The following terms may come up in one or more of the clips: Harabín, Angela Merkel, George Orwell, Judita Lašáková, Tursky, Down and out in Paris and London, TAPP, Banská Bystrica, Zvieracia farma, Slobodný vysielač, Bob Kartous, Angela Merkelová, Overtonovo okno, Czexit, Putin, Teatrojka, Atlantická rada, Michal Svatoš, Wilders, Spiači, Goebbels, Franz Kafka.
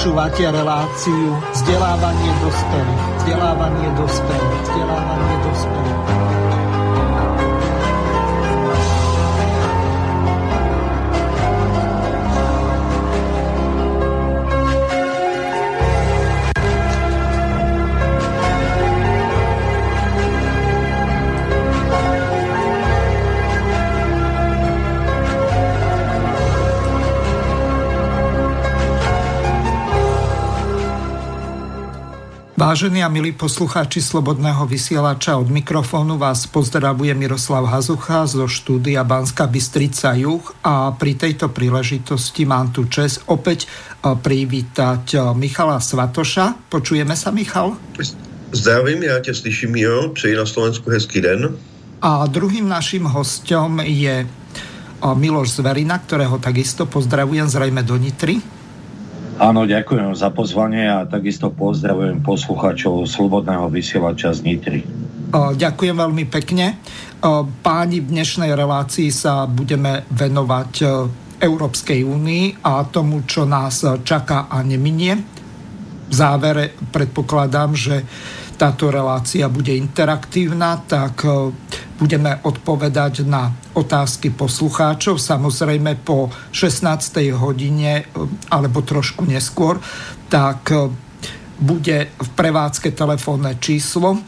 Počúvate reláciu Vzdelávanie dospelých. Vzdelávanie dospelých. Vzdelávanie dospelých. Vážení a milí poslucháči Slobodného vysielača, od mikrofónu vás pozdravuje Miroslav Hazucha zo štúdia Banská Bystrica Juh a pri tejto príležitosti mám tu česť opäť privítať Michala Svatoša. Počujeme sa, Michal? Zdravím, ja ťa slyším, jo. Přeji na Slovensku hezký den. A druhým našim hostom je Miloš Zverina, ktorého takisto pozdravujem, zrejme do Nitry. Áno, ďakujem za pozvanie a takisto pozdravujem poslucháčov Slobodného vysielača z Nitry. Ďakujem veľmi pekne. Páni, v dnešnej relácii sa budeme venovať Európskej únii a tomu, čo nás čaká a neminie. V závere predpokladám, že táto relácia bude interaktívna, tak budeme odpovedať na otázky poslucháčov, samozrejme po 16. hodine alebo trošku neskôr, tak bude v prevádzke telefónne číslo,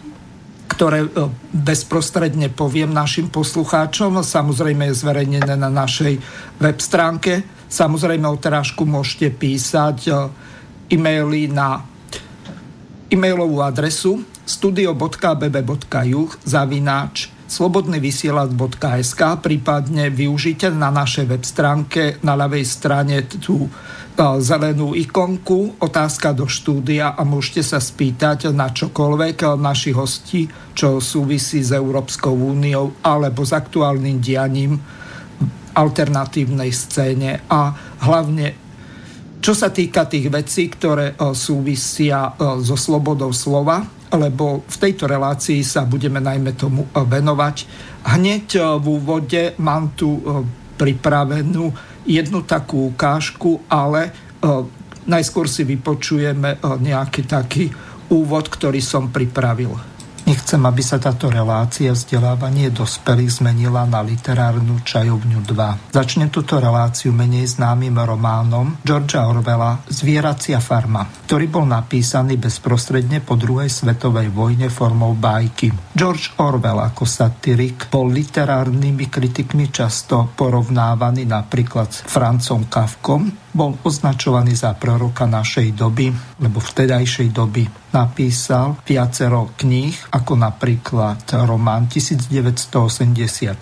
ktoré bezprostredne poviem našim poslucháčom. Samozrejme je zverejnené na našej web stránke. Samozrejme o Terášku môžete písať e-maily na e-mailovú adresu studio.bb.juh@slobodnyvysielac.sk, prípadne využite na našej web stránke na ľavej strane tú zelenú ikonku Otázka do štúdia a môžete sa spýtať na čokoľvek naši hosti, čo súvisí s Európskou úniou alebo s aktuálnym dianím alternatívnej scéne a hlavne čo sa týka tých vecí, ktoré súvisia so slobodou slova, lebo v tejto relácii sa budeme najmä tomu venovať. Hneď v úvode mám tu pripravenú jednu takú ukážku, ale najskôr si vypočujeme nejaký taký úvod, ktorý som pripravil. Nechcem, aby sa táto relácia Vzdelávanie dospelých zmenila na literárnu čajovňu 2. Začnem túto reláciu menej známym románom Georgea Orwella Zvieracia farma, ktorý bol napísaný bezprostredne po druhej svetovej vojne formou bájky. George Orwell ako satirik bol literárnymi kritikmi často porovnávaný napríklad s Franzom Kafkom, bol označovaný za proroka našej doby, lebo vtedajšej doby. Napísal viacero kníh, ako napríklad román 1984.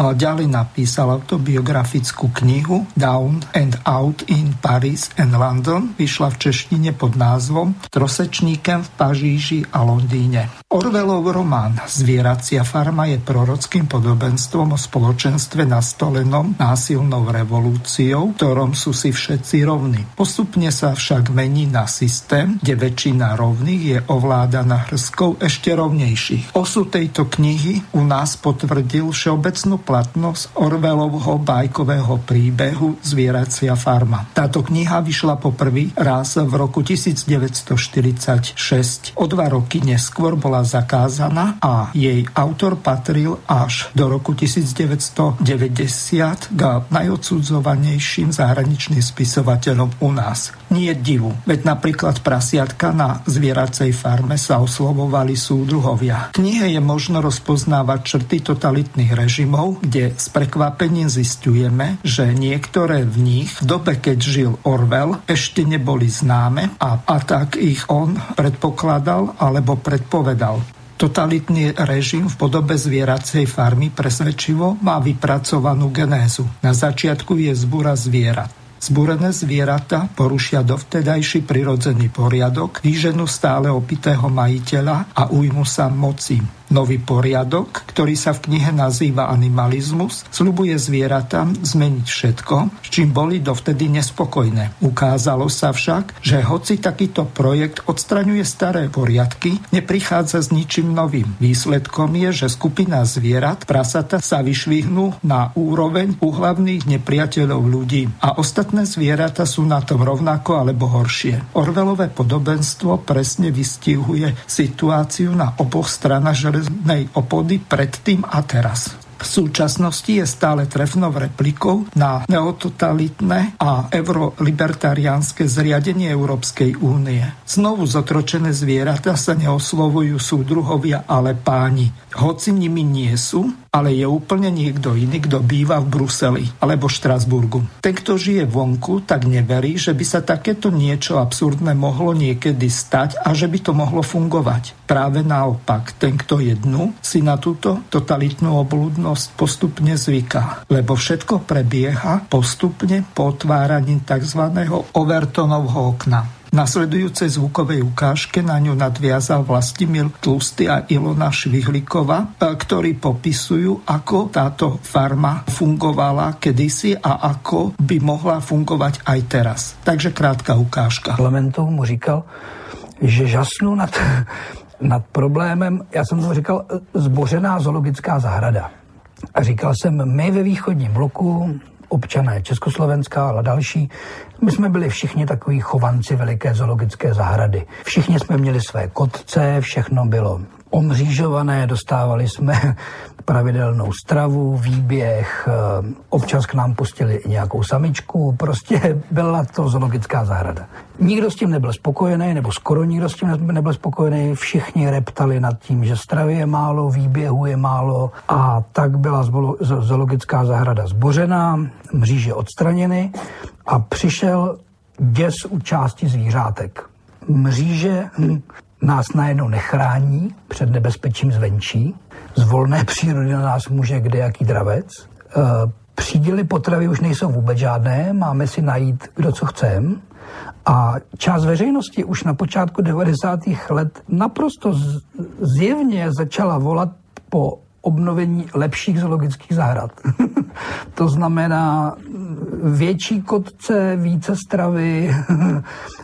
A ďalej napísal autobiografickú knihu Down and out in Paris and London, vyšla v češtine pod názvom Trosečníkem v Paríži a Londýne. Orwellov román Zvieracia farma je prorockým podobenstvom o spoločenstve nastolenom násilnou revolúciou, ktorom sú si všetci rovní. Postupne sa však mení na systém, kde väčšina rovných je ovládaná hrskou ešte rovnejších. Osud tejto knihy u nás potvrdil všeobecnú platnosť Orwellovho bajkového príbehu Zvieracia farma. Táto kniha vyšla poprvý raz v roku 1946. O 2 roky neskôr bola zakázaná a jej autor patril až do roku 1990 k najodsúdzovanejším zahraničným spisovateľom u nás. Nie divu, veď napríklad prasiatka na zvieracej farme sa oslovovali súdruhovia. V knihe je možno rozpoznávať črty totalitných režimov, kde s prekvapením zistujeme, že niektoré v nich v dobe, keď žil Orwell, ešte neboli známe a tak ich on predpokladal alebo predpovedal. Totalitný režim v podobe zvieracej farmy presvedčivo má vypracovanú genézu. Na začiatku je zbúra zvierat. Zbúrené zvieratá porušia dovtedajší prirodzený poriadok, vyženú stále opitého majiteľa a ujmu sa moci. Nový poriadok, ktorý sa v knihe nazýva animalizmus, sľubuje zvieratám zmeniť všetko, s čím boli dovtedy nespokojné. Ukázalo sa však, že hoci takýto projekt odstraňuje staré poriadky, neprichádza s ničím novým. Výsledkom je, že skupina zvierat, prasata, sa vyšvihnú na úroveň úhlavných nepriateľov ľudí a ostatné zvieratá sú na tom rovnako alebo horšie. Orwellové podobenstvo presne vystihuje situáciu na oboch stranách železnej opody predtým a teraz. V súčasnosti je stále trefnou replikou na neototalitné a eurolibertariánske zriadenie Európskej únie. Znovu zotročené zvieratá sa neoslovujú súdruhovia, ale páni. Hoci nimi nie sú, ale je úplne niekto iný, kto býva v Bruseli alebo Štrasburgu. Ten, kto žije vonku, tak neverí, že by sa takéto niečo absurdné mohlo niekedy stať a že by to mohlo fungovať. Práve naopak, ten, kto je dnu, si na túto totalitnú oblúdnosť postupne zvyká, lebo všetko prebieha postupne po otváraní tzv. Overtonovho okna. V nasledujúcej zvukovej ukážke na ňu nadviazal Vlastimil Tlustý a Ilona Švihlíková, ktorí popisujú, ako táto farma fungovala kedysi a ako by mohla fungovať aj teraz. Takže krátka ukážka. Lementov mu říkal, že žasnú nad problémem, já jsem to říkal, zbořená zoologická zahrada. A říkal jsem, my ve východním bloku, občané Československá a další, my jsme byli všichni takoví chovanci veliké zoologické zahrady. Všichni jsme měli své kotce, všechno bylo omřížované, dostávali jsme pravidelnou stravu, výběh, občas k nám pustili nějakou samičku, prostě byla to zoologická zahrada. Nikdo s tím nebyl spokojený, nebo skoro nikdo s tím nebyl spokojený, všichni reptali nad tím, že stravy je málo, výběhu je málo a tak byla zoologická zahrada zbořená, mříže odstraněny a přišel děs u části zvířátek. Mříže nás najednou nechrání před nebezpečím zvenčí, z volné přírody na nás může kdejaký dravec. Příděly potravy už nejsou vůbec žádné, máme si najít kdo co chcem. A část veřejnosti už na počátku 90. let naprosto zjevně začala volat po obnovení lepších zoologických zahrad. To znamená větší kotce, více stravy,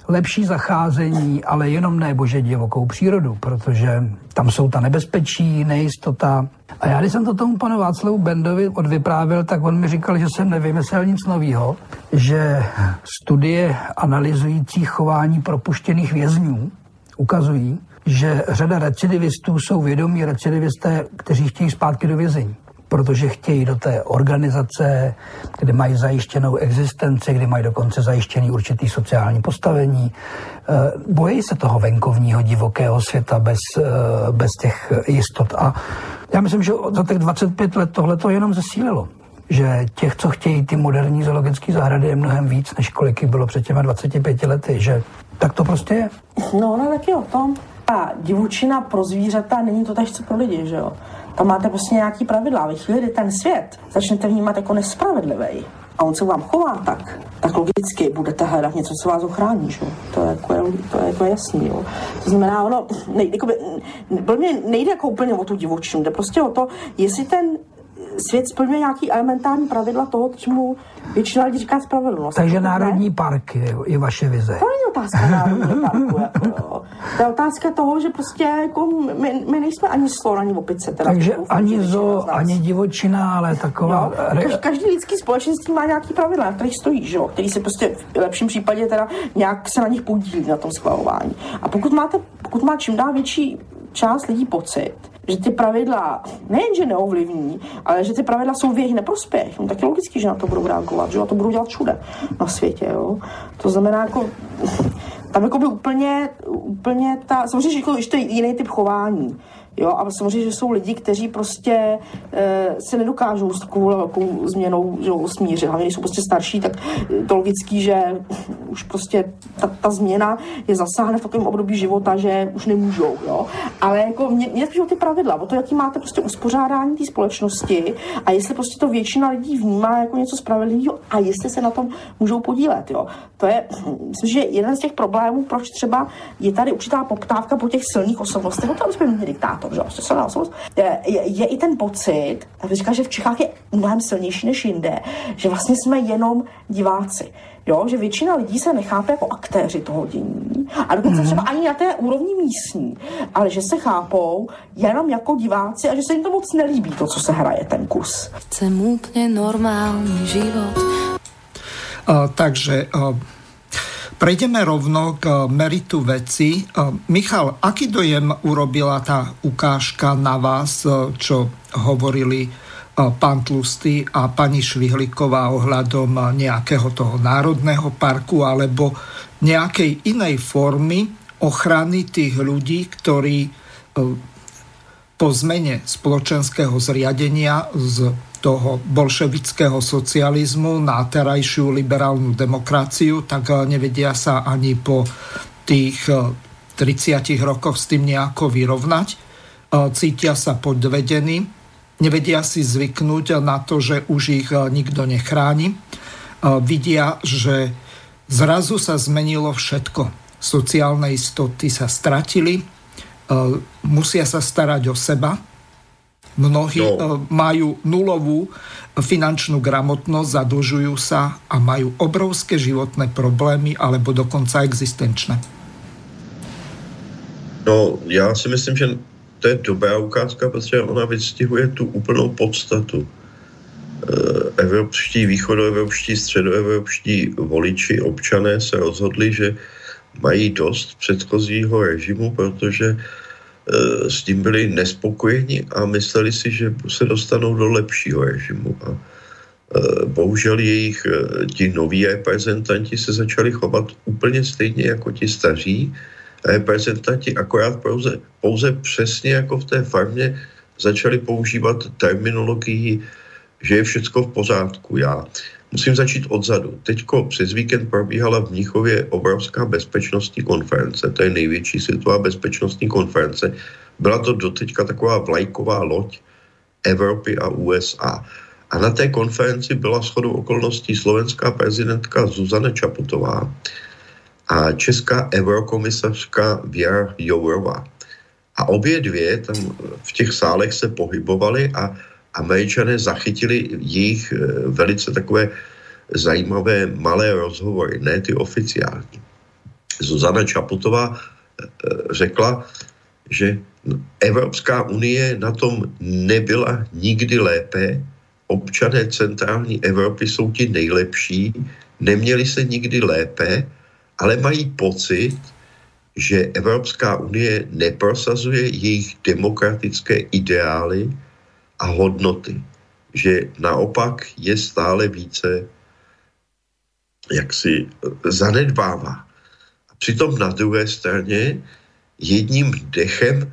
lepší zacházení, ale jenom ne bože divokou přírodu, protože tam jsou ta nebezpečí, nejistota. A já, když jsem to tomu panu Václavu Bendovi odvyprávil, tak on mi říkal, že jsem nevymyslel nic nového, že studie analyzující chování propuštěných vězňů ukazují, že řada recidivistů jsou vědomí recidivisté, kteří chtějí zpátky do vězení, protože chtějí do té organizace, kde mají zajištěnou existenci, kde mají dokonce zajištěný určitý sociální postavení. Bojí se toho venkovního divokého světa bez těch jistot. A já myslím, že za těch 25 let tohle to jenom zesílilo, že těch, co chtějí ty moderní zoologické zahrady, je mnohem víc, než kolik bylo před těmi 25 lety, že tak to prostě je. No, tak jo, tam ta divočina pro zvířata není to tež, co pro lidi, že jo? Tam máte prostě nějaký pravidla. Ve chvíli, kdy ten svět začnete vnímat jako nespravedlivý a on se vám chová tak, tak logicky budete hledat něco, co vás ochrání, že? To je jasný, jo. To znamená, ono, nejde jako úplně o tu divočinu, jde prostě o to, jestli ten svět splňuje nějaký elementární pravidla toho, čemu většina lidí říká spravedlnost. Takže národní park je vaše vize. To není otázka národní parku. Jako, to je otázka toho, že prostě jako, my nejsme ani slon, ani opice. Teda takže spolu, ani zoo, ani divočina, ale taková... Jo, každý lidský společenství má nějaký pravidla, na kterých stojí, že jo, který se prostě v lepším případě teda nějak se na nich podílí, na tom schvalování. A pokud má čím dál větší část lidí pocit, že ty pravidla nejenže neovlivní, ale že ty pravidla jsou v jejich neprospěch, no, tak je logicky, že na to budou reagovat, že na to budou dělat všude na světě, jo. To znamená, jako, tam jako by úplně ta, samozřejmě, že to je jiný typ chování, jo, a samozřejmě, že jsou lidi, kteří prostě se nedokážou s takovou velkou změnou, že jo, smířit, hlavně když jsou prostě starší, tak to logický, že už prostě ta změna je zasáhne v takovém období života, že už nemůžou, jo, ale jako mě spíš o ty pravidla, o to, jaký máte prostě uspořádání té společnosti a jestli prostě to většina lidí vnímá jako něco spravedlivého a jestli se na tom můžou podílet, jo. To je, myslím, že jeden z těch problémů, proč třeba je tady určitá poptávka po těch silných osobnostech, o tom jsme měli diktátor. to, že je i ten pocit, aby říkala, že v Čechách je mnohem silnější než jinde, že vlastně jsme jenom diváci. Jo, že většina lidí se nechápe jako aktéři toho dění a dokonce třeba ani na té úrovni místní, ale že se chápou jenom jako diváci a že se jim to moc nelíbí, to, co se hraje ten kus. Chcem úplně normální život. Takže prejdeme rovno k meritu veci. Michal, aký dojem urobila tá ukážka na vás, čo hovorili pán Tlustý a pani Švihlíková ohľadom nejakého toho národného parku alebo nejakej inej formy ochrany tých ľudí, ktorí po zmene spoločenského zriadenia z toho bolševického socializmu na terajšiu liberálnu demokraciu, tak nevedia sa ani po tých 30 rokoch s tým nejako vyrovnať. Cítia sa podvedení. Nevedia si zvyknúť na to, že už ich nikto nechráni. Vidia, že zrazu sa zmenilo všetko. Sociálne istoty sa stratili, musia sa starať o seba. Mnohí majú nulovú finančnú gramotnosť, zadlžujú sa a majú obrovské životné problémy alebo dokonca existenčné. No, ja si myslím, že to je dobrá ukázka, protože ona vystihuje tu úplnou podstatu. Evropští, východoevropští, středoevropští voliči, občané se rozhodli, že mají dost předchozího režimu, protože s tím byli nespokojeni a mysleli si, že se dostanou do lepšího režimu. A bohužel jejich ti noví reprezentanti se začali chovat úplně stejně jako ti staří reprezentanti, akorát pouze přesně jako v té farmě začali používat terminologii, že je všecko v pořádku. Já musím začít odzadu. Teďko přes víkend probíhala v Mnichově obrovská bezpečnostní konference, to je největší světová bezpečnostní konference. Byla to doteďka taková vlajková loď Evropy a USA. A na té konferenci byla shodou okolností slovenská prezidentka Zuzana Čaputová a česká eurokomisařka Věra Jourová. A obě dvě tam v těch sálech se pohybovaly a Američané zachytili jejich velice takové zajímavé malé rozhovory, ne ty oficiální. Zuzana Čaputová řekla, že Evropská unie na tom nebyla nikdy lépe, občané centrální Evropy jsou ti nejlepší, neměli se nikdy lépe, ale mají pocit, že Evropská unie neprosazuje jejich demokratické ideály a hodnoty. Že naopak je stále více jaksi zanedbává. A přitom na druhé straně jedním dechem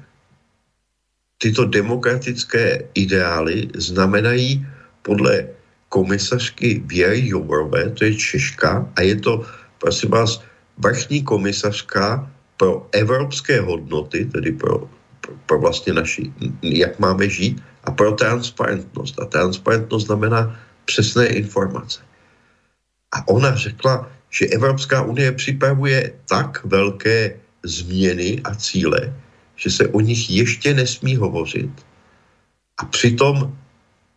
tyto demokratické ideály znamenají podle komisařky Věry Jourové, to je Češka, a je to, prosím vás, vrchní komisařka pro evropské hodnoty, tedy pro vlastně naši, jak máme žít, a pro transparentnost. A transparentnost znamená přesné informace. A ona řekla, že Evropská unie připravuje tak velké změny a cíle, že se o nich ještě nesmí hovořit. A přitom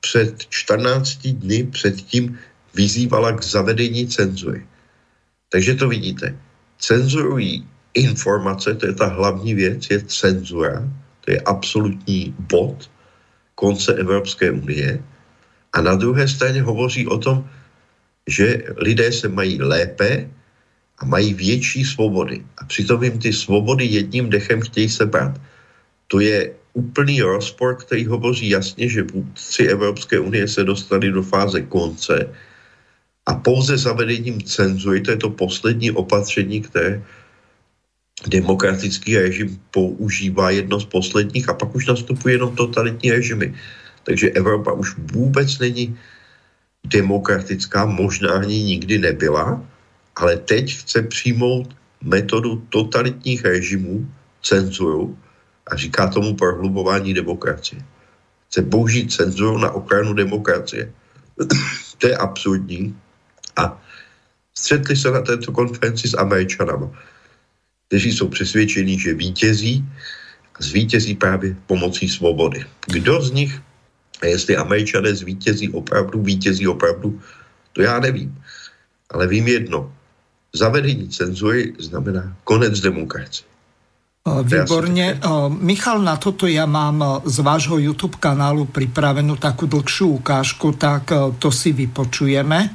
před 14 dny předtím vyzývala k zavedení cenzury. Takže to vidíte. Cenzurují informace, to je ta hlavní věc, je cenzura, to je absolutní bod konce Evropské unie. A na druhé straně hovoří o tom, že lidé se mají lépe a mají větší svobody. A přitom jim ty svobody jedním dechem chtějí sebrat. To je úplný rozpor, který hovoří jasně, že vůdci Evropské unie se dostali do fáze konce a pouze zavedením cenzury, to je to poslední opatření, které demokratický režim používá, jedno z posledních, a pak už nastupují jenom totalitní režimy. Takže Evropa už vůbec není demokratická, možná ani nikdy nebyla, ale teď chce přijmout metodu totalitních režimů, cenzuru, a říká tomu prohlubování demokracie. Chce použít cenzuru na ochranu demokracie. To je absurdní. A střetli se na této konferenci s Američanama, kteří jsou přesvědčení, že vítězí, a zvítězí právě pomocí svobody. Kdo z nich, jestli Američané zvítězí opravdu, to já nevím. Ale vím jedno. Zavedení cenzury znamená konec demokracie. Výborne. Michal, na toto ja mám z vášho YouTube kanálu pripravenú takú dlhšiu ukážku, tak to si vypočujeme.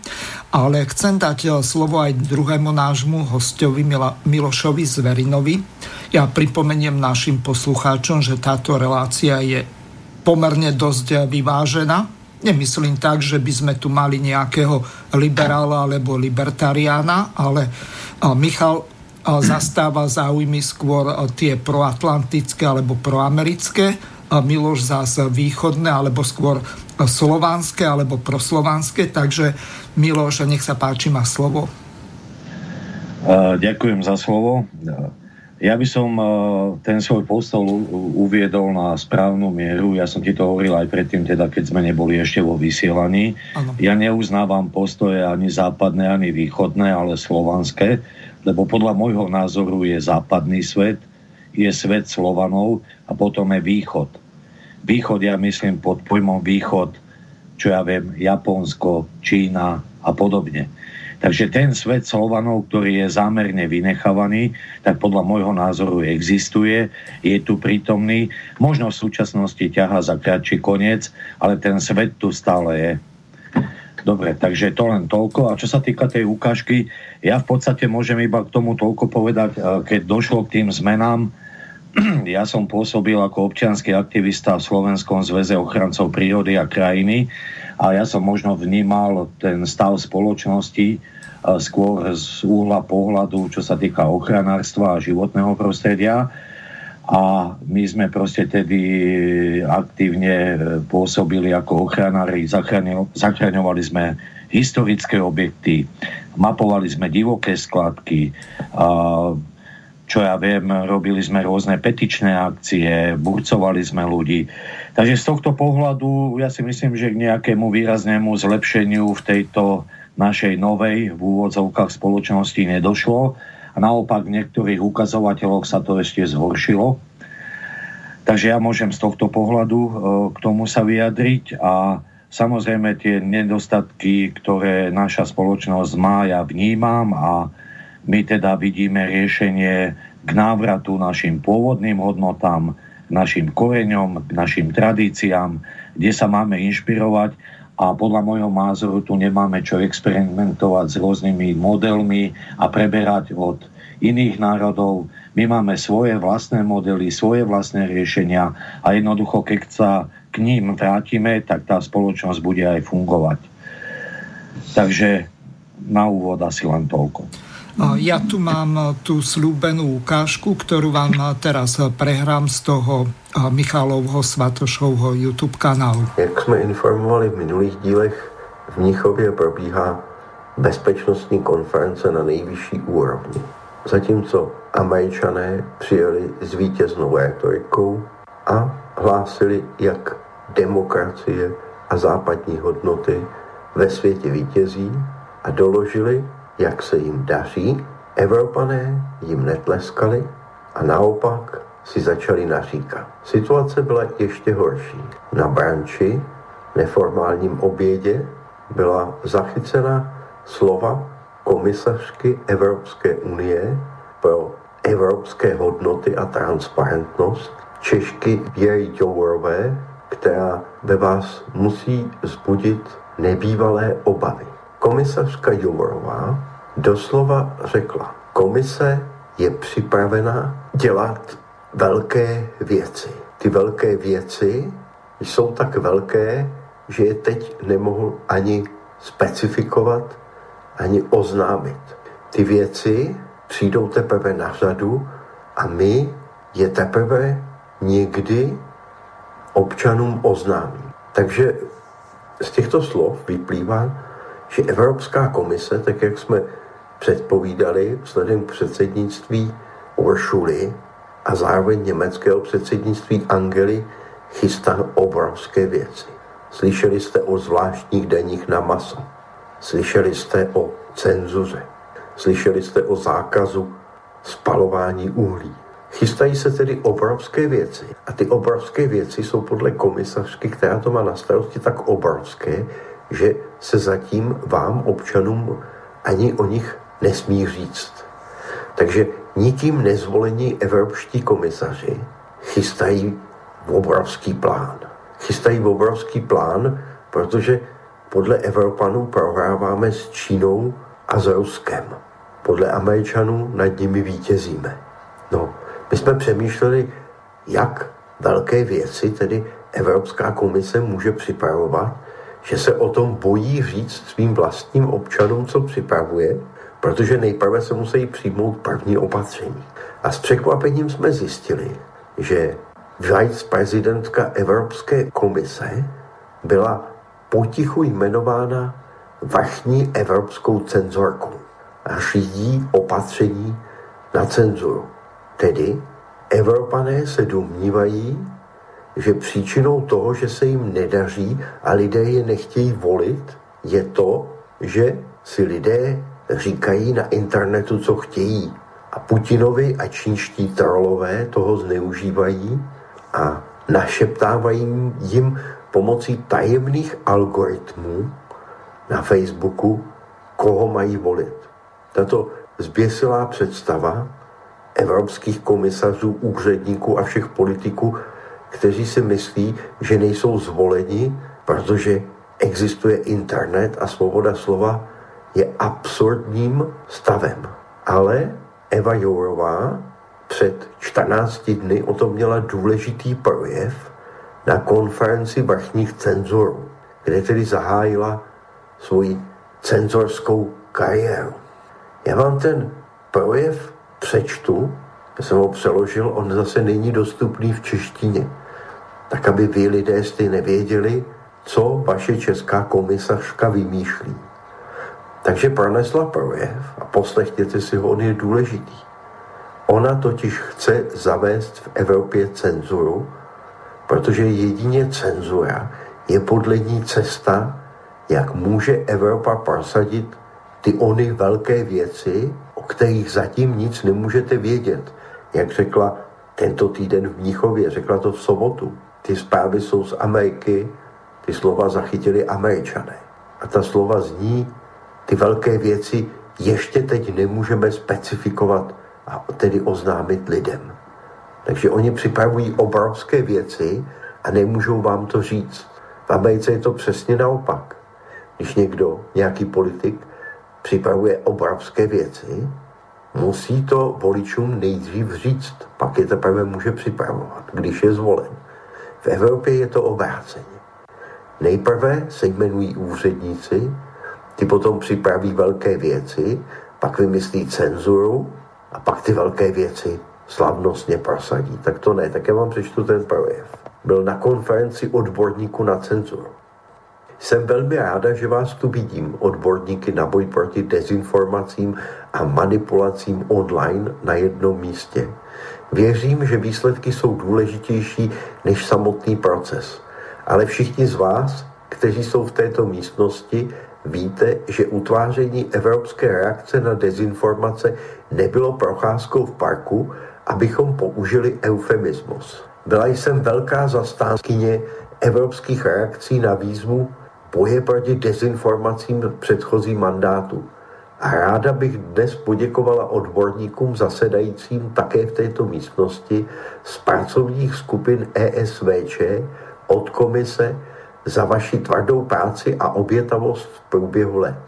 Ale chcem dať slovo aj druhému nášmu hostovi Milošovi Zverinovi. Ja pripomeniem našim poslucháčom, že táto relácia je pomerne dosť vyvážená. Nemyslím tak, že by sme tu mali nejakého liberála alebo libertariána, ale Michal zastáva záujmy skôr tie proatlantické alebo proamerické, a Miloš zase východné alebo skôr slovanské alebo proslovanské. Takže Miloš, nech sa páči, má slovo. Ďakujem za slovo. Ja by som ten svoj postoj uviedol na správnu mieru. Ja som ti to hovoril aj predtým, teda, keď sme neboli ešte vo vysielaní. Ano. Ja neuznávam postoje ani západné, ani východné, ale slovanské, lebo podľa môjho názoru je západný svet, je svet Slovanov a potom je východ. Východ, ja myslím, pod pojmom východ, čo ja viem, Japonsko, Čína a podobne. Takže ten svet Slovanov, ktorý je zámerne vynechávaný, tak podľa môjho názoru existuje, je tu prítomný. Možno v súčasnosti ťahá za kratší koniec, ale ten svet tu stále je. Dobre, takže to len toľko. A čo sa týka tej ukážky, ja v podstate môžem iba k tomu toľko povedať, keď došlo k tým zmenám. Ja som pôsobil ako občiansky aktivista v Slovenskom zväze ochrancov prírody a krajiny a ja som možno vnímal ten stav spoločnosti skôr z úhla pohľadu, čo sa týka ochranárstva a životného prostredia, a my sme proste tedy aktívne pôsobili ako ochranári, zachraňovali sme historické objekty, mapovali sme divoké skladky, čo ja viem, robili sme rôzne petičné akcie, burcovali sme ľudí. Takže z tohto pohľadu ja si myslím, že k nejakému výraznému zlepšeniu v tejto našej novej v úvodzovkách spoločnosti nedošlo. A naopak v niektorých ukazovateľoch sa to ešte zhoršilo. Takže ja môžem z tohto pohľadu k tomu sa vyjadriť a samozrejme tie nedostatky, ktoré naša spoločnosť má, ja vnímam a my teda vidíme riešenie k návratu našim pôvodným hodnotám, našim koreňom, našim tradíciám, kde sa máme inšpirovať, a podľa môjho názoru tu nemáme čo experimentovať s rôznymi modelmi a preberať od iných národov. My máme svoje vlastné modely, svoje vlastné riešenia a jednoducho, keď sa k ním vrátime, tak tá spoločnosť bude aj fungovať. Takže na úvod asi len toľko. Ja tu mám tú sľúbenú ukážku, ktorú vám teraz prehrám z toho Michalovho Svatošovho YouTube kanálu. Jak sme informovali v minulých dílech, v Mnichově probíhá bezpečnostní konference na nejvyšší úrovni. Zatímco Američané přijeli s vítěznou rétorikou a hlásili, jak demokracie a západní hodnoty ve světě vítězí, a doložili, jak se jim daří. Evropané jim netleskali a naopak si začali naříkat. Situace byla ještě horší. Na branči, neformálním obědě, byla zachycena slova komisařky Evropské unie pro evropské hodnoty a transparentnost Češky Věry Jourové, která ve vás musí vzbudit nebývalé obavy. Komisařka Jourová doslova řekla, komise je připravena dělat velké věci. Ty velké věci jsou tak velké, že je teď nemohl ani specifikovat, ani oznámit. Ty věci přijdou teprve na řadu a my je teprve někdy občanům oznámí. Takže z těchto slov vyplývá, že Evropská komise, tak jak jsme předpovídali vzhledem k předsednictví Uršuly a zároveň německého předsednictví Angely, chystá obrovské věci. Slyšeli jste o zvláštních daních na maso, slyšeli jste o cenzuře, slyšeli jste o zákazu spalování uhlí, Chystají se tedy obrovské věci. A ty obrovské věci jsou podle komisařky, která to má na starosti, tak obrovské, že se zatím vám, občanům, ani o nich nesmí říct. Takže nikým nezvolení evropští komisaři chystají obrovský plán. Chystají obrovský plán, protože podle Evropanů prohráváme s Čínou a s Ruskem. Podle Američanů nad nimi vítězíme. No, my jsme přemýšleli, jak velké věci tedy Evropská komise může připravovat, že se o tom bojí říct svým vlastním občanům, co připravuje, protože nejprve se musí přijmout první opatření. A s překvapením jsme zjistili, že viceprezidentka Evropské komise byla potichu jmenována vrchní evropskou cenzorkou a řídí opatření na cenzuru. Tedy Evropané se domnívají, že příčinou toho, že se jim nedaří a lidé je nechtějí volit, je to, že si lidé říkají na internetu, co chtějí. A Putinovi a čínští trolové toho zneužívají a našeptávají jim pomocí tajemných algoritmů na Facebooku, koho mají volit. Tato zběsilá představa evropských komisařů, úředníků a všech politiků, kteří si myslí, že nejsou zvoleni, protože existuje internet a svoboda slova, je absurdním stavem. Ale Eva Jourová před 14 dny o tom měla důležitý projev na konferenci vrchních cenzorů, kde tedy zahájila svoji cenzorskou kariéru. Já vám ten projev přečtu, já jsem ho přeložil, on zase není dostupný v češtině, tak aby vy lidé jste nevěděli, co vaše česká komisařka vymýšlí. Takže pronesla projev a poslechněte si ho, on je důležitý. Ona totiž chce zavést v Evropě cenzuru, protože jedině cenzura je podle ní cesta, jak může Evropa prosadit ty ony velké věci, o kterých zatím nic nemůžete vědět. Jak řekla tento týden v Mnichově, řekla to v sobotu. Ty zprávy jsou z Ameriky, ty slova zachytili Američané. A ta slova zní, ty velké věci ještě teď nemůžeme specifikovat a tedy oznámit lidem. Takže oni připravují obrovské věci a nemůžou vám to říct. V Americe je to přesně naopak. Když někdo, nějaký politik, připravuje obrovské věci, musí to voličům nejdřív říct, pak je teprve může připravovat, když je zvolen. V Evropě je to obráceně. Nejprve se jmenují úředníci, ty potom připraví velké věci, pak vymyslí cenzuru a pak ty velké věci slavnostně prosadí. Tak to ne, tak já vám přečtu ten projev. Byl na konferenci odborníků na cenzuru. Jsem velmi ráda, že vás tu vidím, odborníky na boj proti dezinformacím a manipulacím online na jednom místě. Věřím, že výsledky jsou důležitější než samotný proces. Ale všichni z vás, kteří jsou v této místnosti, víte, že utváření evropské reakce na dezinformace nebylo procházkou v parku, abychom použili eufemismus. Byla jsem velká zastánkyně evropských reakcí na výzvu boje proti dezinformacím v předchozím mandátu. A ráda bych dnes poděkovala odborníkům zasedajícím také v této místnosti z pracovních skupin ESVČ od komise za vaši tvrdou práci a obětavost v průběhu let.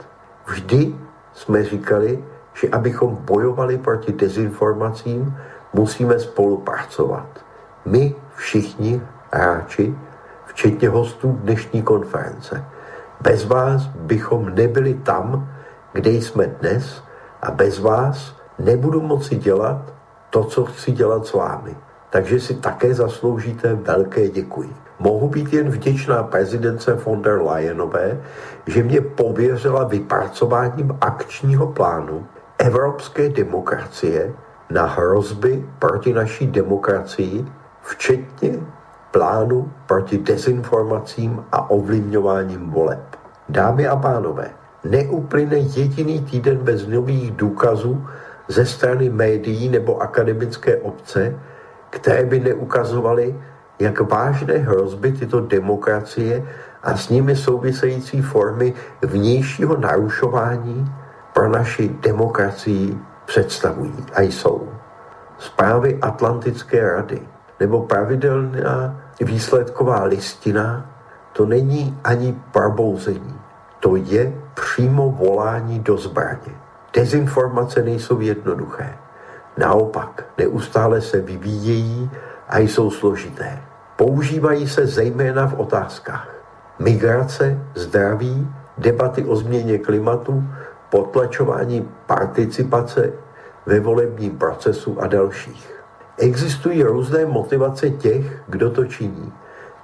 Vždy jsme říkali, že abychom bojovali proti dezinformacím, musíme spolupracovat. My všichni hráči, včetně hostů dnešní konference. Bez vás bychom nebyli tam, kde jsme dnes, a bez vás nebudu moci dělat to, co chci dělat s vámi. Takže si také zasloužíte velké děkuji. Mohu být jen vděčná prezidence von der Leyenové, že mě pověřila vypracováním akčního plánu evropské demokracie na hrozby proti naší demokracii, včetně plánu proti dezinformacím a ovlivňováním voleb. Dámy a pánové, neuplyne jediný týden bez nových důkazů ze strany médií nebo akademické obce, které by neukazovaly, jak vážné hrozby tyto demokracie a s nimi související formy vnějšího narušování pro naši demokracii představují a jsou. Zprávy Atlantické rady nebo pravidelná výsledková listina, to není ani probouzení, to je přímo volání do zbraně. Dezinformace nejsou jednoduché, naopak neustále se vyvíjejí a jsou složité. Používají se zejména v otázkách migrace, zdraví, debaty o změně klimatu, potlačování participace ve volebním procesu a dalších. Existují různé motivace těch, kdo to činí,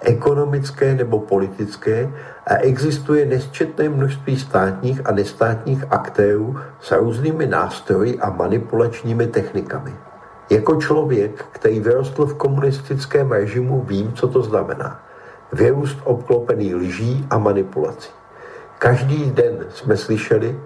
ekonomické nebo politické, a existuje nesčetné množství státních a nestátních aktérů s různými nástroji a manipulačními technikami. Jako člověk, který vyrostl v komunistickém režimu, vím, co to znamená. Vyrůst obklopený lží a manipulací. Každý den jsme slyšeli,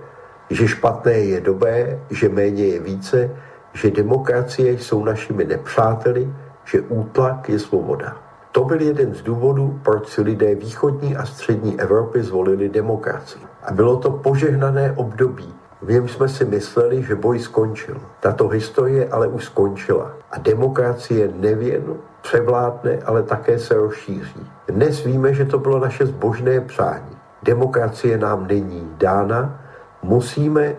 že špatné je dobré, že méně je více, že demokracie jsou našimi nepřáteli, že útlak je svoboda. To byl jeden z důvodů, proč si lidé východní a střední Evropy zvolili demokracii. A bylo to požehnané období, v něm jsme si mysleli, že boj skončil. Tato historie ale už skončila. A demokracie nejen převládne, ale také se rozšíří. Dnes víme, že to bylo naše zbožné přání. Demokracie nám není dána, musíme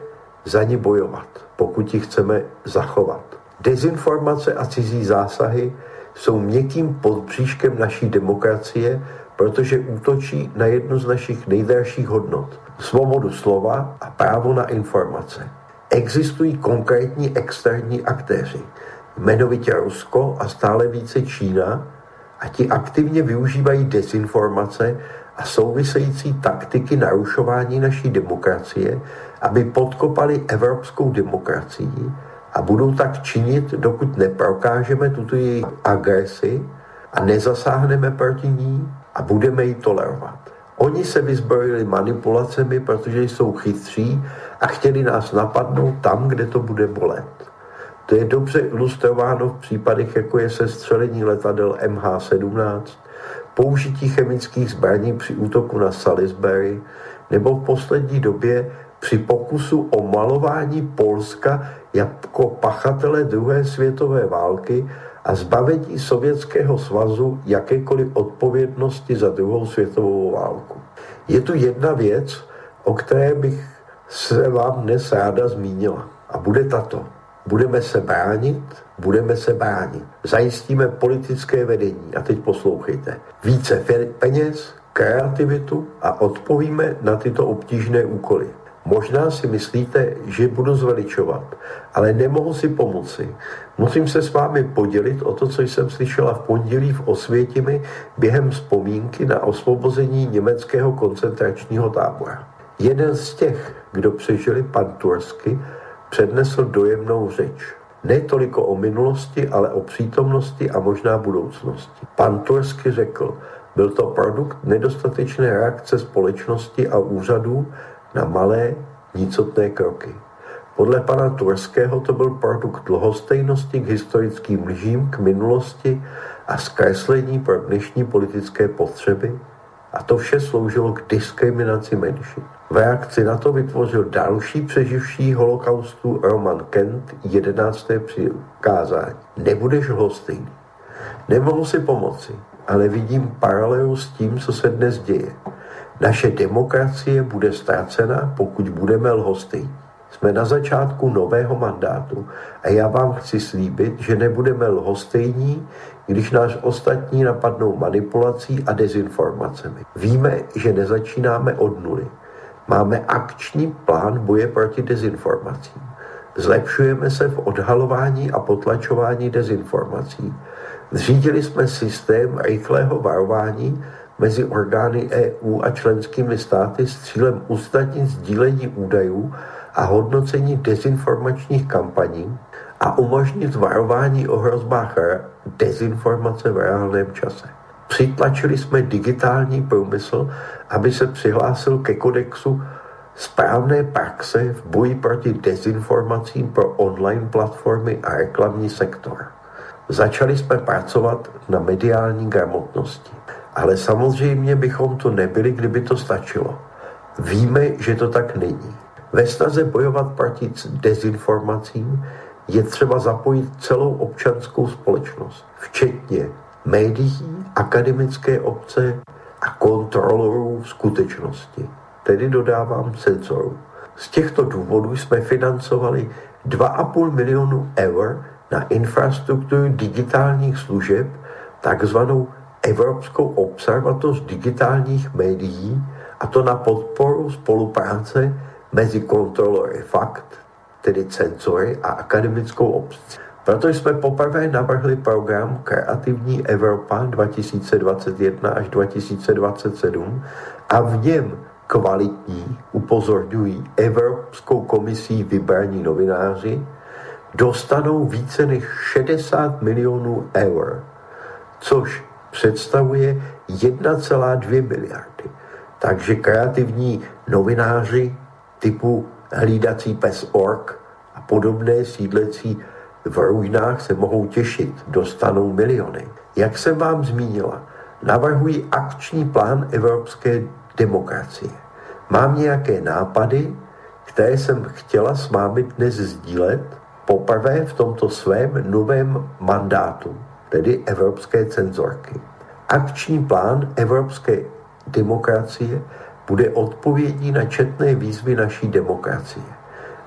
za ní bojovat, pokud ji chceme zachovat. Dezinformace a cizí zásahy jsou měkkým podbříškem naší demokracie, protože útočí na jednu z našich nejdražších hodnot – svobodu slova a právo na informace. Existují konkrétní externí aktéři, jmenovitě Rusko a stále více Čína, a ti aktivně využívají dezinformace a související taktiky narušování naší demokracie, aby podkopali evropskou demokracii, a budou tak činit, dokud neprokážeme tuto její agresi a nezasáhneme proti ní a budeme ji tolerovat. Oni se vyzbrojili manipulacemi, protože jsou chytří a chtěli nás napadnout tam, kde to bude bolet. To je dobře ilustrováno v případech, jako je sestřelení letadel MH17, použití chemických zbraní při útoku na Salisbury nebo v poslední době při pokusu o malování Polska jako pachatele druhé světové války a zbavení Sovětského svazu jakékoliv odpovědnosti za druhou světovou válku. Je tu jedna věc, o které bych se vám dnes ráda zmínila. A bude tato. Budeme se bránit. Zajistíme politické vedení. A teď poslouchejte. Více peněz, kreativitu a odpovíme na tyto obtížné úkoly. Možná si myslíte, že budu zveličovat, ale nemohu si pomoci. Musím se s vámi podělit o to, co jsem slyšela v pondělí v Osvětimi během vzpomínky na osvobození německého koncentračního tábora. Jeden z těch, kdo přežili, pan Tursky, přednesl dojemnou řeč. Ne toliko o minulosti, ale o přítomnosti a možná budoucnosti. Pan Tursky řekl, byl to produkt nedostatečné reakce společnosti a úřadů na malé, nicotné kroky. Podle pana Turského to byl produkt lhostejnosti k historickým lžím, k minulosti a zkreslení pro dnešní politické potřeby, a to vše sloužilo k diskriminaci menšin. V reakci na to vytvořil další přeživší holokaustu Roman Kent 11. přikázání. Nebudeš lhostejný. Nemohu si pomoci, ale vidím paralelu s tím, co se dnes děje. Naše demokracie bude ztracena, pokud budeme lhostejní. Jsme na začátku nového mandátu a já vám chci slíbit, že nebudeme lhostejní, když nás ostatní napadnou manipulací a dezinformacemi. Víme, že nezačínáme od nuly. Máme akční plán boje proti dezinformacím. Zlepšujeme se v odhalování a potlačování dezinformací. Zřídili jsme systém rychlého varování mezi orgány EU a členskými státy s cílem usnadnit sdílení údajů a hodnocení dezinformačních kampaní a umožnit varování o hrozbách dezinformace v reálném čase. Přitlačili jsme digitální průmysl, aby se přihlásil ke kodexu Správné praxe v boji proti dezinformacím pro online platformy a reklamní sektor. Začali jsme pracovat na mediální gramotnosti. Ale samozřejmě bychom to nebyli, kdyby to stačilo. Víme, že to tak není. Ve snaze bojovat proti dezinformacím je třeba zapojit celou občanskou společnost, včetně médií, akademické obce a kontrolorů skutečnosti. Tedy dodávám senzorů. Z těchto důvodů jsme financovali 2,5 milionu eur na infrastrukturu digitálních služeb, takzvanou Evropskou observatoř digitálních médií, a to na podporu spolupráce mezi kontrolory fakt, tedy cenzory, a akademickou obcí. Proto jsme poprvé navrhli program Kreativní Evropa 2021 až 2027 a v něm kvalitní, upozorňují Evropskou komisí vybraní novináři, dostanou více než 60 milionů eur, což představuje 1,2 miliardy. Takže kreativní novináři typu Hlídací pes.org a podobné sídlecí v ruinách se mohou těšit, dostanou miliony. Jak jsem vám zmínila, navrhují akční plán evropské demokracie. Mám nějaké nápady, které jsem chtěla s vámi dnes sdílet poprvé v tomto svém novém mandátu, tedy evropské cenzorky. Akční plán evropské demokracie bude odpovědí na četné výzvy naší demokracie,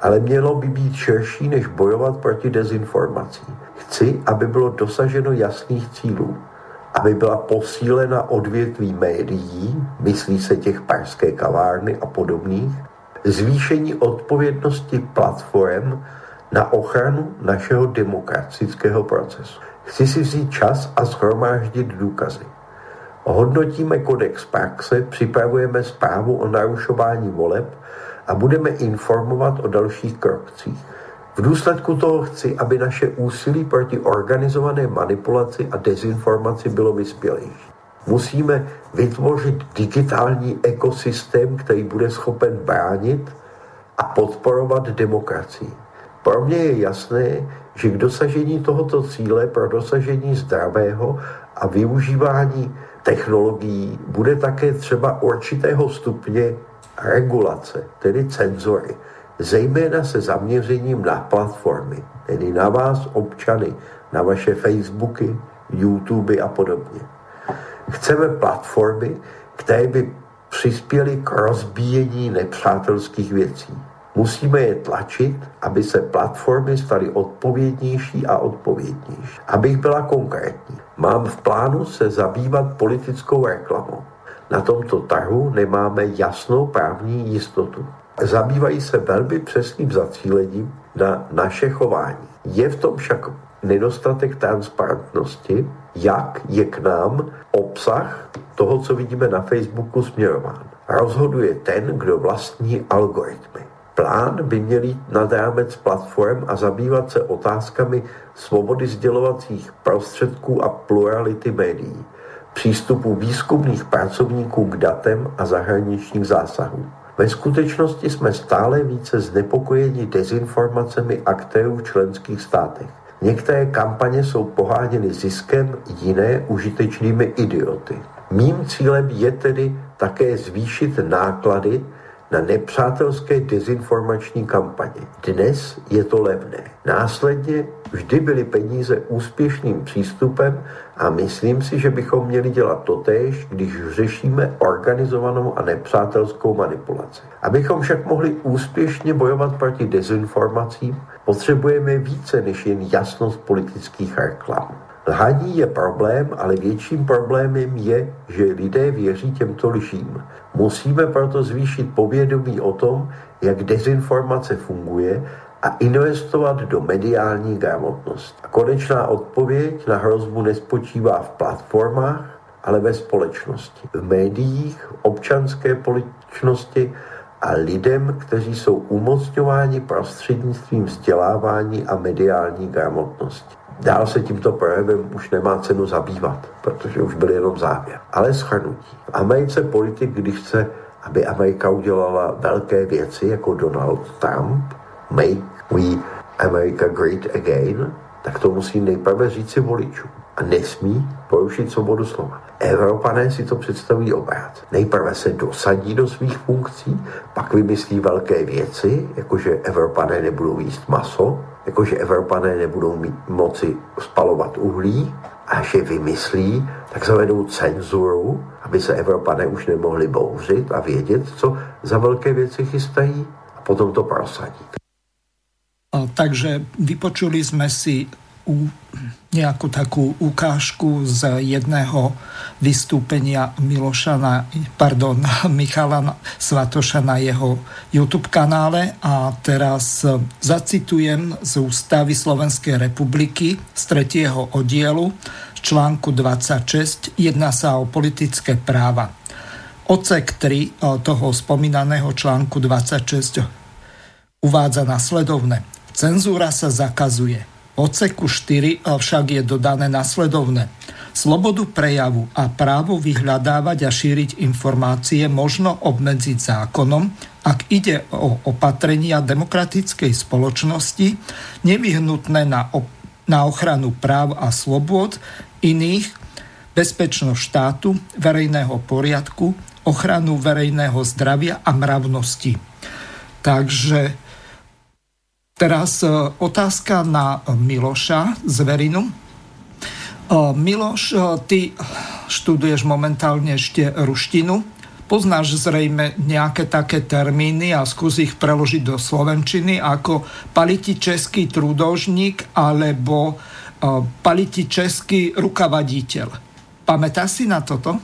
ale mělo by být širší než bojovat proti dezinformacím. Chci, aby bylo dosaženo jasných cílů, aby byla posílena odvětví médií, myslí se těch Pražské kavárny a podobných, zvýšení odpovědnosti platform na ochranu našeho demokratického procesu. Chci si vzít čas a shromáždit důkazy. Hodnotíme kodex praxe, připravujeme zprávu o narušování voleb a budeme informovat o dalších krocích. V důsledku toho chci, aby naše úsilí proti organizované manipulaci a dezinformaci bylo vyspělejší. Musíme vytvořit digitální ekosystém, který bude schopen bránit a podporovat demokracii. Pro mě je jasné, že k dosažení tohoto cíle pro dosažení zdravého a využívání technologií bude také třeba určitého stupně regulace, tedy cenzory, zejména se zaměřením na platformy, tedy na vás, občany, na vaše Facebooky, YouTube a podobně. Chceme platformy, které by přispěly k rozbíjení nepřátelských věcí. Musíme je tlačit, aby se platformy staly odpovědnější a odpovědnější. Abych byla konkrétní, mám v plánu se zabývat politickou reklamou. Na tomto trhu nemáme jasnou právní jistotu. Zabývají se velmi přesným zacílením na naše chování. Je v tom však nedostatek transparentnosti, jak je k nám obsah toho, co vidíme na Facebooku, směrován. Rozhoduje ten, kdo vlastní algoritmy. Plán by měl jít nad rámec platform a zabývat se otázkami svobody sdělovacích prostředků a plurality médií, přístupu výzkumných pracovníků k datem a zahraničních zásahů. Ve skutečnosti jsme stále více znepokojeni dezinformacemi aktérů v členských státech. Některé kampaně jsou poháněny ziskem, jiné užitečnými idioty. Mým cílem je tedy také zvýšit náklady na nepřátelské dezinformační kampaně. Dnes je to levné. Následně vždy byly peníze úspěšným přístupem a myslím si, že bychom měli dělat totéž, když řešíme organizovanou a nepřátelskou manipulaci. Abychom však mohli úspěšně bojovat proti dezinformacím, potřebujeme více než jen jasnost politických reklam. Lhaní je problém, ale větším problémem je, že lidé věří těmto lžím. Musíme proto zvýšit povědomí o tom, jak dezinformace funguje, a investovat do mediální gramotnosti. A konečná odpověď na hrozbu nespočívá v platformách, ale ve společnosti, v médiích, občanské společnosti a lidem, kteří jsou umocňováni prostřednictvím vzdělávání a mediální gramotnosti. Dál se tímto projevem už nemá cenu zabývat, protože už byl jenom závěr. Ale shrnutí. V Americe politik, když chce, aby Amerika udělala velké věci jako Donald Trump, make we America great again, tak to musí nejprve říci voličům. A nesmí porušit svobodu slova. Evropané si to představí obráceně. Nejprve se dosadí do svých funkcí, pak vymyslí velké věci, jakože Evropané nebudou jíst maso, jakože Evropané nebudou moci spalovat uhlí, a že vymyslí takzvanou cenzuru, aby se Evropané už nemohli bouřit a vědět, co za velké věci chystají, a potom to prosadí. Takže vypočuli jsme si nejakú takú ukážku z jedného vystúpenia Michala Svatoša na jeho YouTube kanále. A teraz zacitujem z Ústavy Slovenskej republiky z 3. oddielu článku 26. Jedná sa o politické práva. Odsek 3 toho spomínaného článku 26 uvádza nasledovne. Cenzúra sa zakazuje. V odseku 4 však je dodané nasledovné. Slobodu prejavu a právo vyhľadávať a šíriť informácie možno obmedziť zákonom, ak ide o opatrenia demokratickej spoločnosti nevyhnutné na ochranu práv a slobôd iných, bezpečnosť štátu, verejného poriadku, ochranu verejného zdravia a mravnosti. Takže teraz otázka na Miloša Zverinu. Miloš, ty študuješ momentálne ešte ruštinu. Poznáš zrejme nejaké také termíny a skús ich preložiť do slovenčiny ako paliti český trudožník alebo paliti český rukavaditeľ. Pamätáš si na toto?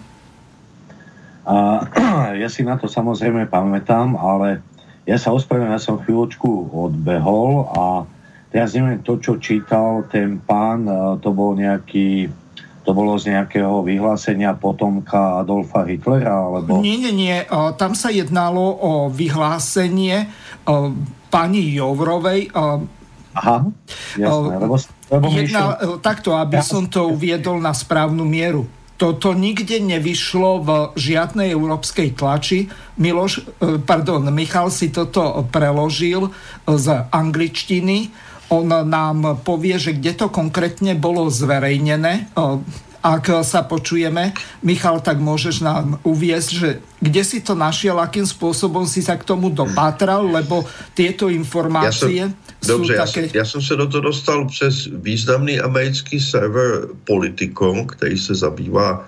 Ja si na to samozrejme pamätám, ale ja sa ospravedlňujem, ja som chvíľočku odbehol a teraz neviem, to, čo čítal ten pán, to bolo z nejakého vyhlásenia potomka Adolfa Hitlera, alebo... Nie, tam sa jednalo o vyhlásenie pani Jourovej. Aha, jasné, lebo takto, aby som to uviedol na správnu mieru. Toto nikde nevyšlo v žiadnej európskej tlači. Michal si toto preložil z angličtiny. On nám povie, že kde to konkrétne bolo zverejnené. Ak sa počujeme, Michal, tak môžeš nám uviesť, že kde si to našiel, akým spôsobom si sa k tomu dopátral, lebo tieto informácie ja som sa do toho dostal přes významný americký server Politikon, který se zabývá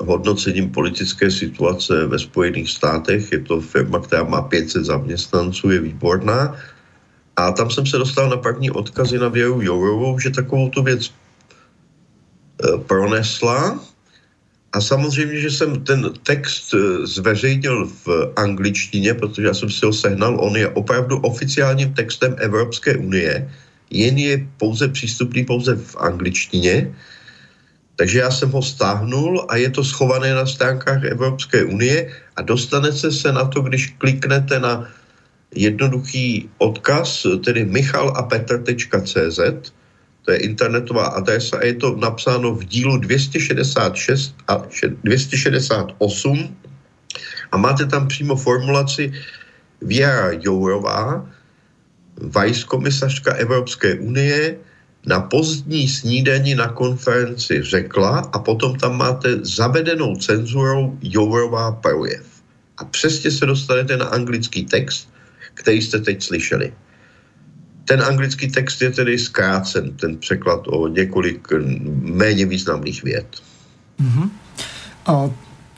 hodnocením politické situace ve Spojených státech. Je to firma, která má 500 zaměstnanců, je výborná. A tam jsem se dostal na první odkazy na Věru Jourovou, že takovou tu věc pronesla, a samozřejmě, že jsem ten text zveřejnil v angličtině, protože já jsem si ho sehnal, on je opravdu oficiálním textem Evropské unie, jen je pouze přístupný pouze v angličtině, takže já jsem ho stáhnul a je to schované na stránkách Evropské unie a dostanete se na to, když kliknete na jednoduchý odkaz, tedy michalapeter.cz. To je internetová adresa a je to napsáno v dílu 266 a 268 a máte tam přímo formulaci Věra Jourová, vicekomisařka Evropské unie, na pozdní snídani na konferenci řekla, a potom tam máte zavedenou cenzurou Jourová projev. A přesně se dostanete na anglický text, který jste teď slyšeli. Ten anglický text je tedy zkrácen, ten překlad, o několik méně významných vět. Mm-hmm.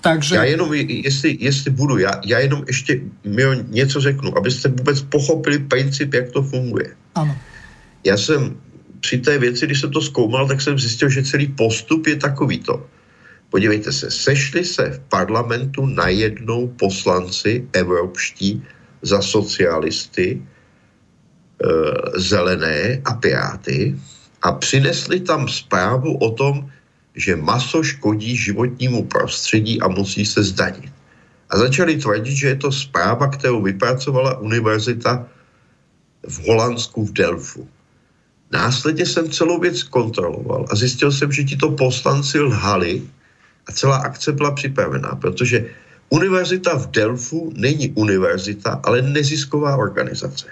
Takže... Já jenom, jestli budu, já jenom ještě něco řeknu, abyste vůbec pochopili princip, jak to funguje. Ano. Já jsem při té věci, když jsem to zkoumal, tak jsem zjistil, že celý postup je takovýto. Podívejte se, sešli se v parlamentu najednou poslanci evropští za socialisty, Zelené a Piráty a přinesli tam zprávu o tom, že maso škodí životnímu prostředí a musí se zdanit. A začali tvrdit, že je to zpráva, kterou vypracovala univerzita v Holandsku v Delfu. Následně jsem celou věc kontroloval a zjistil jsem, že tito poslanci lhali a celá akce byla připravená, protože Univerzita v Delfu není univerzita, ale nezisková organizace.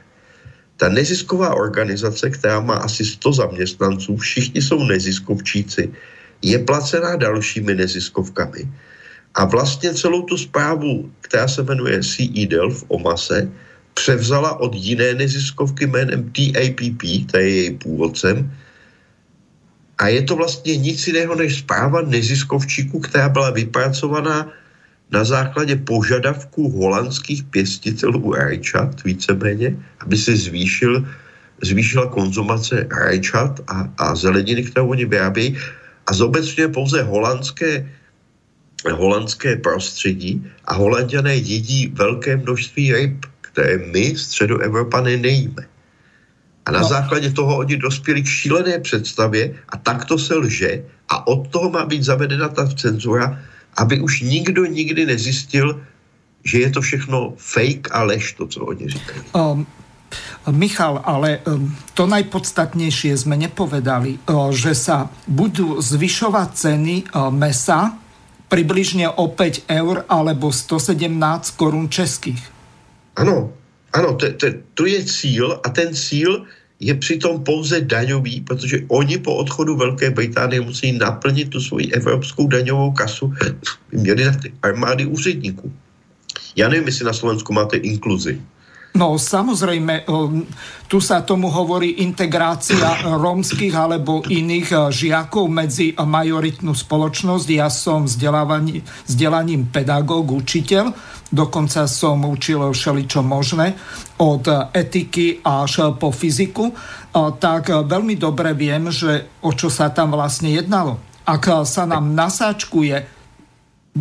Ta nezisková organizace, která má asi 100 zaměstnanců, všichni jsou neziskovčíci, je placená dalšími neziskovkami. A vlastně celou tu zprávu, která se jmenuje CE Delft o mase, převzala od jiné neziskovky jménem TAPP, to je její původcem. A je to vlastně nic jiného než zpráva neziskovčíků, která byla vypracovaná na základě požadavků holandských pěstitelů rajčat, víceméně, aby se zvýšila konzumace rajčat a zeleniny, kterou oni vyrábějí. A zobecně pouze holandské prostředí a Holanďané jedí velké množství ryb, které my, Středoevropany, nejíme. A na základě toho oni dospěli k šílené představě a takto se lže a od toho má být zavedena ta cenzura, aby už nikdo nikdy nezjistil, že je to všechno fake a lež, to, co oni říkají. Michal, ale to najpodstatnejšie sme nepovedali, že sa budú zvyšovať ceny mesa približne o 5 eur alebo 117 korún českých. Ano, ano, to je cíl a ten cíl je přitom pouze daňový, protože oni po odchodu Velké Británie musí naplnit tu svoji evropskou daňovou kasu. Měli na ty armády úředníků. Já nevím, jestli na Slovensku máte inkluzi. No samozrejme, tu sa tomu hovorí integrácia rómskych alebo iných žiakov medzi majoritnú spoločnosť. Ja som vzdelaním pedagóg, učiteľ, dokonca som učil všeličo možné, od etiky až po fyziku, tak veľmi dobre viem, že o čo sa tam vlastne jednalo. Ak sa nám nasáčkuje,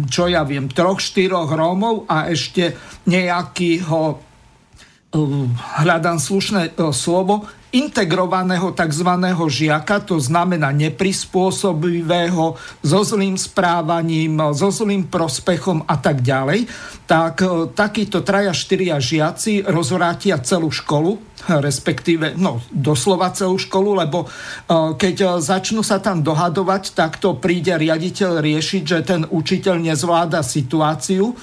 čo ja viem, 3-4 Rómov a ešte nejakýho, hľadám slušné slovo, integrovaného takzvaného žiaka, to znamená neprispôsobivého, so zlým správaním, so zlým prospechom a tak ďalej, tak takíto 3-4 žiaci rozvrátia celú školu, respektíve, doslova celú školu, lebo keď začnú sa tam dohadovať, tak to príde riaditeľ riešiť, že ten učiteľ nezvláda situáciu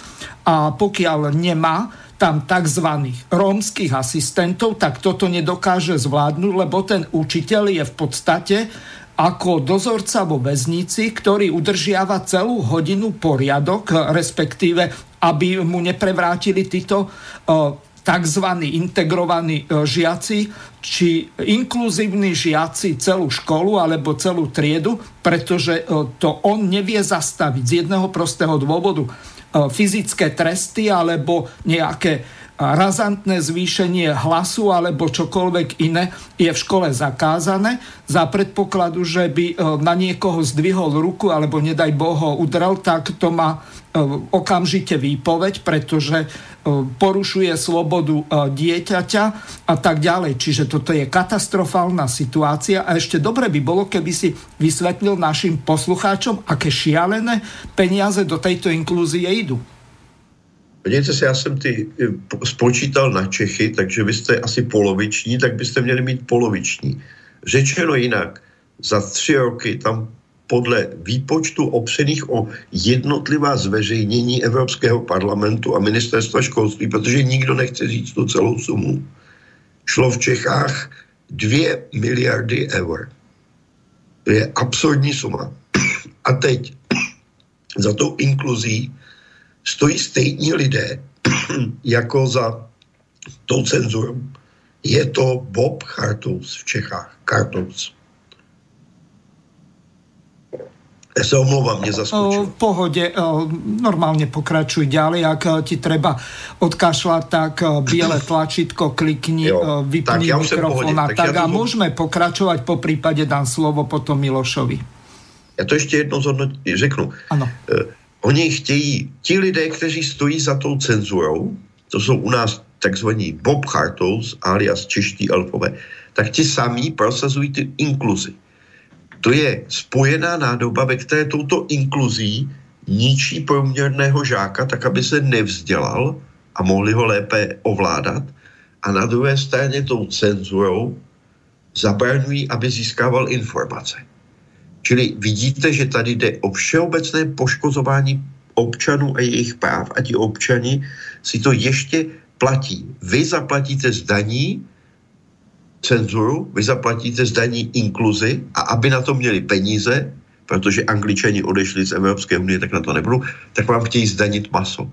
a pokiaľ nemá tam tzv. Rómskych asistentov, tak toto nedokáže zvládnuť, lebo ten učiteľ je v podstate ako dozorca vo väznici, ktorý udržiava celú hodinu poriadok, respektíve, aby mu neprevrátili títo tzv. Integrovaní žiaci, či inkluzívni žiaci celú školu alebo celú triedu, pretože to on nevie zastaviť z jedného prostého dôvodu. Fyzické tresty alebo nejaké razantné zvýšenie hlasu alebo čokoľvek iné je v škole zakázané za predpokladu, že by na niekoho zdvihol ruku alebo nedaj Boho udrel, tak to má okamžite výpoveď, pretože porušuje slobodu dieťaťa a tak ďalej. Čiže toto je katastrofálna situácia a ešte dobre by bolo, keby si vysvetlil našim poslucháčom, aké šialené peniaze do tejto inklúzie idú. Podívejte se, já jsem ty spočítal na Čechy, takže vy jste asi poloviční, tak byste měli mít poloviční. Řečeno jinak, za 3 roky tam podle výpočtu opřených o jednotlivá zveřejnění Evropského parlamentu a ministerstva školství, protože nikdo nechce říct tu celou sumu, šlo v Čechách 2 miliardy eur. To je absurdní suma. A teď za tou inkluzí stojí stejní lidé jako za tou cenzurou. Je to Bob Kartous v Čechách. Kartous. Ja sa omlúvam, nezaskočil. V pohode, normálne pokračuj ďalej. Ak ti treba odkašľať, tak biele tlačítko klikni, vypni mikrofón a tak. A môžeme pokračovať, po prípade dám slovo potom Milošovi. Ja to ešte jednou řeknu. Ano. Oni chtějí, ti lidé, kteří stojí za tou cenzurou, to jsou u nás takzvaní Bob Kartous, alias čeští elfové, tak ti samí prosazují ty inkluzi. To je spojená nádoba, ve které touto inkluzí ničí průměrného žáka, tak aby se nevzdělal a mohli ho lépe ovládat. A na druhé straně tou cenzurou zabraňují, aby získával informace. Čili vidíte, že tady jde o všeobecné poškozování občanů a jejich práv a ti občani si to ještě platí. Vy zaplatíte z daní cenzuru, vy zaplatíte z daní inkluzi a aby na to měli peníze, protože Angličani odešli z Evropské unie, tak na to nebudou, tak vám chtějí zdanit maso.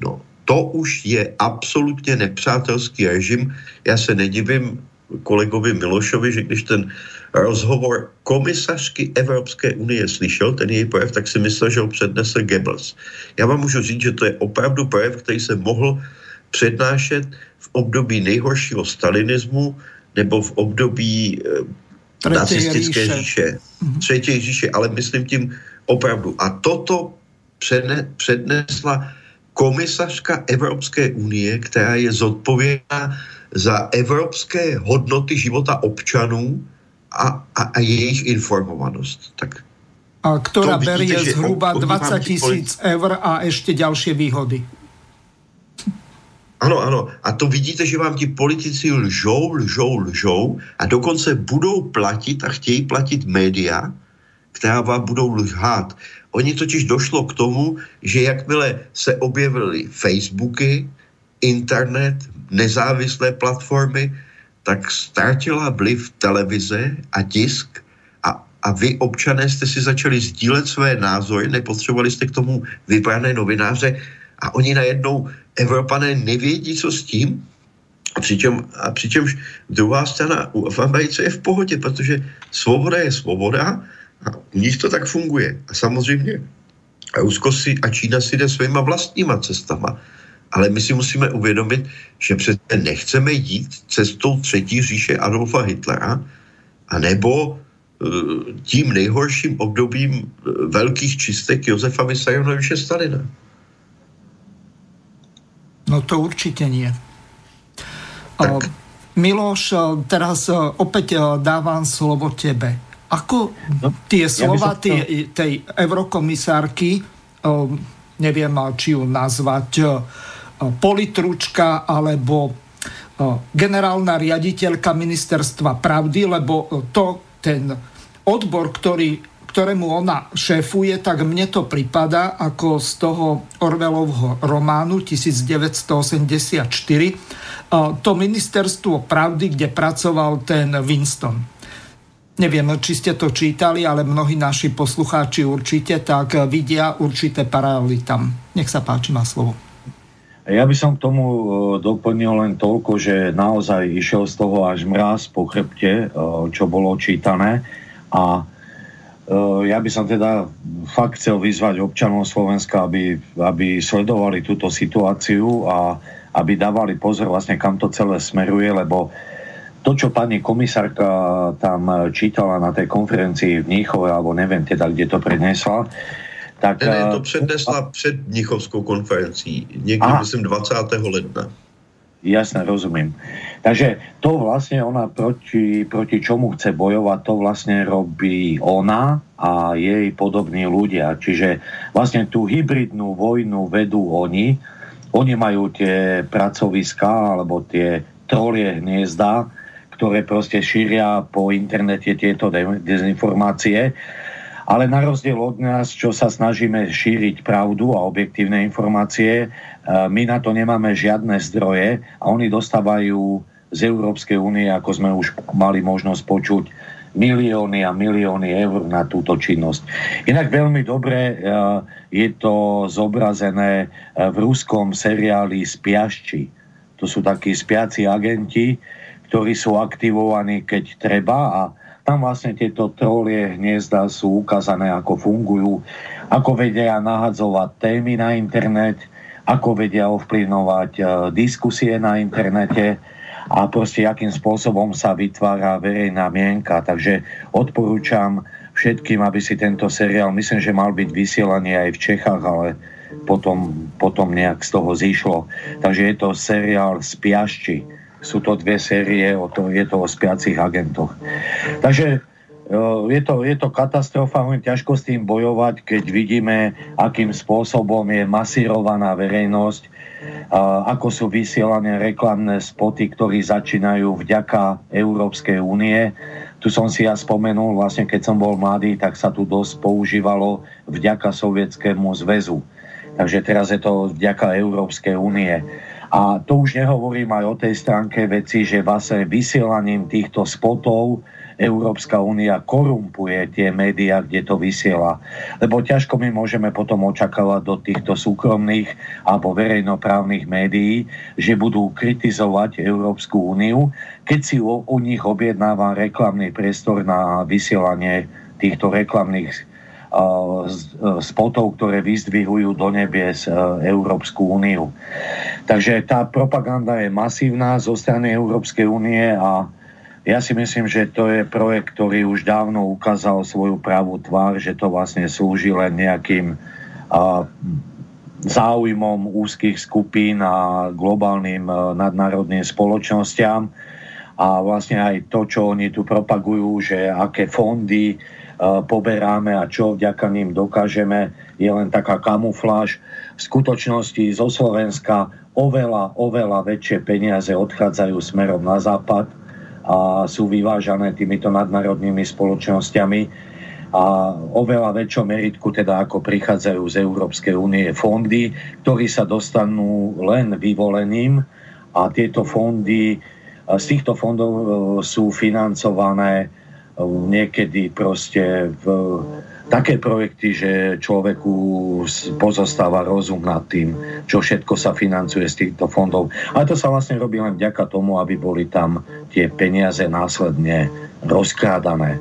No, to už je absolutně nepřátelský režim. Já se nedivím kolegovi Milošovi, že když ten rozhovor komisařky Evropské unie slyšel, ten její projev, tak si myslel, že ho přednese Goebbels. Já vám můžu říct, že to je opravdu projev, který se mohl přednášet v období nejhoršího stalinismu nebo v období nacistické říše, třetí říše, ale myslím tím opravdu. A toto přednesla komisařka Evropské unie, která je zodpovědná za evropské hodnoty života občanů a jejich informovanost. Tak a ktorá berie zhruba 20 000 eur a ešte ďalšie výhody. Ano, ano. A to vidíte, že vám ti politici lžou a dokonce budou platit a chtějí platit média, která vám budou lžát. Oni totiž došlo k tomu, že jakmile se objevily Facebooky, internet, nezávislé platformy, tak ztratila vliv televize a tisk a vy občané jste si začali sdílet své názory, nepotřebovali jste k tomu vybrané novináře a oni najednou, Evropané nevědí, co s tím, přičemž druhá strana v Americe je v pohodě, protože svoboda je svoboda a u nich to tak funguje. A samozřejmě Rusko si a Čína si jde svýma vlastníma cestama. Ale my si musíme uvědomit, že přece nechceme jít cestou třetí říše Adolfa Hitlera anebo tím nejhorším obdobím velkých čistek Josefa Vissarionoviče Stalina. No to určite nie. Tak. Miloš, teraz opäť dávam slovo tebe. Ako tie slova tej eurokomisárky, neviem, či ju nazvať politručka alebo generálna riaditeľka ministerstva pravdy, lebo to ten odbor, ktorému ona šéfuje, tak mne to pripadá ako z toho Orwellovho románu 1984, to ministerstvo pravdy, kde pracoval ten Winston. Neviem, či ste to čítali, ale mnohí naši poslucháči určite tak vidia určité paralely tam. Nech sa páči, má slovo. Ja by som k tomu doplnil len toľko, že naozaj išiel z toho až mráz po chrbte, čo bolo čítané a ja by som teda fakt chcel vyzvať občanov Slovenska, aby sledovali túto situáciu a aby dávali pozor vlastne, kam to celé smeruje, lebo to, čo pani komisárka tam čítala na tej konferencii v Mníchove, alebo neviem teda, kde to prednesla, tak... Ne, to prednesla pred Mníchovskou konferencií, niekde myslím 20. ledna. Jasne, rozumiem. Takže to vlastne ona proti čomu chce bojovať, to vlastne robí ona a jej podobní ľudia. Čiže vlastne tú hybridnú vojnu vedú oni. Oni majú tie pracoviská alebo tie trolie hniezda, ktoré proste šíria po internete tieto dezinformácie. Ale na rozdiel od nás, čo sa snažíme šíriť pravdu a objektívne informácie, my na to nemáme žiadne zdroje a oni dostávajú z Európskej únie, ako sme už mali možnosť počuť, milióny a milióny eur na túto činnosť. Inak veľmi dobre je to zobrazené v ruskom seriáli Spiači. To sú takí spiaci agenti, ktorí sú aktivovaní, keď treba a tam vlastne tieto trolie hniezda sú ukázané, ako fungujú, ako vedia nahadzovať témy na internet, ako vedia ovplyvňovať diskusie na internete a proste akým spôsobom sa vytvára verejná mienka. Takže odporúčam všetkým, aby si tento seriál, myslím, že mal byť vysielaný aj v Čechách, ale potom nejak z toho zišlo. Takže je to seriál Spiači. Sú to dve série, je to o spiacich agentoch. Takže je to katastrofa, ťažko s tým bojovať, keď vidíme, akým spôsobom je masírovaná verejnosť, ako sú vysielané reklamné spoty, ktorí začínajú vďaka Európskej únie. Tu som si ja spomenul, vlastne keď som bol mladý, tak sa tu dosť používalo vďaka Sovietskému zväzu. Takže teraz je to vďaka Európskej únie. A to už nehovorím aj o tej stránke veci, že vlastne vysielaním týchto spotov Európska únia korumpuje tie médiá, kde to vysiela. Lebo ťažko my môžeme potom očakávať do týchto súkromných alebo verejnoprávnych médií, že budú kritizovať Európsku úniu, keď si u nich objednáva reklamný priestor na vysielanie týchto reklamných spotov, ktoré vyzdvihujú do nebies Európsku úniu. Takže tá propaganda je masívna zo strany Európskej únie a ja si myslím, že to je projekt, ktorý už dávno ukázal svoju pravú tvár, že to vlastne slúži len nejakým záujmom úzkých skupín a globálnym nadnárodným spoločnostiam. A vlastne aj to, čo oni tu propagujú, že aké fondy poberáme a čo vďaka ním dokážeme, je len taká kamufláž. V skutočnosti zo Slovenska oveľa väčšie peniaze odchádzajú smerom na západ a sú vyvážané týmito nadnárodnými spoločnosťami a oveľa väčšom meritku teda ako prichádzajú z Európskej únie fondy, ktorí sa dostanú len vyvoleným a tieto fondy, z týchto fondov sú financované niekedy proste v také projekty, že človeku pozostáva rozum nad tým, čo všetko sa financuje z týchto fondov. Ale to sa vlastne robí len vďaka tomu, aby boli tam tie peniaze následne rozkrádané.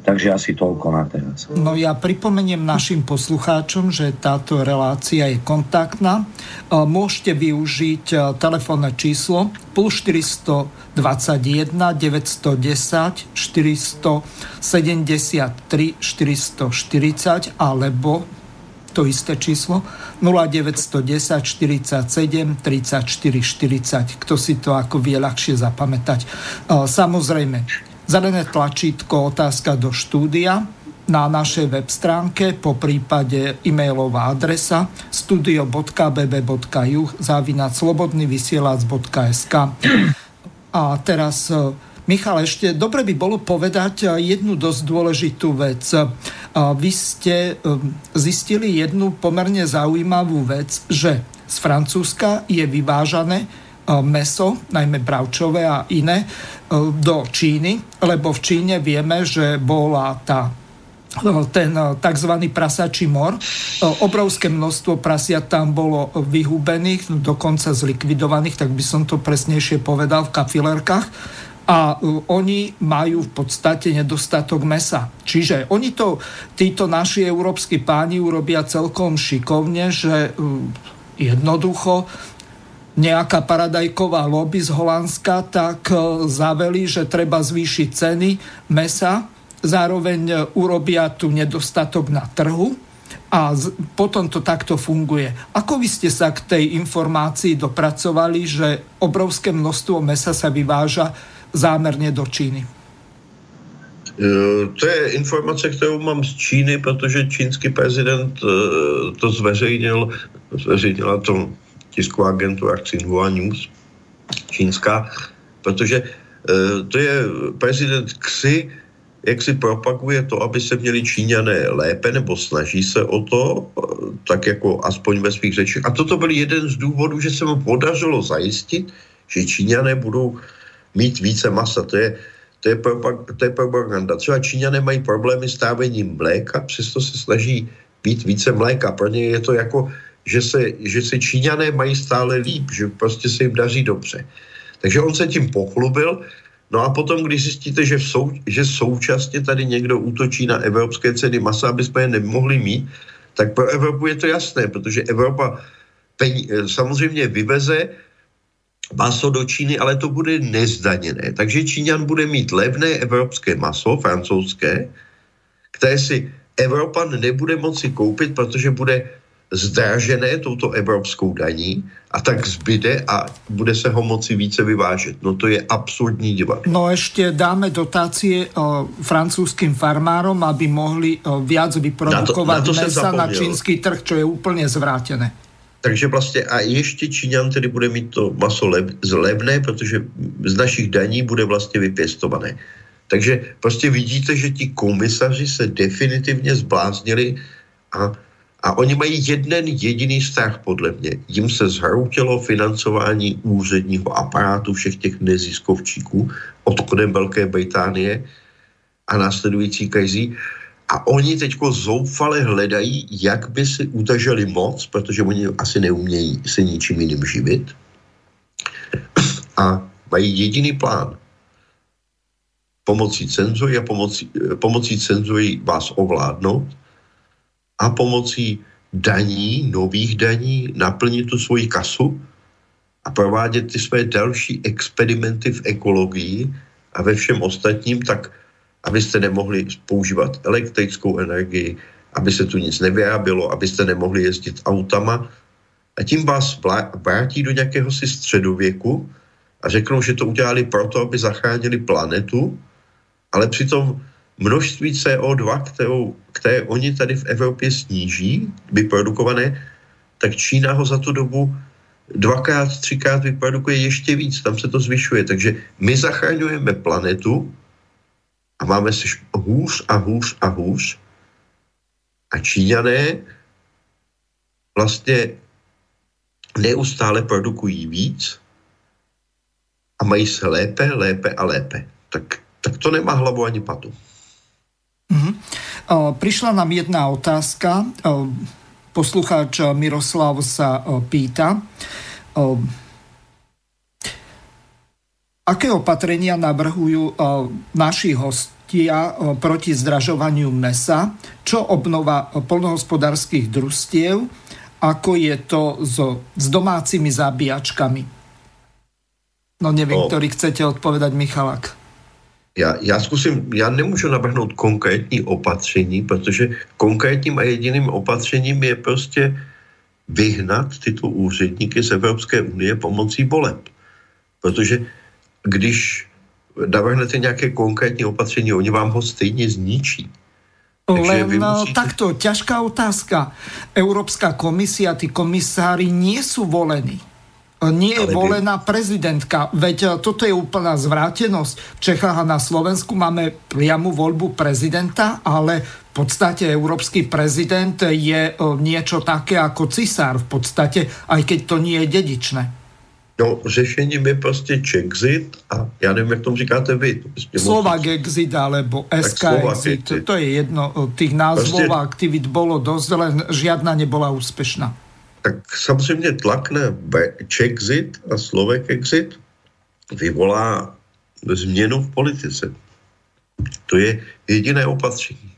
Takže asi toľko na teraz. No ja pripomeniem našim poslucháčom, že táto relácia je kontaktná. Môžete využiť telefónne číslo plus 421 910 473 440 alebo to isté číslo 0910 47 34 40. Kto si to ako vie ľahšie zapamätať. Samozrejme, zelené tlačítko otázka do štúdia na našej web stránke, po prípade e-mailová adresa studio.bb.juh@slobodnyvysielac.sk. A teraz, Michal, ešte dobre by bolo povedať jednu dosť dôležitú vec. Vy ste zistili jednu pomerne zaujímavú vec, že z Francúzska je vyvážané mäso, najmä bravčové a iné, do Číny, lebo v Číne vieme, že bola ten tzv. Prasačí mor. Obrovské množstvo prasiat tam bolo vyhubených, dokonca zlikvidovaných, tak by som to presnejšie povedal, v kafilérkach. A oni majú v podstate nedostatok mäsa. Čiže oni to, títo naši európsky páni urobia celkom šikovne, že jednoducho nejaká paradajková lobby z Holandska tak zaveli, že treba zvýšiť ceny mäsa, zároveň urobia tu nedostatok na trhu a potom to takto funguje. Ako vy ste sa k tej informácii dopracovali, že obrovské množstvo mäsa sa vyváža zámerne do Číny? To je informace, kterou mám z Číny, protože čínský prezident to zveřejnila to tisková agentura Xinhua News čínská, protože to je prezident Xi, jak si propaguje to, aby se měli Číňané lépe, nebo snaží se o to, tak jako aspoň ve svých řečích. A toto byl jeden z důvodů, že se mu podařilo zajistit, že Číňané budou mít více masa. To je propaganda. Třeba Číňané mají problémy s trávením mléka, přesto se snaží pít více mléka. Pro ně je to jako že se Číňané mají stále líp, že prostě se jim daří dobře. Takže on se tím pochlubil, no a potom, když zjistíte, že současně tady někdo útočí na evropské ceny masa, aby jsme je nemohli mít, tak pro Evropu je to jasné, protože Evropa samozřejmě vyveze maso do Číny, ale to bude nezdaněné. Takže Číňan bude mít levné evropské maso, francouzské, které si Evropan nebude moci koupit, protože bude zdražené touto evropskou daní a tak zbyde a bude se ho moci více vyvážet. No to je absurdní divadlo. No ešte dáme dotácie francúzským farmárom, aby mohli viac vyprodukovať mesa na čínsky trh, čo je úplne zvrátené. Takže vlastně a ještě Číňan tedy bude mít to maso levné, protože z našich daní bude vlastně vypěstované. Takže prostě vidíte, že ti komisaři se definitivně zbláznili a A oni mají jeden jediný strach, podle mě. Jim se zhroutilo financování úředního aparátu všech těch neziskovčíků odchodem Velké Británie a následující krizí. A oni teďko zoufale hledají, jak by si udrželi moc, protože oni asi neumějí se ničím jiným živit. A mají jediný plán. Pomocí cenzury a pomocí cenzury vás ovládnout a pomocí daní, nových daní, naplnit tu svoji kasu a provádět ty své další experimenty v ekologii a ve všem ostatním, tak abyste nemohli používat elektrickou energii, aby se tu nic nevyrábělo, abyste nemohli jezdit autama. A tím vás vrátí do nějakého si středověku a řeknou, že to udělali proto, aby zachránili planetu, ale přitom množství CO2, které oni tady v Evropě sníží, vyprodukované, tak Čína ho za tu dobu dvakrát, třikrát vyprodukuje ještě víc, tam se to zvyšuje. Takže my zachraňujeme planetu a máme se hůř a hůř a hůř. A Číňané vlastně neustále produkují víc a mají se lépe, lépe a lépe. Tak to nemá hlavu ani patu. Mm-hmm. Prišla nám jedna otázka. Poslucháč Miroslav sa pýta, aké opatrenia navrhujú naši hostia proti zdražovaniu mäsa, čo obnova poľnohospodárskych družstiev, ako je to s domácimi zabíjačkami? No neviem, ktorý chcete odpovedať, Michalák. Já zkusím, já nemůžu navrhnout konkrétní opatření, protože konkrétním a jediným opatřením je prostě vyhnat tyto úředníky z Evropské unie pomocí voleb. Protože když navrhnete nějaké konkrétní opatření, oni vám ho stejně zničí. Len musíte... takto, ťažká otázka. Európska komisia, tí komisári nie sú volení. Nie je volená prezidentka. Veď toto je úplná zvrátenosť. V Čechách a na Slovensku máme priamu voľbu prezidenta, ale v podstate európsky prezident je niečo také ako cisár v podstate, aj keď to nie je dedičné. No, řešením je proste Czexit a ja neviem, jak tomu říkáte vy. Slovakexit alebo SKexit. To je jedno. Tých názvov a aktivít bolo dosť, len žiadna nebola úspešná. Tak samozřejmě tlak na Czexit a Slovakexit vyvolá změnu v politice. To je jediné opatření.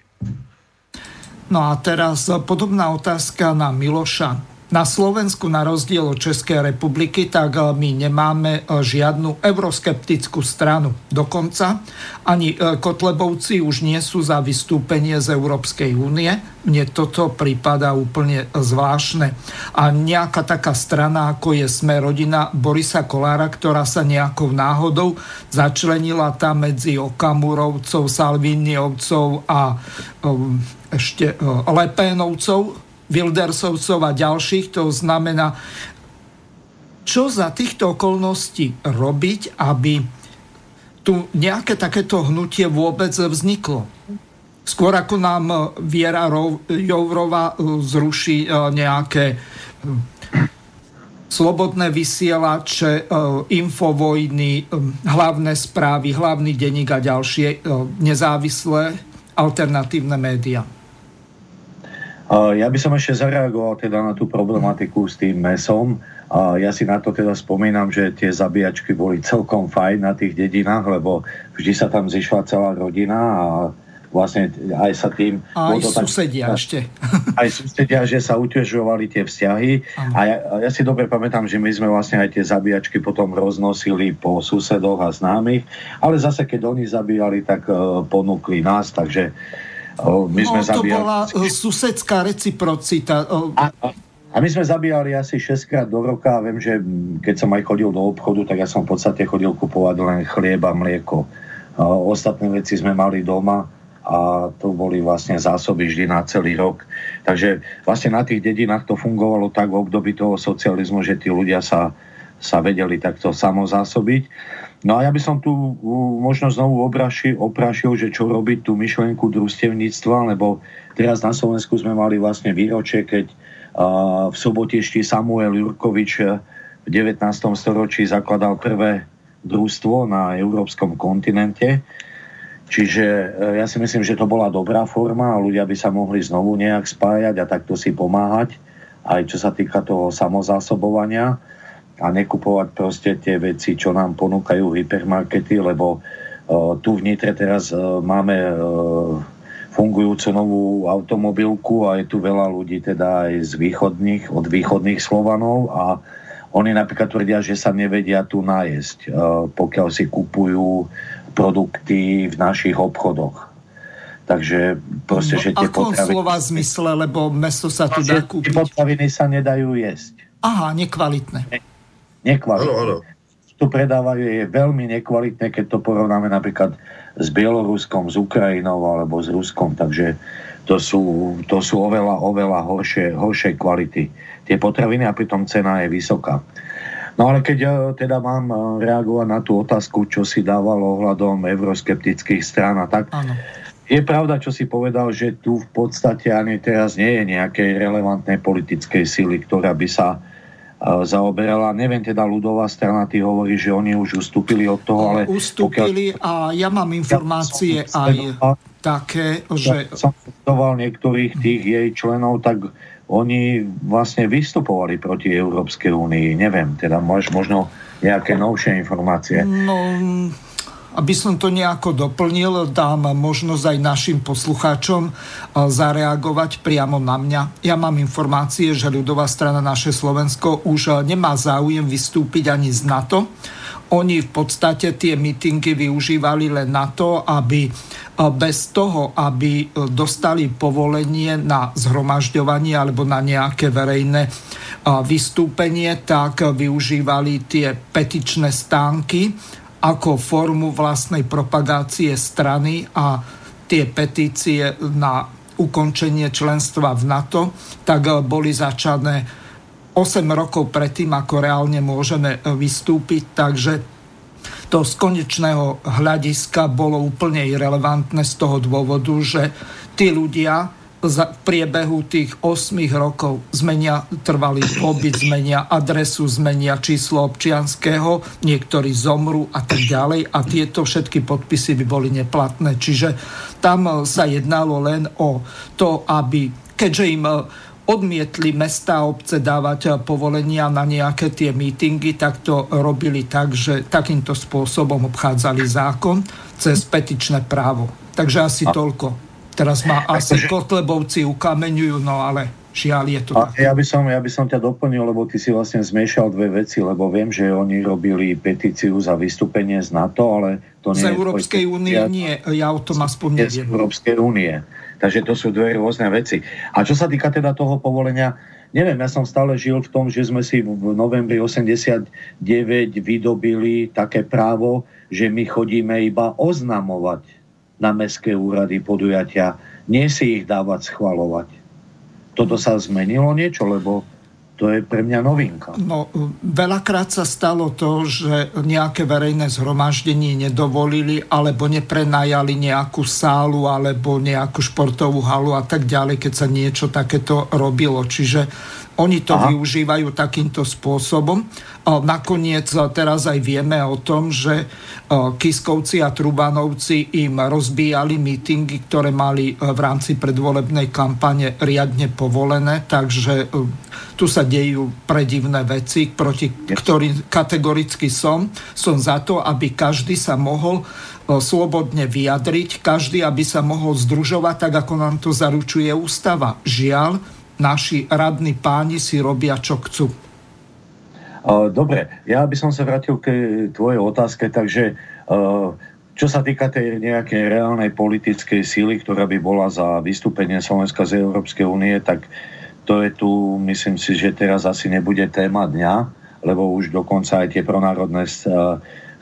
No a teraz podobná otázka na Miloša. Na Slovensku, na rozdiel od Českej republiky, tak my nemáme žiadnu euroskeptickú stranu. Dokonca ani Kotlebovci už nie sú za vystúpenie z Európskej únie. Mne toto prípada úplne zvláštne. A nejaká taká strana, ako je Sme rodina Borisa Kolára, ktorá sa nejakou náhodou začlenila tam medzi Okamurovcov, Salvíniovcov a ešte Lepenovcov, Wildersovcov a ďalších, to znamená, čo za týchto okolností robiť, aby tu nejaké takéto hnutie vôbec vzniklo. Skôr ako nám Viera Jourová zruší nejaké slobodné vysielače, infovojny, hlavné správy, hlavný denník a ďalšie nezávislé alternatívne médiá. Ja by som ešte zareagoval teda na tú problematiku s tým mesom. Ja si na to teda spomínam, že tie zabíjačky boli celkom fajn na tých dedinách, lebo vždy sa tam zišla celá rodina a vlastne aj sa tým... Aj susedia ešte. Aj susedia, že sa utiežovali tie vzťahy. Aha. A ja si dobre pamätám, že my sme vlastne aj tie zabíjačky potom roznosili po susedoch a známych, ale zase keď oni zabíjali, tak ponúkli nás, takže... My sme to zabíjali... bola susedská reciprocita. A my sme zabíjali asi 6-krát do roka. Viem, že keď som aj chodil do obchodu, tak ja som v podstate chodil kupovať len chlieb a mlieko. Ostatné veci sme mali doma a to boli vlastne zásoby vždy na celý rok. Takže vlastne na tých dedinách to fungovalo tak v období toho socializmu, že tí ľudia sa vedeli takto samozásobiť. No a ja by som tu možno znovu oprašil, že čo robiť tú myšlienku družstevníctva, lebo teraz na Slovensku sme mali vlastne výročie, keď v Sobotiešti Samuel Jurkovič v 19. storočí zakladal prvé družstvo na európskom kontinente. Čiže ja si myslím, že to bola dobrá forma a ľudia by sa mohli znovu nejak spájať a takto si pomáhať, aj čo sa týka toho samozásobovania, a nekupovať proste tie veci, čo nám ponúkajú hypermarkety, lebo tu v Nitre teraz máme fungujúcu novú automobilku a je tu veľa ľudí teda aj od východných Slovanov, a oni napríklad tvrdia, že sa nevedia tu nájsť, pokiaľ si kupujú produkty v našich obchodoch. Takže proste, že tie potraviny... slova zmysle, lebo mesto sa tu dá kúpiť. Potraviny sa nedajú jesť. Aha, nekvalitné. Nekvalitné. Ano. Tu predávajú, je veľmi nekvalitné, keď to porovnáme napríklad s Bieloruskom, s Ukrajinou alebo s Ruskom, takže to sú oveľa horšie kvality tie potraviny a pritom cena je vysoká. No ale keď ja teda mám reagovať na tú otázku, čo si dávalo ohľadom euroskeptických strán a tak, ano. Je pravda, čo si povedal, že tu v podstate ani teraz nie je nejakej relevantnej politickej síly, ktorá by sa zaoberala. Neviem, teda ľudová strana, ty hovorí, že oni už ustúpili od toho, ale... Ustúpili a ja mám informácie také, že... Ja som sledoval niektorých tých jej členov, tak oni vlastne vystupovali proti Európskej únii. Neviem, teda máš možno nejaké novšie informácie. No, aby som to nejako doplnil, dám možnosť aj našim poslucháčom zareagovať priamo na mňa. Ja mám informácie, že ľudová strana Naše Slovensko už nemá záujem vystúpiť ani z NATO. Oni v podstate tie mítingy využívali len na to, aby bez toho, aby dostali povolenie na zhromažďovanie alebo na nejaké verejné vystúpenie, tak využívali tie petičné stánky ako formu vlastnej propagácie strany a tie petície na ukončenie členstva v NATO, tak boli začané 8 rokov predtým, ako reálne môžeme vystúpiť, takže to z konečného hľadiska bolo úplne irelevantné z toho dôvodu, že tí ľudia v priebehu tých 8 rokov zmenia trvalý pobyt, zmenia adresu, zmenia číslo občianskeho, niektorí zomru a tak ďalej a tieto všetky podpisy by boli neplatné. Čiže tam sa jednalo len o to, aby, keďže im odmietli mesta a obce dávať povolenia na nejaké tie mítingy, tak to robili tak, že takýmto spôsobom obchádzali zákon cez petičné právo. Takže asi toľko. Teraz má asi Kotlebovci ukameňujú, no ale žiaľ je to tak. Ja by som ťa doplnil, lebo ty si vlastne zmiešal dve veci, lebo viem, že oni robili petíciu za vystúpenie z NATO, ale to nie je... Z Európskej únie nie, ja o tom aspoň neviem. Z Európskej únie. Takže to sú dve rôzne veci. A čo sa týka teda toho povolenia, neviem, ja som stále žil v tom, že sme si v novembri 89 vydobili také právo, že my chodíme iba oznamovať na mestské úrady podujatia, nie si ich dávať schvaľovať. Toto sa zmenilo niečo, lebo to je pre mňa novinka. No, veľakrát sa stalo to, že nejaké verejné zhromaždenie nedovolili alebo neprenajali nejakú sálu alebo nejakú športovú halu a tak ďalej, keď sa niečo takéto robilo. Čiže oni to využívajú takýmto spôsobom. Nakoniec teraz aj vieme o tom, že Kiskovci a Trubanovci im rozbíjali mítingy, ktoré mali v rámci predvolebnej kampane riadne povolené, takže tu sa dejú predivné veci, proti ktorým kategoricky som za to, aby každý sa mohol slobodne vyjadriť, každý, aby sa mohol združovať, tak ako nám to zaručuje ústava. Žiaľ, naši radní páni si robia, čo chcú. Dobre, ja by som sa vrátil k tvojej otázke, takže čo sa týka tej nejakej reálnej politickej síly, ktorá by bola za vystúpenie Slovenska z Európskej únie, tak to je tu, myslím si, že teraz asi nebude téma dňa, lebo už dokonca aj tie pronárodné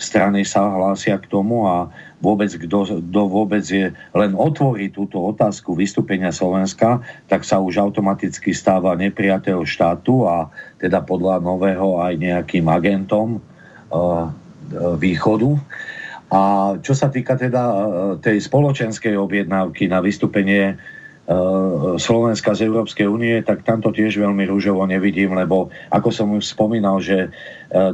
strany sa hlásia k tomu a vôbec, kto vôbec je, len otvorí túto otázku vystúpenia Slovenska, tak sa už automaticky stáva nepriateľ štátu a teda podľa nového aj nejakým agentom východu. A čo sa týka teda tej spoločenskej objednávky na vystúpenie Slovenska z Európskej únie, tak tam to tiež veľmi ružovo nevidím, lebo ako som už spomínal, že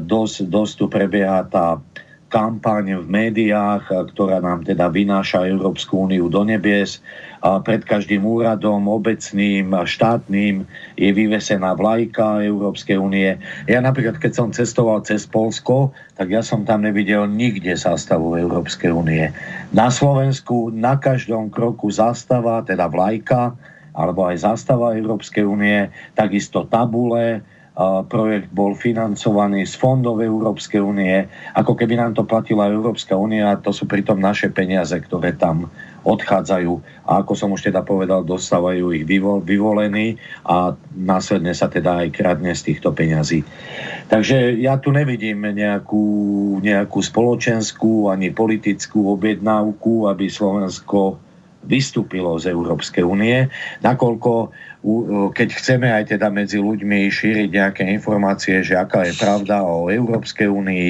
dosť tu prebieha tá kampaň v médiách, ktorá nám teda vynáša Európsku úniu do nebies. A pred každým úradom, obecným, štátnym je vyvesená vlajka Európskej únie. Ja napríklad, keď som cestoval cez Poľsko, tak ja som tam nevidel nikde zástavu Európskej únie. Na Slovensku na každom kroku zástava, teda vlajka, alebo aj zástava Európskej únie, takisto tabule. Projekt bol financovaný z fondov Európskej únie, ako keby nám to platila Európska únia, a to sú pritom naše peniaze, ktoré tam odchádzajú. A ako som už teda povedal, dostávajú ich vyvolení a následne sa teda aj kradne z týchto peňazí. Takže ja tu nevidím nejakú spoločenskú ani politickú objednávku, aby Slovensko vystúpilo z Európskej únie, nakoľko keď chceme aj teda medzi ľuďmi šíriť nejaké informácie, že aká je pravda o Európskej únii,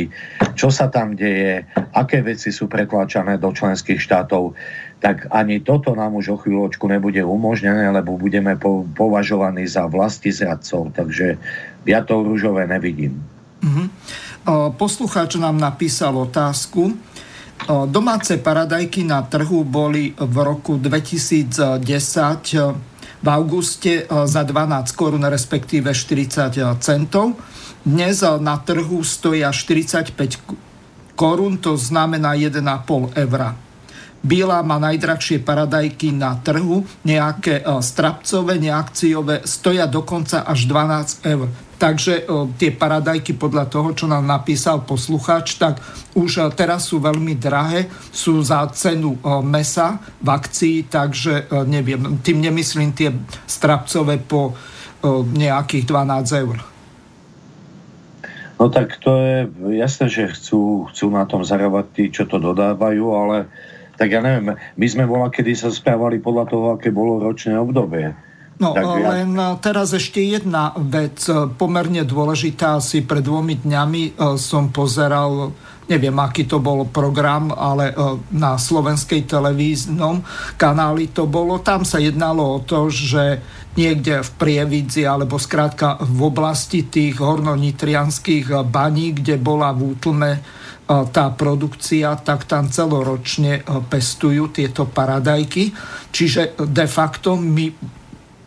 čo sa tam deje, aké veci sú pretláčané do členských štátov, tak ani toto nám už o chvíľočku nebude umožnené, lebo budeme považovaní za vlastizradcov, takže ja to ružové nevidím. Poslucháč nám napísal otázku. Domáce paradajky na trhu boli v roku 2010 v auguste za 12 korún, respektíve 40 centov. Dnes na trhu stoja 45 korún, to znamená 1,5 eura. Biela má najdrahšie paradajky na trhu, nejaké strapcové, neakciové, stoja dokonca až 12 eur. Takže tie paradajky podľa toho, čo nám napísal poslucháč, tak už teraz sú veľmi drahé, sú za cenu mesa v akcii, takže neviem, tým nemyslím tie strapcové po nejakých 12 eur. No tak to je jasné, že chcú na tom zarábať tí, čo to dodávajú, ale tak ja neviem, my sme kedy sa správali podľa toho, aké bolo ročné obdobie. No len teraz ešte jedna vec, pomerne dôležitá. Asi pred 2 dňami som pozeral, neviem aký to bol program, ale na slovenskej televíznom kanáli to bolo. Tam sa jednalo o to, že niekde v Prievidzi, alebo skrátka v oblasti tých hornonitrianskych baní, kde bola v útlme tá produkcia, tak tam celoročne pestujú tieto paradajky. Čiže de facto my,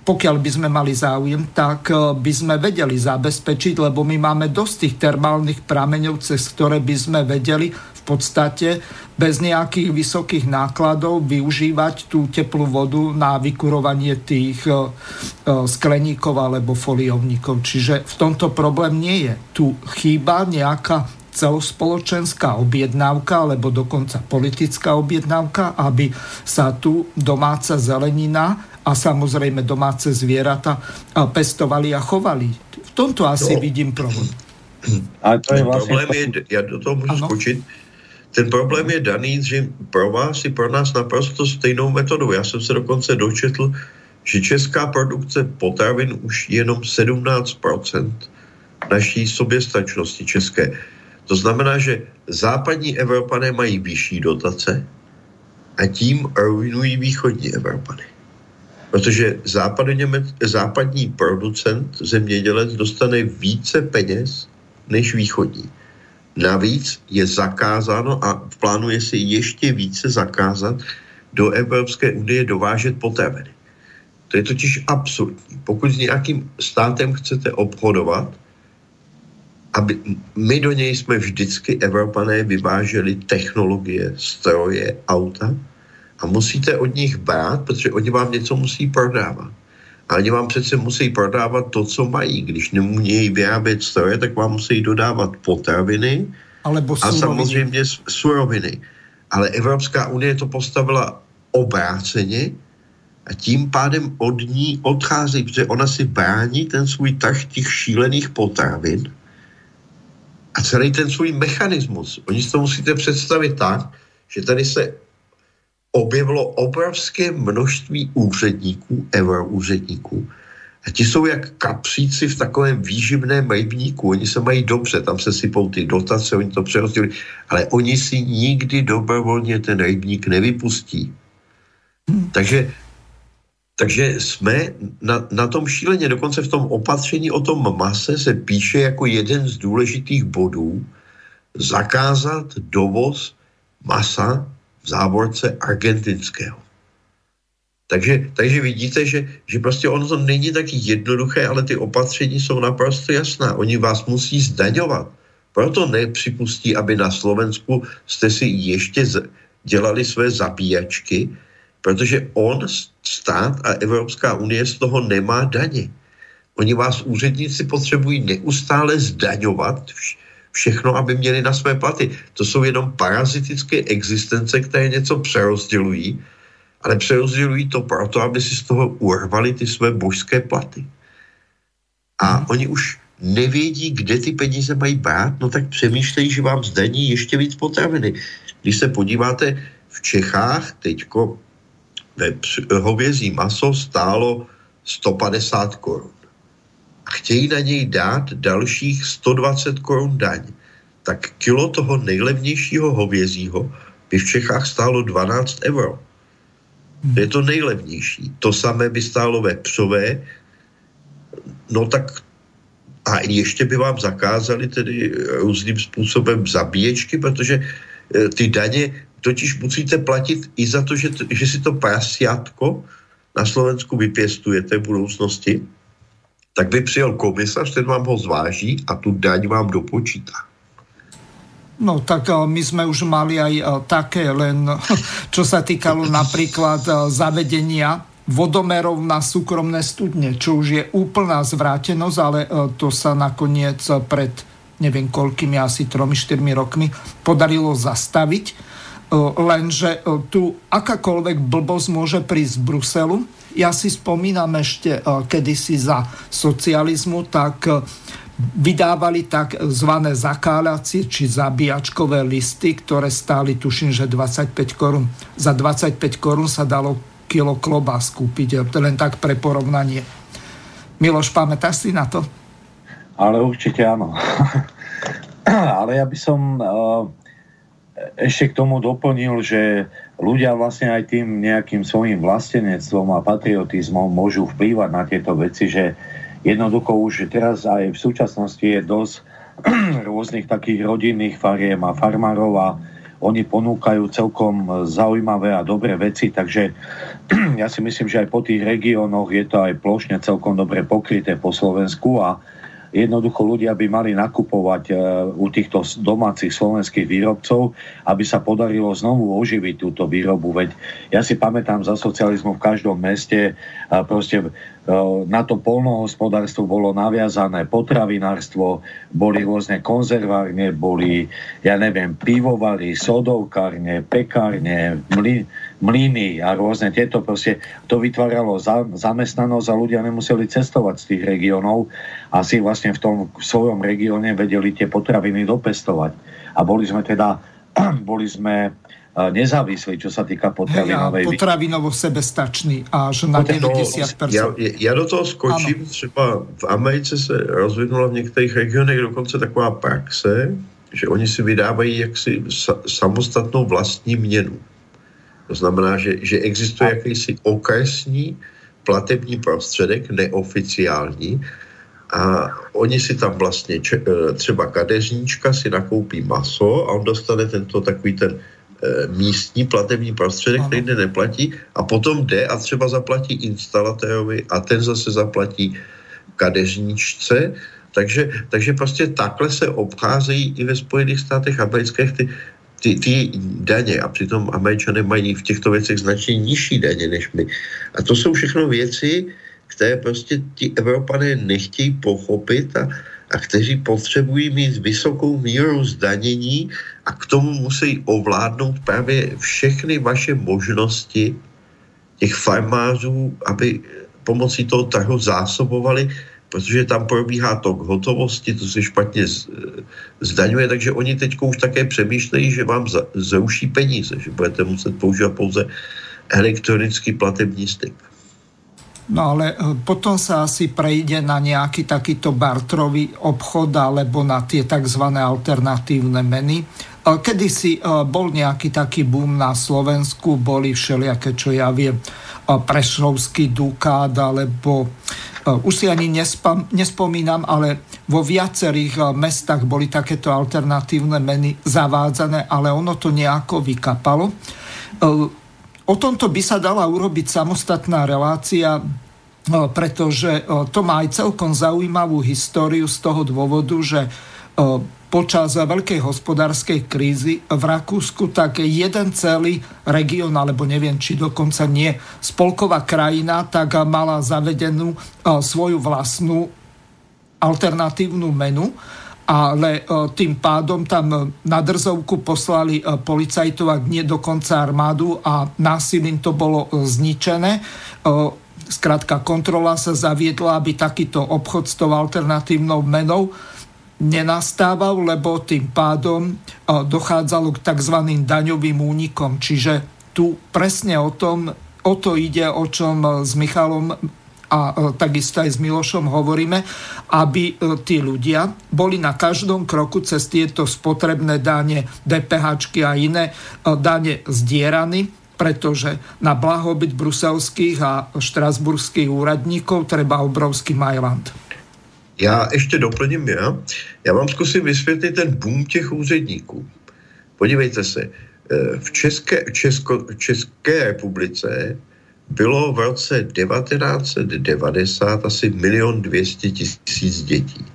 pokiaľ by sme mali záujem, tak by sme vedeli zabezpečiť, lebo my máme dosť tých termálnych prameňov, cez ktoré by sme vedeli v podstate bez nejakých vysokých nákladov využívať tú teplú vodu na vykurovanie tých skleníkov alebo foliovníkov. Čiže v tomto problém nie je. Tu chýba nejaká celospoločenská objednávka alebo dokonca politická objednávka, aby sa tu domáca zelenina a samozrejme domáce zvieratá pestovali a chovali. V tomto asi vidím problém. A to je vlastne problém je, ja do toho môžu skočiť, ten problém je daný, že pro vás i pro nás naprosto stejnou metodou. Já jsem se dokonce dočetl, že česká produkce potravin už jenom 17% naší soběstačnosti české. To znamená, že západní Evropané mají vyšší dotace a tím ruinují východní Evropany. Protože západní producent, zemědělec, dostane více peněz než východní. Navíc je zakázáno a plánuje se ještě více zakázat do Evropské unie dovážet potraviny. To je totiž absurdní. Pokud s nějakým státem chcete obchodovat, aby my do něj jsme vždycky Evropané vyváželi technologie, stroje, auta, a musíte od nich brát, protože oni vám něco musí prodávat. A oni vám přece musí prodávat to, co mají. Když nemumějí vyrábět stroje, tak vám musí dodávat potraviny a samozřejmě suroviny. Ale Evropská unie to postavila obráceně a tím pádem od ní odchází, protože ona si brání ten svůj trh těch šílených potravin a celý ten svůj mechanismus. Oni si to musíte představit tak, že tady se objevilo obrovské množství úředníků, euroúředníků, A ti jsou jak kapříci v takovém výživném majivníku. Oni se mají dobře, tam se sypou ty dotace, oni to přerozdělili, ale oni si nikdy dobrovolně ten rybník nevypustí. Takže jsme na tom šíleně, dokonce v tom opatření o tom mase se píše jako jeden z důležitých bodů zakázat dovoz masa v závorce argentinského. Takže vidíte, že prostě ono to není taky jednoduché, ale ty opatření jsou naprosto jasná. Oni vás musí zdaňovat. Proto nepřipustí, aby na Slovensku jste si ještě dělali své zabíjačky, protože on, stát a Evropská unie z toho nemá daně. Oni vás, úředníci, potřebují neustále zdaňovat všechno, aby měli na své platy. To jsou jenom parazitické existence, které něco přerozdělují, ale přerozdělují to proto, aby si z toho urvali ty své božské platy. A oni už nevědí, kde ty peníze mají brát, no tak přemýšlejí, že vám zdaní ještě víc potraviny. Když se podíváte v Čechách, teďko hovězí maso stálo 150 korun. A chtějí na něj dát dalších 120 korun daň. Tak kilo toho nejlevnějšího hovězího by v Čechách stálo 12 euro. To je to nejlevnější. To samé by stálo vepřové, no tak a ještě by vám zakázali tedy různým způsobem zabíječky, protože ty daně totiž musíte platit i za to, že si to prasiatko na Slovensku vypěstujete v budoucnosti, tak by přijel komisař, ten vám ho zváží a tu daň vám dopočítá. No tak my sme už mali aj také, len čo sa týkalo napríklad zavedenia vodomerov na súkromné studne, čo už je úplná zvrátenosť, ale to sa nakoniec pred neviem koľkými, asi 3-4 rokmi podarilo zastaviť. Lenže tu akákoľvek blbosť môže prísť z Bruselu. Ja si spomínam ešte kedysi za socializmu, tak vydávali takzvané zakáľacie či zabíjačkové listy, ktoré stáli, tuším, že 25 korún. Za 25 korún sa dalo kilo klobás kúpiť, len tak pre porovnanie. Miloš, pamätáš si na to? Ale určite áno. Ale ja by som ešte k tomu doplnil, že ľudia vlastne aj tým nejakým svojím vlastenectvom a patriotizmom môžu vplývať na tieto veci, že jednoducho už teraz aj v súčasnosti je dosť rôznych takých rodinných fariem a farmárov a oni ponúkajú celkom zaujímavé a dobré veci, takže ja si myslím, že aj po tých regiónoch je to aj plošne celkom dobre pokryté po Slovensku a jednoducho ľudia by mali nakupovať u týchto domácich slovenských výrobcov, aby sa podarilo znovu oživiť túto výrobu. Veď ja si pamätám za socializmu v každom meste proste na to poľnohospodárstvo bolo naviazané potravinárstvo, boli rôzne konzervárne, boli, ja neviem, pivovary, sodovkárne, pekárne, mlyny a rôzne tieto proste. To vytváralo zamestnanosť a ľudia nemuseli cestovať z tých regiónov a si vlastne v tom svojom regióne vedeli tie potraviny dopestovať. A boli sme nezávislí, čo sa týka potravinovej. Ja, potravinovo sebestačný až na 90%. Ja do toho skočím, ano. Třeba v Americe se rozvinula v některých regionech dokonce taková praxe, že oni si vydávají jaksi samostatnou vlastní měnu. To znamená, že existuje jakýsi okresní platební prostředek, neoficiální, a oni si tam vlastně třeba kadeřníčka si nakoupí maso a on dostane tento takový ten místní platební prostředek, ano, Nejde neplatí a potom jde a třeba zaplatí instalatérovi a ten zase zaplatí kadeřníčce, takže prostě takhle se obcházejí i ve Spojených státech amerických ty daně a přitom Američané mají v těchto věcech značně nižší daně než my. A to jsou všechno věci, které prostě ti Evropané nechtějí pochopit a kteří potřebují mít vysokou míru zdanění a k tomu musí ovládnout právě všechny vaše možnosti těch farmářů, aby pomocí toho trhu zásobovali, protože tam probíhá tok hotovosti, to se špatně zdaňuje, takže oni teď už také přemýšlejí, že vám zruší peníze, že budete muset používat pouze elektronický platební styk. No ale potom sa asi prejde na nejaký takýto bartrový obchod alebo na tie tzv. Alternatívne meny. Kedysi bol nejaký taký boom na Slovensku, boli všelijaké, čo ja viem, prešovský dukát, alebo už si ani nespomínam, ale vo viacerých mestách boli takéto alternatívne meny zavádzané, ale ono to nejako vykapalo. O tomto by sa dala urobiť samostatná relácia, pretože to má aj celkom zaujímavú históriu z toho dôvodu, že počas veľkej hospodárskej krízy v Rakúsku, tak jeden celý región, alebo neviem, či dokonca nie, spolková krajina, tak mala zavedenú svoju vlastnú alternatívnu menu, ale tým pádom tam na drzovku poslali policajtov, ak nie dokonca armádu, a násilím to bolo zničené. Skrátka, kontrola sa zaviedla, aby takýto obchod s tou alternatívnou menou nenastával, lebo tým pádom dochádzalo k tzv. Daňovým únikom. Čiže tu presne o to ide, o čom s Michalom a takisto aj s Milošom hovoríme, aby tí ľudia boli na každom kroku cez tieto spotrebné dane, DPHčky a iné dane zdieraní, pretože na blahobyt bruselských a štrasburských úradníkov treba obrovský majland. Já ještě doplním, já vám zkusím vysvětlit ten boom těch úředníků. Podívejte se, v České republice bylo v roce 1990 asi 1 200 000 dětí,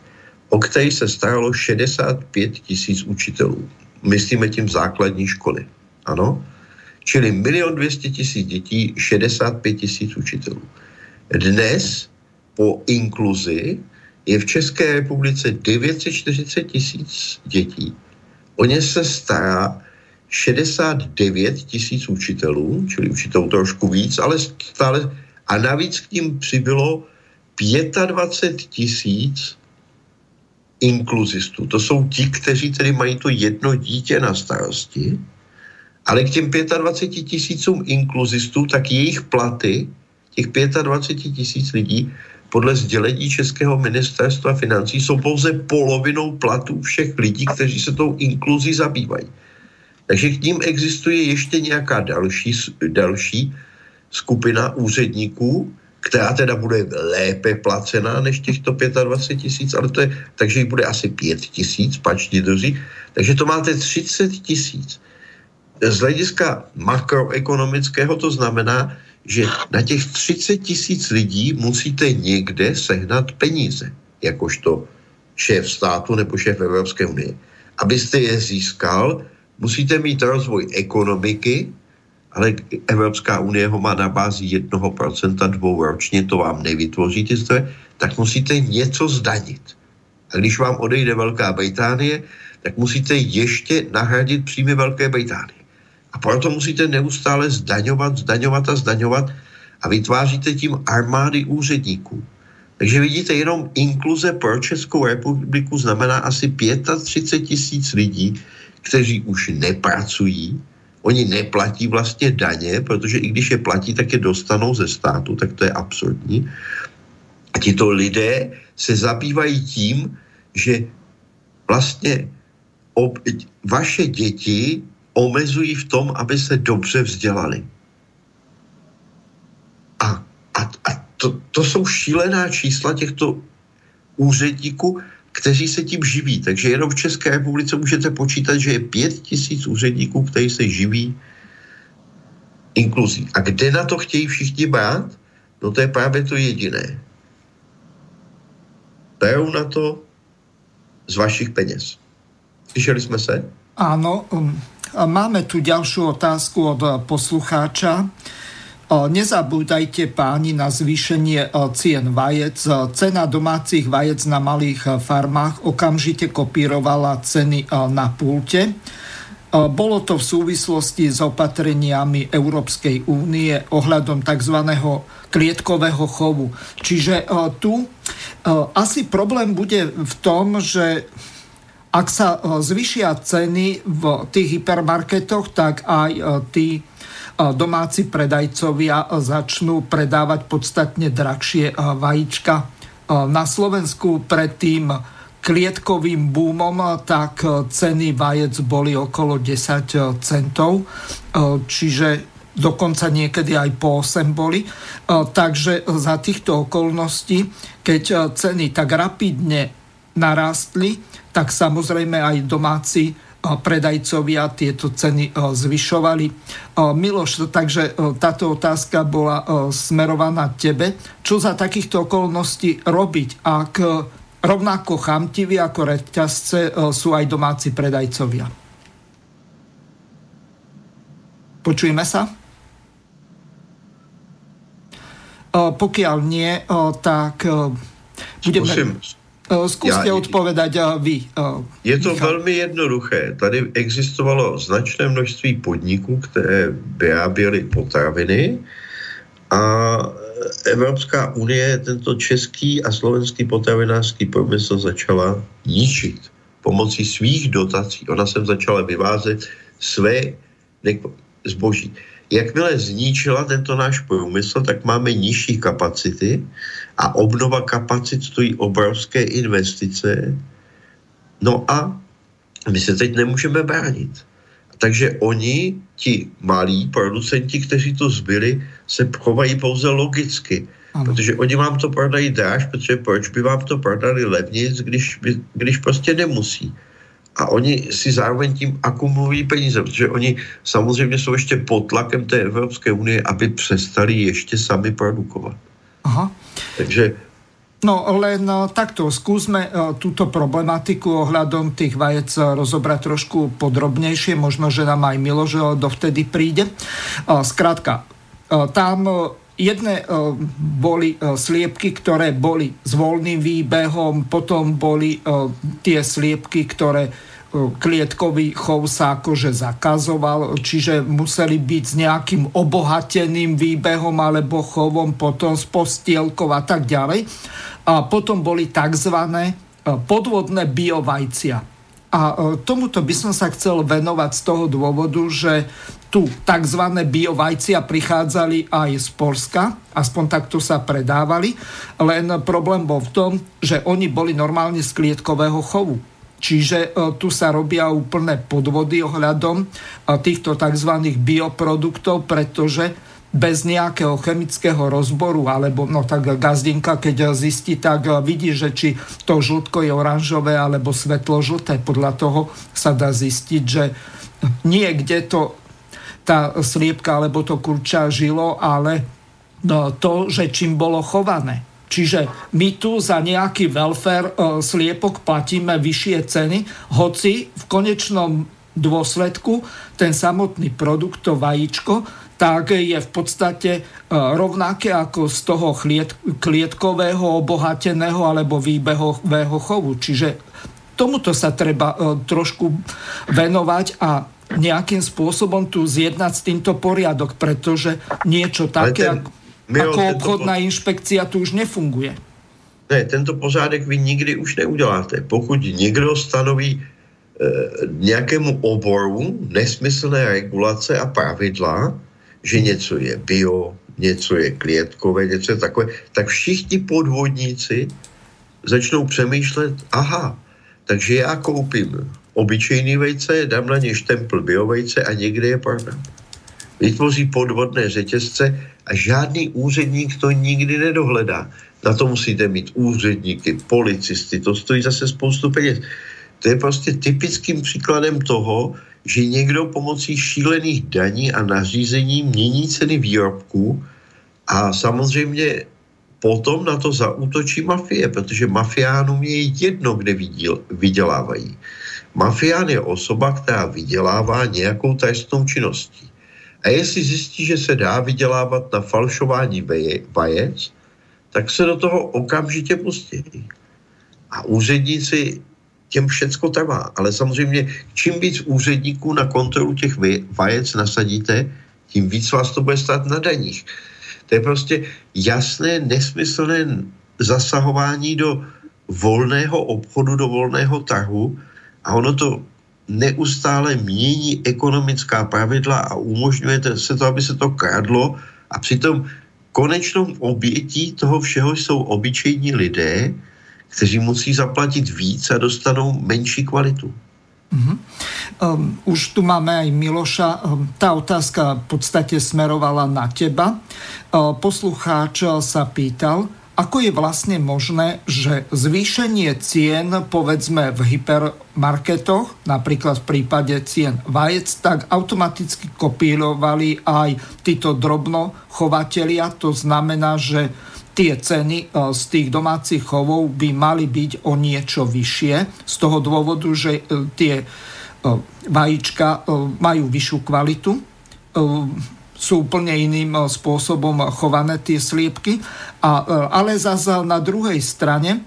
o kterých se staralo 65 000 učitelů. Myslíme tím základní školy, ano? Čili 1 200 000 dětí, 65 000 učitelů. Dnes po inkluzi je v České republice 940 000 dětí. O ně se stará 69 000 učitelů, čili učitelů trošku víc, ale stále. A navíc k ním přibylo 25 000 inkluzistů. To jsou ti, kteří tedy mají to jedno dítě na starosti, ale k těm 25 000 inkluzistů, tak jejich platy, těch 25 000 lidí, podle sdělení Českého ministerstva financí jsou pouze polovinou platů všech lidí, kteří se tou inkluzí zabývají. Takže k ním existuje ještě nějaká další skupina úředníků, která teda bude lépe placená než těchto 25 000, ale to je, takže jich bude asi 5 000, pačti druzí. Takže to máte 30 000. Z hlediska makroekonomického to znamená, že na těch 30 000 lidí musíte někde sehnat peníze, jakožto šéf státu nebo šéf Evropské unie. Abyste je získal, musíte mít rozvoj ekonomiky, ale Evropská unie ho má na bázi 1%, 2 ročně, to vám nevytvoří ty zdroje, tak musíte něco zdanit. A když vám odejde Velká Británie, tak musíte ještě nahradit příjmy Velké Británie. A proto musíte neustále zdaňovat a vytváříte tím armády úředníků. Takže vidíte, jenom inkluze pro Českou republiku znamená asi 35 000 lidí, kteří už nepracují, oni neplatí vlastně daně, protože i když je platí, tak je dostanou ze státu, tak to je absurdní. A tito lidé se zabývají tím, že vlastně vaše děti omezují v tom, aby se dobře vzdělali. A to jsou šílená čísla těchto úředníků, kteří se tím živí. Takže jenom v České republice můžete počítat, že je 5 000 úředníků, kteří se živí inkluzí. A kde na to chtějí všichni brát? No to je právě to jediné. Berou na to z vašich peněz. Slyšeli jsme se? Áno, máme tu ďalšiu otázku od poslucháča. Nezabúdajte, páni, na zvýšenie cien vajec. Cena domácich vajec na malých farmách okamžite kopírovala ceny na pulte. Bolo to v súvislosti s opatreniami Európskej únie ohľadom tzv. Klietkového chovu. Čiže tu asi problém bude v tom, že ak sa zvýšia ceny v tých hypermarketoch, tak aj tí domáci predajcovia začnú predávať podstatne drahšie vajíčka. Na Slovensku pred tým klietkovým boomom tak ceny vajec boli okolo 10 centov, čiže dokonca niekedy aj po 8 boli. Takže za týchto okolností, keď ceny tak rapidne narástli, tak samozrejme aj domáci predajcovia tieto ceny zvyšovali. Miloš, takže táto otázka bola smerovaná tebe. Čo za takýchto okolností robiť, ak rovnako chamtiví ako reťazce sú aj domáci predajcovia? Počujeme sa? Pokiaľ nie, tak budeme... Zkuste odpovedať vy. Je to velmi jednoduché. Tady existovalo značné množství podniků, které vyráběly potraviny a Evropská unie tento český a slovenský potravinářský průmysl začala ničit pomocí svých dotací. Ona sem začala vyvázet své zboží. Jakmile zničila tento náš průmysl, tak máme nižší kapacity a obnova kapacit stojí obrovské investice. No a my se teď nemůžeme bránit. Takže oni, ti malí producenti, kteří to zbyli, se chovají pouze logicky. Ano. Protože oni vám to prodají dráž, protože proč by vám to prodali levnic, když prostě nemusí. A oni si zároveň tím akumulují peníze, protože oni samozřejmě jsou ještě pod tlakem té Evropské unie, aby přestali ještě sami produkovat. Aha. Takže... No len takto, skúsme túto problematiku ohľadom tých vajec rozobrať trošku podrobnejšie, možno, že nám aj Miloš dovtedy príde. Skrátka, tam... Jedné boli sliepky, ktoré boli s voľným výbehom, potom boli tie sliepky, ktoré klietkový chov sa akože zakazoval, čiže museli byť s nejakým obohateným výbehom alebo chovom, potom s postielkou a tak ďalej. A potom boli takzvané podvodné biovajcia. A tomuto by som sa chcel venovať z toho dôvodu, že tu tzv. Biovajcia prichádzali aj z Polska, aspoň takto sa predávali, len problém bol v tom, že oni boli normálne z klietkového chovu. Čiže tu sa robia úplné podvody ohľadom týchto tzv. Bioproduktov, pretože bez nejakého chemického rozboru, alebo no tak gazdinka, keď zistí, tak vidí, že či to žltko je oranžové, alebo svetlo-žlté. Podľa toho sa dá zistiť, že niekde to tá sliepka alebo to kurča žilo, ale to, že čím bolo chované. Čiže my tu za nejaký welfare sliepok platíme vyššie ceny, hoci v konečnom dôsledku ten samotný produkt, to vajíčko, tak je v podstate rovnaké ako z toho klietkového, obohateného alebo výbehového chovu. Čiže tomuto sa treba trošku venovať a nejakým spôsobom tu zjednať s týmto poriadok, pretože niečo také ako obchodná inšpekcia tu už nefunguje. Ne, tento pořádek vy nikdy už neuděláte. Pokud někdo stanoví nějakému oboru nesmyslné regulace a pravidla, že něco je bio, něco je klientkové, něco je takové, tak všichni podvodníci začnou přemýšlet, aha, takže já koupím obyčejný vejce, dám na ně štempl biovejce a někde je prodám. Vytvoří podvodné řetězce a žádný úředník to nikdy nedohledá. Na to musíte mít úředníky, policisty, to stojí zase spoustu peněz. To je prostě typickým příkladem toho, že někdo pomocí šílených daní a nařízení mění ceny výrobků a samozřejmě potom na to zaútočí mafie, protože mafiánům je jedno, kde vydělávají. Mafián je osoba, která vydělává nějakou trestnou činností. A jestli zjistí, že se dá vydělávat na falšování vajec, tak se do toho okamžitě pustí. A úředníci, těm všecko trvá. Ale samozřejmě, čím víc úředníků na kontrolu těch vajec nasadíte, tím víc vás to bude stát na daních. To je prostě jasné, nesmyslné zasahování do volného obchodu, do volného trhu. A ono to neustále mění ekonomická pravidla a umožňuje se to, aby se to kradlo, a přitom konečnou obětí toho všeho jsou obyčejní lidé, kteří musí zaplatit víc a dostanou menší kvalitu. Už tu máme aj Miloša. Tá otázka v podstate smerovala na teba. Poslucháč sa pýtal, ako je vlastne možné, že zvýšenie cien, povedzme v hypermarketoch, napríklad v prípade cien vajec, tak automaticky kopírovali aj títo drobnochovatelia. To znamená, že tie ceny z tých domácich chovov by mali byť o niečo vyššie z toho dôvodu, že tie vajíčka majú vyššiu kvalitu, sú úplne iným spôsobom chované tie sliepky. Ale zase na druhej strane,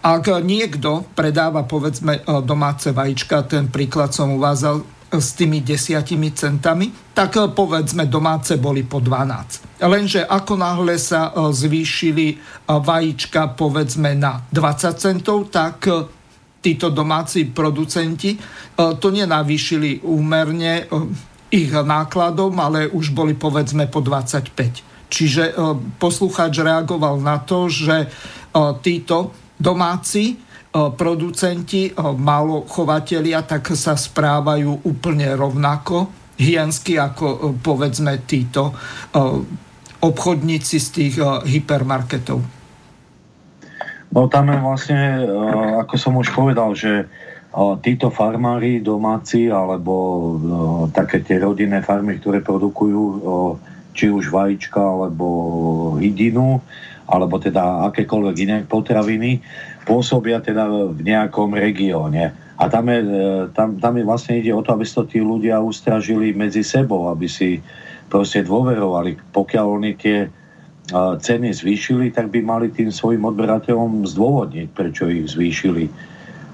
ak niekto predáva povedzme domáce vajíčka, ten príklad som uvázal s tými 10 centami, tak povedzme domáce boli po 12. Lenže ako náhle sa zvýšili vajíčka povedzme na 20 centov, tak títo domáci producenti to nenavýšili úmerne ich nákladom, ale už boli povedzme po 25. Čiže poslucháč reagoval na to, že títo domáci producenti, malochovatelia, tak sa správajú úplne rovnako hyensky ako povedzme títo obchodníci z tých hypermarketov. No tam je vlastne, ako som už povedal, že títo farmári domáci alebo také tie rodinné farmy, ktoré produkujú či už vajíčka alebo hydinu, alebo teda akékoľvek iné potraviny, pôsobia teda v nejakom regióne. A tam je vlastne ide o to, aby sa tí ľudia ustražili medzi sebou, aby si proste dôverovali. Pokiaľ oni tie ceny zvýšili, tak by mali tým svojim odberateľom zdôvodniť, prečo ich zvýšili.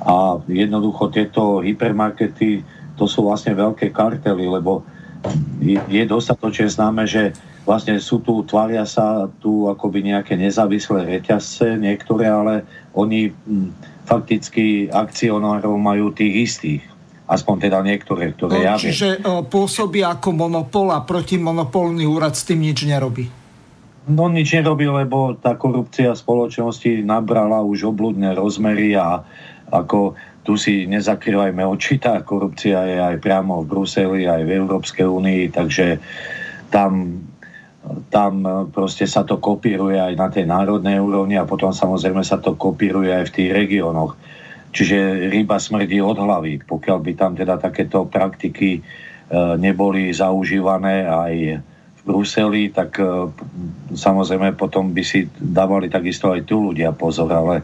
A jednoducho tieto hypermarkety, to sú vlastne veľké kartely, lebo je dostatočne známe, že vlastne sú tu, tvária sa tu akoby nejaké nezávislé reťazce, niektoré, ale oni fakticky akcionárov majú tých istých. Aspoň teda niektoré, ktoré ja viem. Čiže pôsobí ako monopol a protimonopolný úrad s tým nič nerobí? No nič nerobí, lebo tá korupcia spoločnosti nabrala už obľudné rozmery a ako tu si nezakrývajme oči, tá korupcia je aj priamo v Bruseli, aj v Európskej únii, takže tam proste sa to kopíruje aj na tej národnej úrovni a potom samozrejme sa to kopíruje aj v tých regiónoch. Čiže ryba smrdí od hlavy, pokiaľ by tam teda takéto praktiky neboli zaužívané aj v Bruseli, tak samozrejme potom by si dávali takisto aj tu ľudia pozor, ale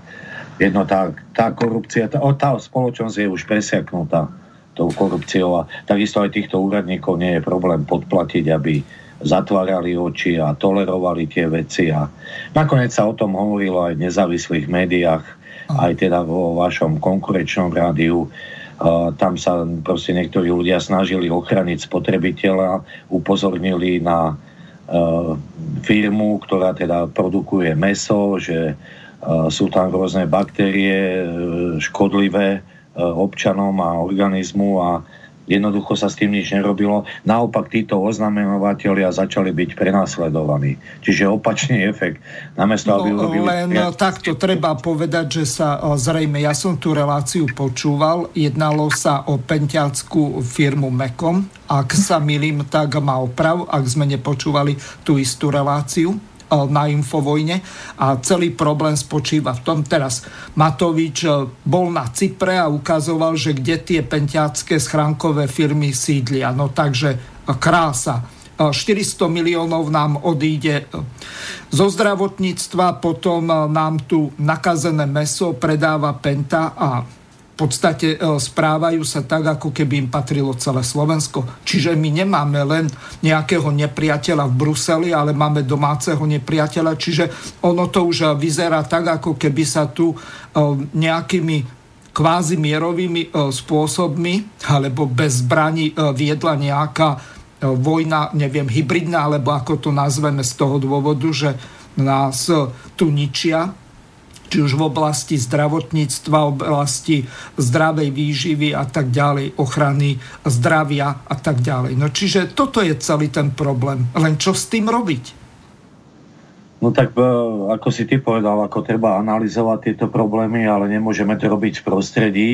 jedno tá korupcia, tá spoločnosť je už presiaknutá tou korupciou a takisto aj týchto úradníkov nie je problém podplatiť, aby zatvárali oči a tolerovali tie veci. A nakoniec sa o tom hovorilo aj v nezávislých médiách, aj teda vo vašom konkurenčnom rádiu. Tam sa proste niektorí ľudia snažili ochraniť spotrebiteľa, upozornili na firmu, ktorá teda produkuje mäso, že sú tam rôzne baktérie škodlivé občanom a organizmu a jednoducho sa s tým nič nerobilo. Naopak títo oznamovatelia začali byť prenasledovaní. Čiže opačný efekt. Namiesto, aby urobili... Len takto treba povedať, že sa zrejme, ja som tú reláciu počúval, jednalo sa o penťackú firmu Mekom. Ak sa milím, tak má oprav, ak sme nepočúvali tú istú reláciu na Infovojne, a celý problém spočíva v tom, teraz Matovič bol na Cypre a ukazoval, že kde tie penťácké schránkové firmy sídlia. No takže krása. 400 miliónov nám odíde zo zdravotníctva, potom nám tu nakazené mäso predáva Penta a v podstate správajú sa tak, ako keby im patrilo celé Slovensko. Čiže my nemáme len nejakého nepriateľa v Bruseli, ale máme domáceho nepriateľa, čiže ono to už vyzerá tak, ako keby sa tu nejakými kvázi mierovými spôsobmi alebo bez zbraní viedla nejaká vojna, neviem, hybridná, alebo ako to nazveme z toho dôvodu, že nás tu ničia či už v oblasti zdravotníctva, oblasti zdravej výživy a tak ďalej, ochrany zdravia a tak ďalej. No čiže toto je celý ten problém. Len čo s tým robiť? No tak, ako si ty povedal, ako treba analyzovať tieto problémy, ale nemôžeme to robiť v prostredí,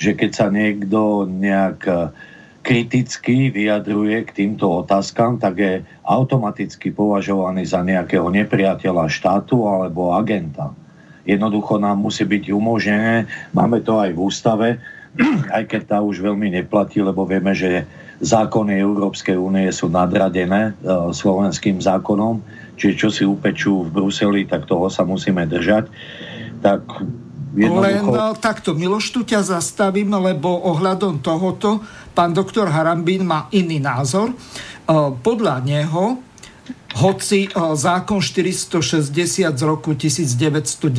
že keď sa niekto nejak kriticky vyjadruje k týmto otázkam, tak je automaticky považovaný za nejakého nepriateľa štátu alebo agenta. Jednoducho nám musí byť umožnené, máme to aj v ústave, aj keď tá už veľmi neplatí, lebo vieme, že zákony Európskej únie sú nadradené slovenským zákonom, čiže čo si upečú v Bruseli, tak toho sa musíme držať. Tak jednoducho... Len takto, Miloš, tu ťa zastavím, lebo ohľadom tohoto pán doktor Harambín má iný názor. Podľa neho, hoci zákon 460 z roku 1992,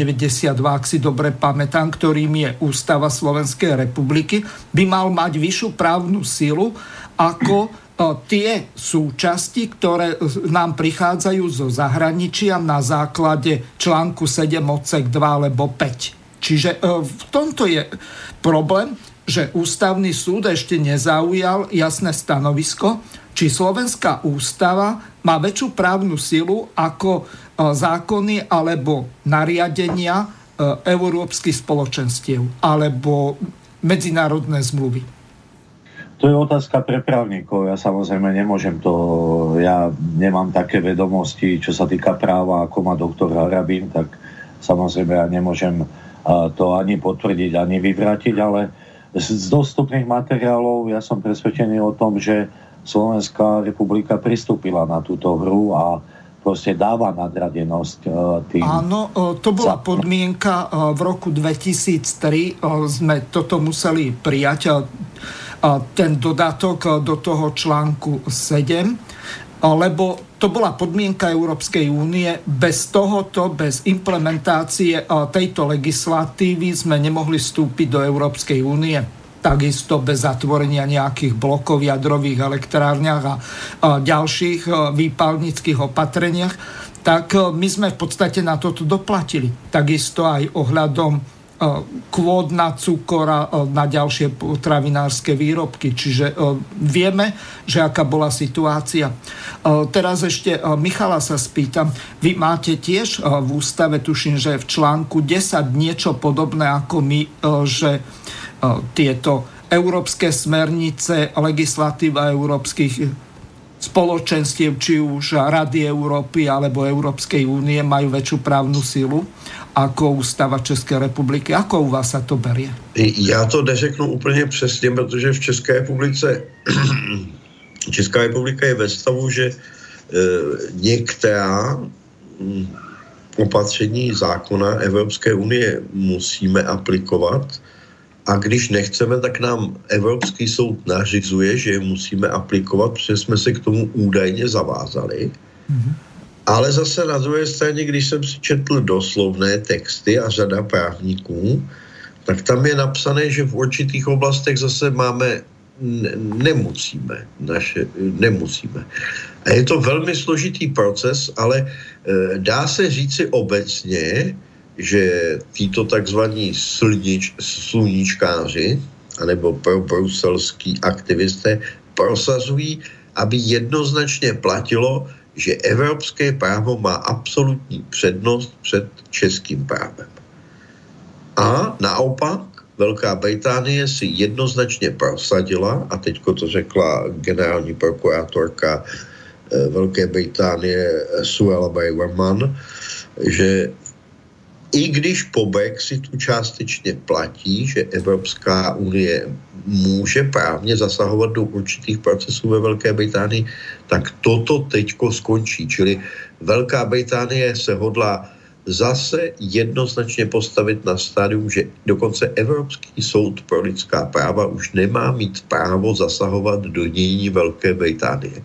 ak si dobre pamätám, ktorým je Ústava Slovenskej republiky, by mal mať vyššiu právnu silu ako tie súčasti, ktoré nám prichádzajú zo zahraničia na základe článku 7 odsek 2 alebo 5. Čiže v tomto je problém, že Ústavný súd ešte nezaujal jasné stanovisko, či slovenská ústava má väčšiu právnu silu ako zákony alebo nariadenia európskych spoločenstiev alebo medzinárodné zmluvy. To je otázka pre právnikov. Ja samozrejme nemôžem to... Ja nemám také vedomosti, čo sa týka práva, ako má doktor Harabín, tak samozrejme ja nemôžem to ani potvrdiť, ani vyvrátiť, ale z dostupných materiálov ja som presvedčený o tom, že Slovenská republika pristúpila na túto hru a proste dáva nadradenosť tým. Áno, to bola podmienka v roku 2003. Sme toto museli prijať, ten dodatok do toho článku 7, lebo to bola podmienka Európskej únie. Bez tohoto, bez implementácie tejto legislatívy sme nemohli vstúpiť do Európskej únie. Takisto bez zatvorenia nejakých blokov v jadrových elektrárniach a ďalších výpalnických opatreniach, tak my sme v podstate na toto doplatili. Takisto aj ohľadom kvót na cukor a na ďalšie potravinárske výrobky. Čiže vieme, že aká bola situácia. Teraz ešte Michala sa spýtam. Vy máte tiež v ústave, tuším, že v článku 10 niečo podobné ako my, že tieto európske smernice, legislatíva európskych spoločenstiev, či už Rady Európy alebo Európskej únie majú väčšiu právnu silu ako ústava České republiky. Ako u vás sa to berie? Já to neřeknu úplně přesně, protože v České republice Česká republika je ve stavu, že některá opatření zákona Evropské unie musíme aplikovat. A když nechceme, tak nám Evropský soud nařizuje, že je musíme aplikovat, protože jsme se k tomu údajně zavázali. Mm-hmm. Ale zase na druhé straně, když jsem si četl doslovné texty a řada právníků, tak tam je napsané, že v určitých oblastech zase máme, nemusíme. A je to velmi složitý proces, ale dá se říci obecně, že títo takzvaní sluníčkáři anebo probruselský aktivisté prosazují, aby jednoznačně platilo, že evropské právo má absolutní přednost před českým právem. A naopak Velká Británie si jednoznačně prosadila, a teďko to řekla generální prokurátorka Velké Británie Suella Braverman, že i když po Brexitu částečně platí, že Evropská unie může právně zasahovat do určitých procesů ve Velké Británii, tak toto teďko skončí. Čili Velká Británie se hodlá zase jednoznačně postavit na stádium, že dokonce Evropský soud pro lidská práva už nemá mít právo zasahovat do dění Velké Británie.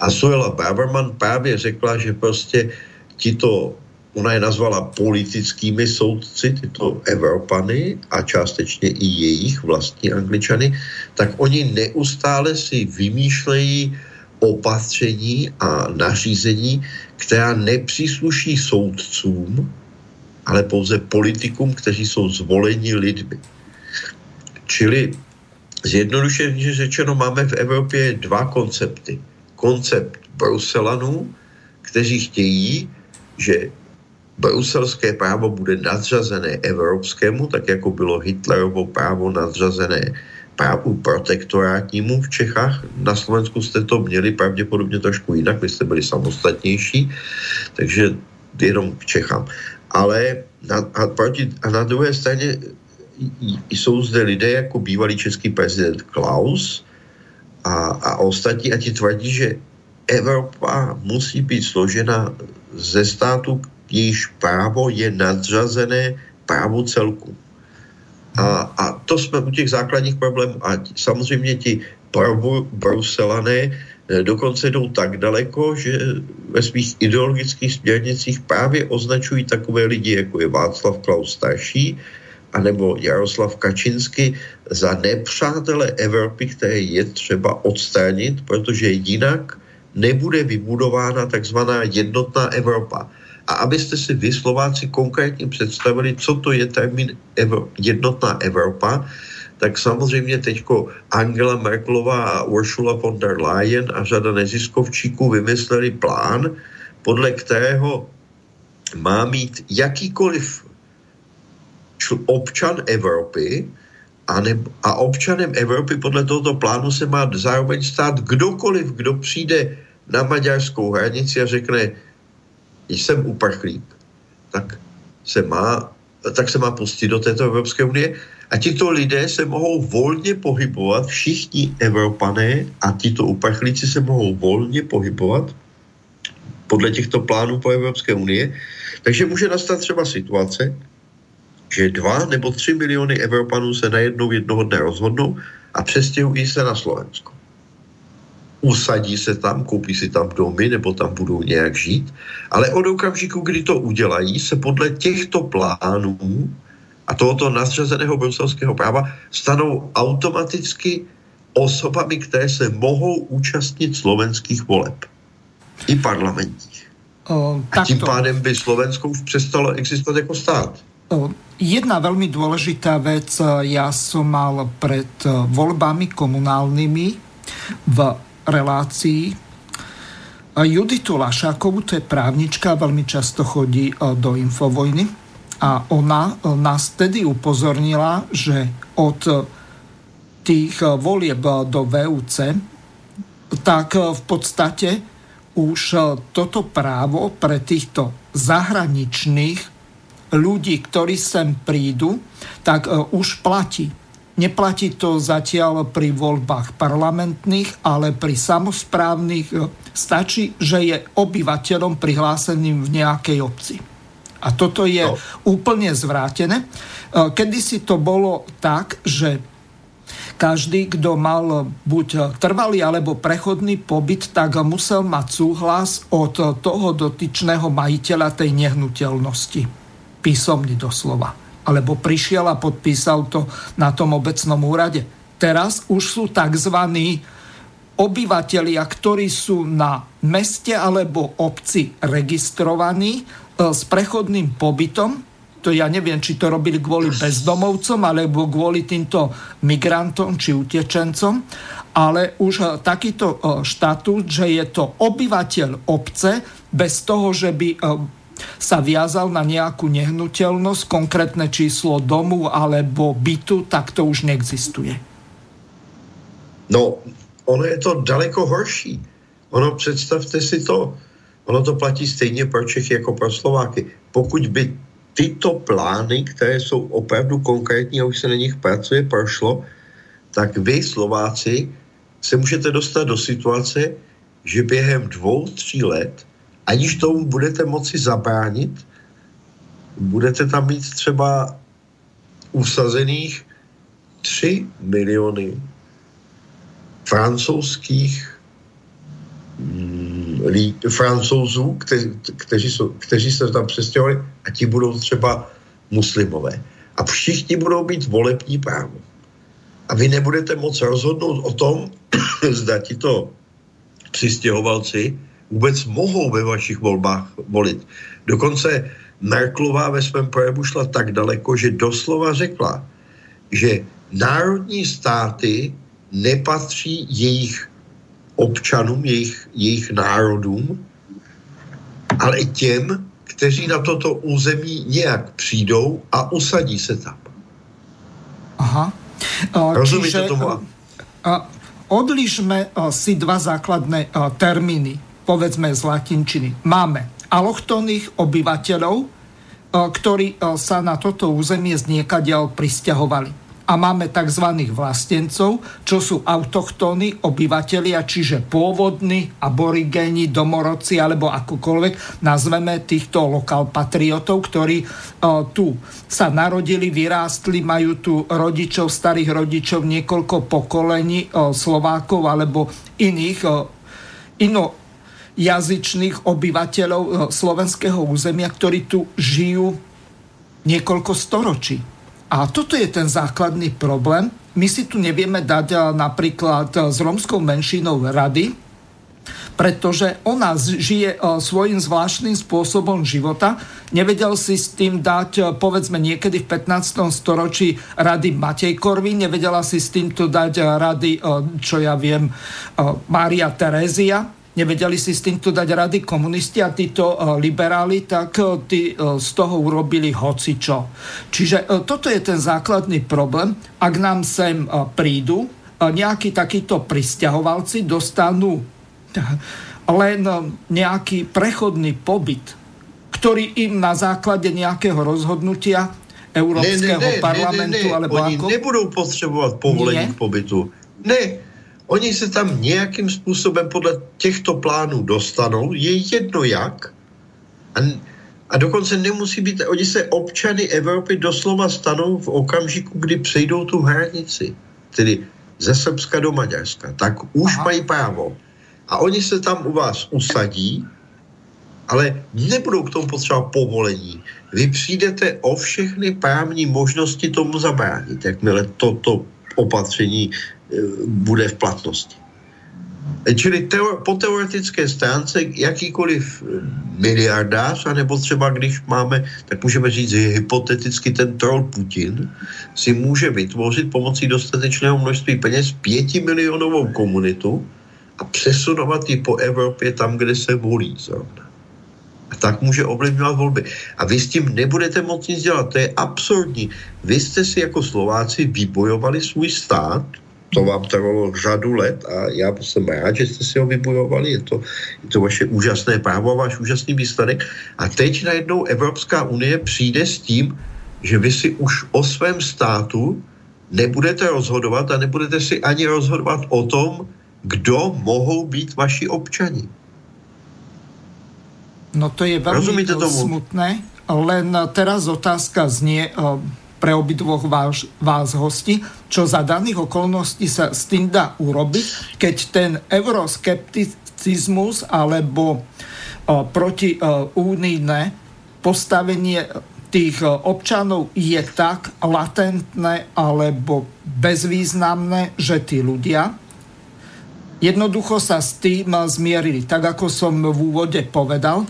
A Suella Braverman právě řekla, že prostě tito, ona je nazvala politickými soudci, tyto Evropany a částečně i jejich vlastní Angličany, tak oni neustále si vymýšlejí opatření a nařízení, která nepřísluší soudcům, ale pouze politikům, kteří jsou zvoleni lidmi. Čili zjednodušeně řečeno máme v Evropě dva koncepty. Koncept Bruselanů, kteří chtějí, že bruselské právo bude nadřazené evropskému, tak jako bylo Hitlerovo právo nadřazené právu protektorátnímu v Čechách. Na Slovensku jste to měli pravděpodobně trošku jinak, vy jste byli samostatnější, takže jenom k Čechám. Ale na druhé straně jsou zde lidé jako bývalý český prezident Klaus a ostatní, a ti tvrdí, že Evropa musí být složena ze států, jejíž právo je nadřazené právu celku. A to jsme u těch základních problémů. A samozřejmě ti Bruselané dokonce jdou tak daleko, že ve svých ideologických směrnicích právě označují takové lidi, jako je Václav Klaus starší, anebo Jaroslav Kačinsky, za nepřátele Evropy, které je třeba odstranit, protože jinak nebude vybudována takzvaná jednotná Evropa. A abyste si vy, Slováci, konkrétně představili, co to je termín jednotná Evropa, tak samozřejmě teďko Angela Merkelová a Uršula von der Leyen a řada neziskovčíků vymysleli plán, podle kterého má mít jakýkoliv občan Evropy a občanem Evropy podle tohoto plánu se má zároveň stát kdokoliv, kdo přijde na maďarskou hranici a řekne, jsem uprchlík, tak se má pustit do této Evropské unie. A tito lidé se mohou volně pohybovat, všichni Evropané a tito uprchlíci se mohou volně pohybovat podle těchto plánů po Evropské unii. Takže může nastat třeba situace, že 2 nebo 3 miliony Evropanů se najednou jednoho dne rozhodnou a přestěhují se na Slovensko. Usadí se tam, koupí si tam domy nebo tam budou nějak žít, ale od okamžiku, kdy to udělají, se podle těchto plánů a tohoto nadřazeného bruselského práva stanou automaticky osobami, které se mohou účastnit slovenských voleb i parlamentních. A tím pádem by Slovensko už přestalo existovat jako stát. Jedna veľmi dôležitá vec, ja som mal pred voľbami komunálnymi v relácii Juditu Lašákovú, to je právnička, veľmi často chodí do Infovojny, a ona nás tedy upozornila, že od tých volieb do VUC tak v podstate už toto právo pre týchto zahraničných ľudí, ktorí sem prídu, tak už platí. Neplatí to zatiaľ pri voľbách parlamentných, ale pri samosprávnych stačí, že je obyvateľom prihláseným v nejakej obci. A toto je úplne zvrátené. Kedysi to bolo tak, že každý, kto mal buď trvalý alebo prechodný pobyt, tak musel mať súhlas od toho dotyčného majiteľa tej nehnuteľnosti. Písomný doslova. Alebo prišiel a podpísal to na tom obecnom úrade. Teraz už sú tzv. Obyvatelia, ktorí sú na meste alebo obci registrovaní s prechodným pobytom. To ja neviem, či to robili kvôli bezdomovcom alebo kvôli týmto migrantom či utečencom, ale už takýto štatút, že je to obyvateľ obce bez toho, že by sa viazal na nejakú nehnuteľnosť, konkrétne číslo domu alebo bytu, tak to už neexistuje. No, ono je to daleko horší. Ono, představte si to, ono to platí stejně pro Čechy jako pro Slováky. Pokud by tyto plány, které jsou opravdu konkrétní a už se na nich pracuje, prošlo, tak vy, Slováci, se můžete dostat do situace, že během 2-3 let, aniž tomu budete moci zabránit, budete tam mít třeba usazených 3 miliony francouzů, kteří se tam přestěhovali, a ti budou třeba muslimové. A všichni budou mít volební právo. A vy nebudete moc rozhodnout o tom, zda ti to přistěhovalci vůbec mohou ve vašich volbách volit. Dokonce Merkelová ve svém projevu šla tak daleko, že doslova řekla, že národní státy nepatří jejich občanům, jejich národům, ale těm, kteří na toto území nějak přijdou a usadí se tam. Aha. Rozumíte tomu? Odlišme si dva základné termíny, povedzme z latinčiny. Máme alochtónnych obyvateľov, ktorí sa na toto územie zniekadiaľ prisťahovali. A máme tzv. Vlastencov, čo sú autochtónni obyvatelia, čiže pôvodní, aborigéni, domorodci, alebo akokoľvek nazveme týchto lokalpatriotov, ktorí tu sa narodili, vyrástli, majú tu rodičov, starých rodičov, niekoľko pokolení Slovákov alebo iných inojazyčných obyvateľov slovenského územia, ktorí tu žijú niekoľko storočí. A toto je ten základný problém. My si tu nevieme dať napríklad s romskou menšinou rady, pretože ona žije svojím zvláštnym spôsobom života. Nevedel si s tým dať, povedzme, niekedy v 15. storočí rady Matej Korvin, nevedela si s týmto dať rady, čo ja viem, Mária Terézia, nevedeli si s týmto dať rady komunisti a títo liberáli, tak tí z toho urobili hocičo. Čiže toto je ten základný problém. Ak nám sem prídu nejakí takíto prisťahovalci, dostanú len nejaký prechodný pobyt, ktorý im na základe nejakého rozhodnutia Európskeho parlamentu... Ne. Alebo oni ako... nebudou potrebovať povolení k pobytu. Ne. Oni se tam nějakým způsobem podle těchto plánů dostanou, je jedno jak, a dokonce nemusí být, oni se občany Evropy doslova stanou v okamžiku, kdy přejdou tu hranici, tedy ze Srbska do Maďarska, tak už mají právo. A oni se tam u vás usadí, ale nebudou k tomu potřebovat povolení. Vy přijdete o všechny právní možnosti tomu zabránit, jakmile toto opatření bude v platnosti. Čili po teoretické stránce jakýkoliv miliardář, anebo třeba když máme, tak můžeme říct hypoteticky ten troll Putin, si může vytvořit pomocí dostatečného množství peněz 5-milionovou komunitu a přesunovat ji po Evropě tam, kde se volí zrovna. A tak může ovlivňovat volby. A vy s tím nebudete moc nic dělat, to je absurdní. Vy jste si jako Slováci vybojovali svůj stát, to vám trvalo řadu let a já jsem rád, že jste si ho vybojovali, je to vaše úžasné právo a váš úžasný výsledek. A teď najednou Evropská unie přijde s tím, že vy si už o svém státu nebudete rozhodovat a nebudete si ani rozhodovat o tom, kdo mohou být vaši občani. No to je veľmi smutné, len teraz otázka znie pre obidvoch vás hostí, čo za daných okolností sa s tým dá urobiť, keď ten euroskepticizmus alebo protiúnijné postavenie tých občanov je tak latentné alebo bezvýznamné, že tí ľudia jednoducho sa s tým zmierili. Tak ako som v úvode povedal,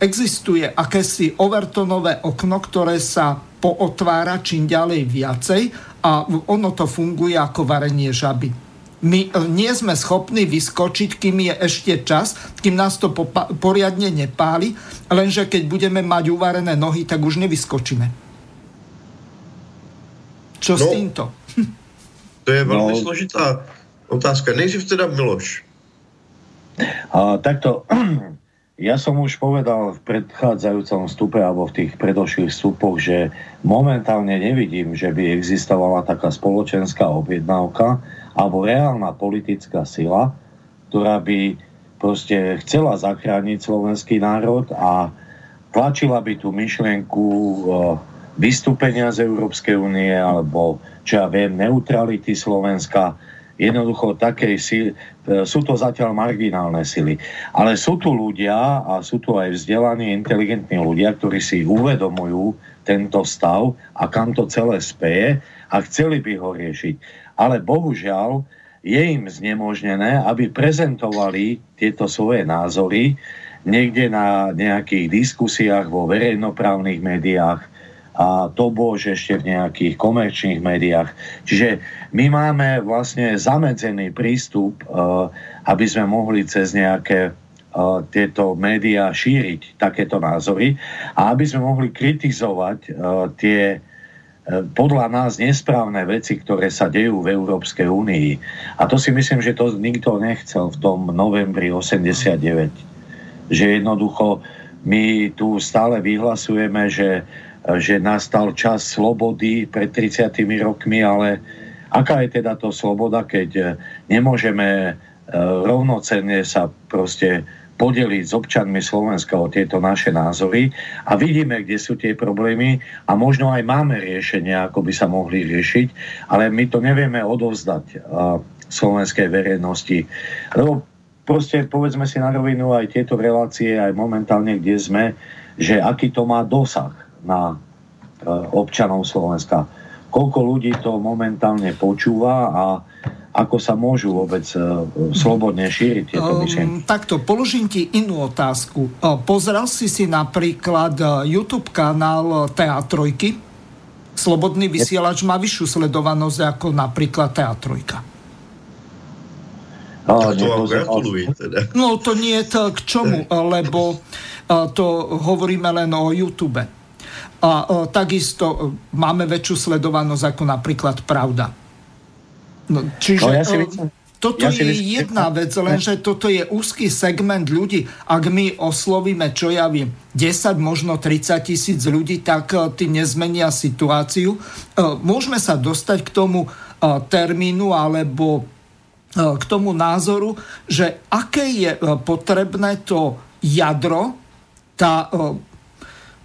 existuje akési overtonové okno, ktoré sa pootvára čím ďalej viacej a ono to funguje ako varenie žaby. My nie sme schopní vyskočiť, kým je ešte čas, kým nás to poriadne nepáli, lenže keď budeme mať uvarené nohy, tak už nevyskočíme. Čo s týmto? To je veľmi složitá otázka. Nejsi teda Miloš. Takto... Ja som už povedal v predchádzajúcom vstupe alebo v tých predošlých vstupoch, že momentálne nevidím, že by existovala taká spoločenská objednávka alebo reálna politická sila, ktorá by proste chcela zachrániť slovenský národ a tlačila by tú myšlienku vystúpenia z Európskej únie alebo, čo ja viem, neutrality Slovenska. Jednoducho takej sily, sú to zatiaľ marginálne sily. Ale sú tu ľudia a sú tu aj vzdelaní, inteligentní ľudia, ktorí si uvedomujú tento stav a kam to celé speje a chceli by ho riešiť. Ale bohužiaľ je im znemožnené, aby prezentovali tieto svoje názory niekde na nejakých diskusiách vo verejnoprávnych médiách a to bože ešte v nejakých komerčných médiách. Čiže my máme vlastne zamedzený prístup, aby sme mohli cez nejaké tieto médiá šíriť takéto názory a aby sme mohli kritizovať tie podľa nás nesprávne veci, ktoré sa dejú v Európskej únii. A to si myslím, že to nikto nechcel v tom novembri 89. Že jednoducho my tu stále vyhlasujeme, že nastal čas slobody pred 30 rokmi, ale aká je teda to sloboda, keď nemôžeme rovnocenne sa proste podeliť s občanmi Slovenska o tieto naše názory a vidíme, kde sú tie problémy a možno aj máme riešenia, ako by sa mohli riešiť, ale my to nevieme odovzdať slovenskej verejnosti. Lebo proste povedzme si na rovinu aj tieto relácie, aj momentálne, kde sme, že aký to má dosah na občanov Slovenska. Koľko ľudí to momentálne počúva a ako sa môžu vôbec slobodne šíriť tieto myšlienky. Takto, položím ti inú otázku. Pozeral si napríklad YouTube kanál Teatrojky? Slobodný vysielač má vyššiu sledovanosť ako napríklad Teatrojka. No to nie je k čomu, lebo to hovoríme len o YouTube. A takisto máme väčšiu sledovanosť ako napríklad Pravda. No, čiže no, toto je jedna vec, lenže toto je úzky segment ľudí. Ak my oslovíme, čo ja viem, 10, možno 30 000 ľudí, tak tí nezmenia situáciu. Môžeme sa dostať k tomu termínu alebo k tomu názoru, že aké je potrebné to jadro, tá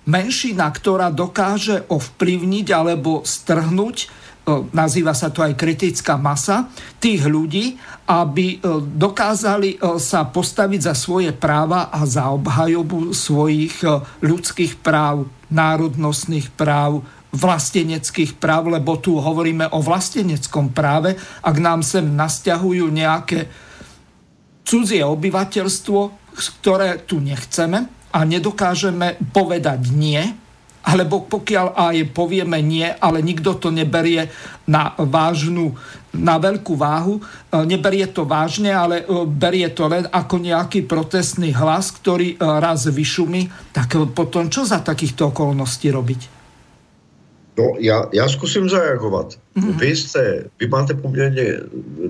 menšina, ktorá dokáže ovplyvniť alebo strhnúť, nazýva sa to aj kritická masa, tých ľudí, aby dokázali sa postaviť za svoje práva a za obhajobu svojich ľudských práv, národnostných práv, vlasteneckých práv, lebo tu hovoríme o vlasteneckom práve. Ak nám sem nasťahujú nejaké cudzie obyvateľstvo, ktoré tu nechceme, a nedokážeme povedať nie, alebo pokiaľ aj povieme nie, ale nikto to neberie na vážnu, na veľkú váhu, neberie to vážne, ale berie to len ako nejaký protestný hlas, ktorý raz vyšumí, tak potom čo za takýchto okolností robiť? No, já zkusím zareagovat. Mm-hmm. Vy máte poměrně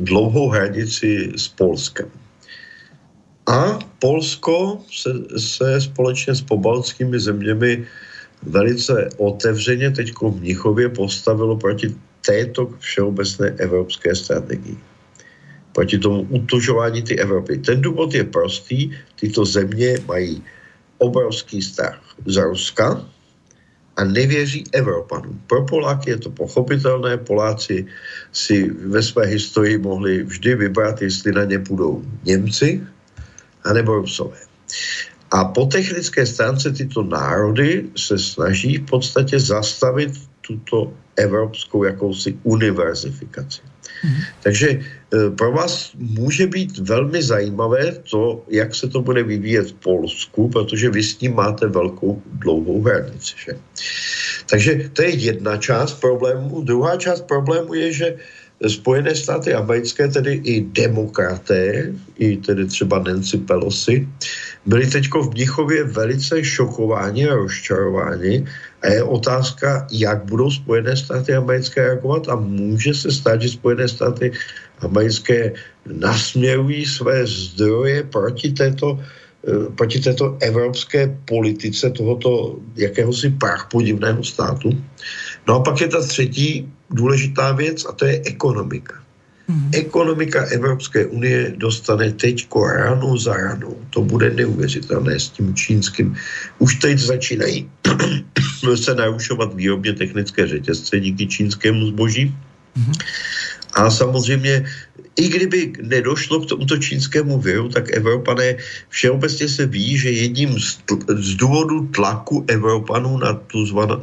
dlouhou hranici s Polskem. A Polsko se společně s pobaltskými zeměmi velice otevřeně teď v Mnichově postavilo proti této všeobecné evropské strategii. Proti tomu utužování ty Evropy. Ten důvod je prostý. Tyto země mají obrovský strach z Ruska a nevěří Evropanům. Pro Poláky je to pochopitelné. Poláci si ve své historii mohli vždy vybrat, jestli na ně půjdou Němci, anebo Rusové. A po technické stránce tyto národy se snaží v podstatě zastavit tuto evropskou jakousi univerzifikaci. Mm. Takže pro vás může být velmi zajímavé to, jak se to bude vyvíjet v Polsku, protože vy s tím máte velkou dlouhou hranici. Že? Takže to je jedna část problému. Druhá část problému je, že Spojené státy americké, tedy i demokraté, i tedy třeba Nancy Pelosi, byli teďko v Mnichově velice šokováni a rozčarováni a je otázka, jak budou Spojené státy americké reagovat a může se stát, že Spojené státy americké nasměrují své zdroje proti této evropské politice tohoto jakéhosi prachpodivného státu. No a pak je ta třetí důležitá věc a to je ekonomika. Mm-hmm. Ekonomika Evropské unie dostane teďko ranu za ranou. To bude neuvěřitelné s tím čínským. Už teď začínají se narušovat výrobně technické řetězce díky čínskému zboží. Mm-hmm. A samozřejmě, i kdyby nedošlo k tomuto čínskému viru, tak Evropané všeobecně se ví, že jedním z důvodů tlaku Evropanů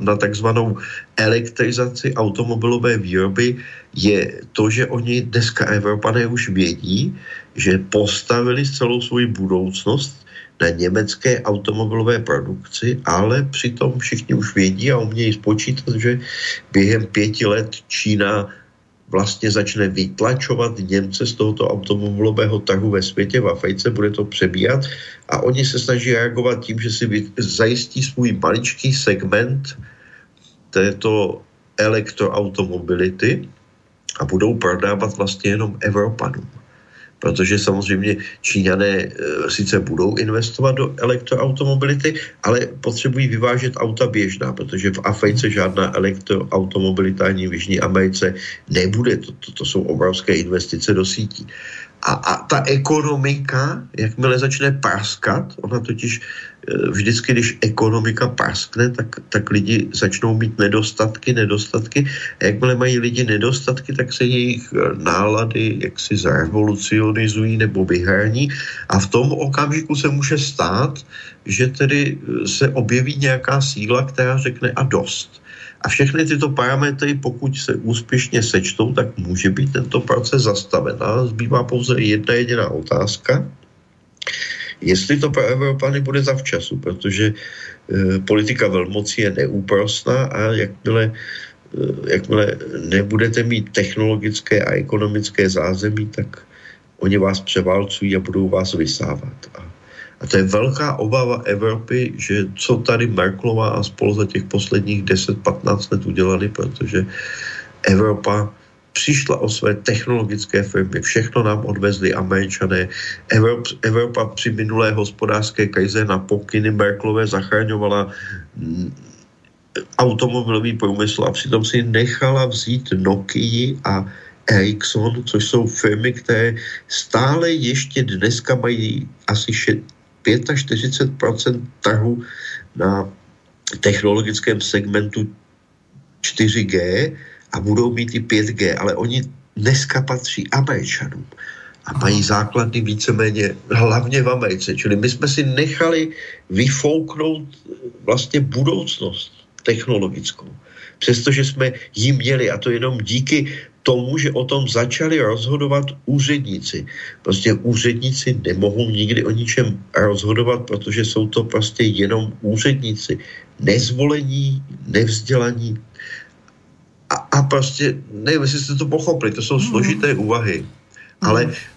na takzvanou elektrizaci automobilové výroby je to, že oni dneska Evropané už vědí, že postavili celou svou budoucnost na německé automobilové produkci, ale přitom všichni už vědí a umějí spočítat, že během 5 let Čína vlastně začne vytlačovat Němce z tohoto automobilového trhu ve světě, v Africe, bude to přebíhat a oni se snaží reagovat tím, že si zajistí svůj maličký segment této elektroautomobility a budou prodávat vlastně jenom Evropanům. Protože samozřejmě Číňané sice budou investovat do elektroautomobility, ale potřebují vyvážet auta běžná, protože v Africe žádná elektroautomobilita ani v Jižní Americe nebude. To jsou obrovské investice do sítí. A ta ekonomika, jakmile začne praskat, ona totiž vždycky, když ekonomika praskne, tak lidi začnou mít nedostatky. A jakmile mají lidi nedostatky, tak se jejich nálady jaksi zrevolucionizují nebo vyhraní. A v tom okamžiku se může stát, že tedy se objeví nějaká síla, která řekne a dost. A všechny tyto parametry, pokud se úspěšně sečtou, tak může být tento proces zastavená. Zbývá pouze jedna jediná otázka, jestli to pro Evropany bude zavčasu, protože politika velmocí je neúprosná a jakmile nebudete mít technologické a ekonomické zázemí, tak oni vás převálcují a budou vás vysávat. A to je velká obava Evropy, že co tady Merkelová a spol za těch posledních 10-15 let udělali, protože Evropa přišla o své technologické firmy. Všechno nám odvezli Američané. Evropa při minulé hospodářské krize na pokyny Merkelové zachraňovala automobilový průmysl a přitom si nechala vzít Nokia a Ericsson, což jsou firmy, které stále ještě dneska mají asi 45% trhu na technologickém segmentu 4G a budou mít i 5G, ale oni dneska patří Američanům a mají základny víceméně hlavně v Americe. Čili my jsme si nechali vyfouknout vlastně budoucnost technologickou. Přestože jsme ji měli a to jenom díky tomu, že o tom začali rozhodovat úředníci. Prostě úředníci nemohou nikdy o ničem rozhodovat, protože jsou to prostě jenom úředníci. Nezvolení, nevzdělaní a prostě, nevím, jestli jste to pochopili, to jsou složité úvahy.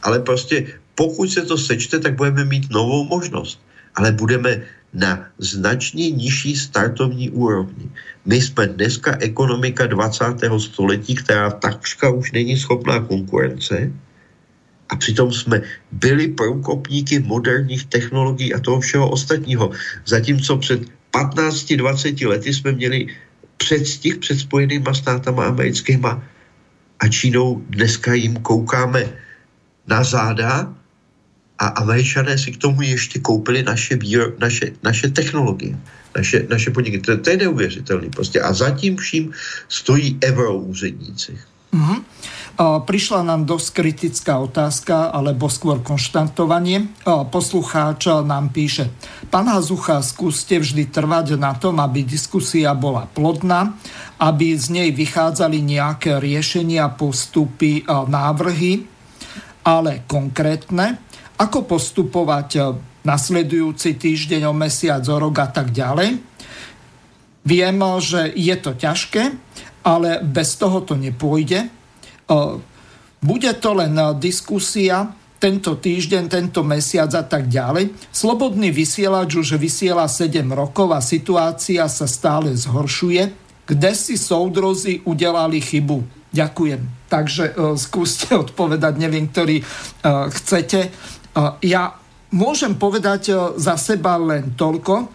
Ale prostě pokud se to sečte, tak budeme mít novou možnost. Ale budeme na značně nižší startovní úrovni. My jsme dneska ekonomika 20. století, která takřka už není schopná konkurence a přitom jsme byli průkopníky moderních technologií a toho všeho ostatního. Zatímco před 15-20 lety jsme měli předstih před Spojenýma státama americkýma a Čínou. Dneska jim koukáme na záda a Američané si k tomu ještě koupili naše technologie, naše podniky. To je neuvěřitelný prostě. A zatím vším stojí euroúředníci. Mm-hmm. Prišla nám dosť kritická otázka, alebo skôr konštantovanie. Poslucháč nám píše: Pán Hazucha, skúste vždy trvať na tom, aby diskusia bola plodná, aby z nej vychádzali nejaké riešenia, postupy, návrhy, ale konkrétne. Ako postupovať nasledujúci týždeň, o mesiac, o rok a tak ďalej. Viem, že je to ťažké, ale bez toho to nepôjde. Bude to len diskusia tento týždeň, tento mesiac a tak ďalej. Slobodný vysielač už vysiela 7 rokov a situácia sa stále zhoršuje. Kde si soudruzi udelali chybu? Ďakujem. Takže skúste odpovedať, neviem, ktorý chcete. Ja môžem povedať za seba len toľko.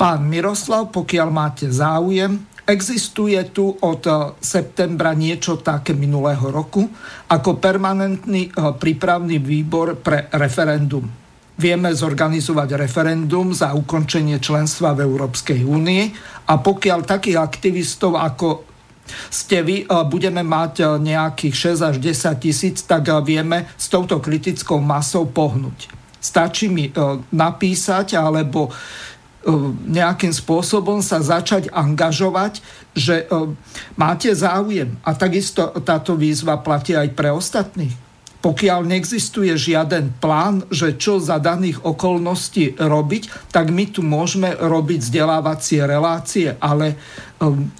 Pán Miroslav, pokiaľ máte záujem, existuje tu od septembra niečo také minulého roku ako permanentný prípravný výbor pre referendum. Vieme zorganizovať referendum za ukončenie členstva v Európskej únii a pokiaľ takých aktivistov ako ste vy, budeme mať nejakých 6 až 10 tisíc, tak vieme s touto kritickou masou pohnúť. Stačí mi napísať alebo nejakým spôsobom sa začať angažovať, že máte záujem. A takisto táto výzva platí aj pre ostatných. pokiaľ neexistuje žiaden plán, že čo za daných okolností robiť, tak my tu môžeme robiť vzdelávacie relácie, ale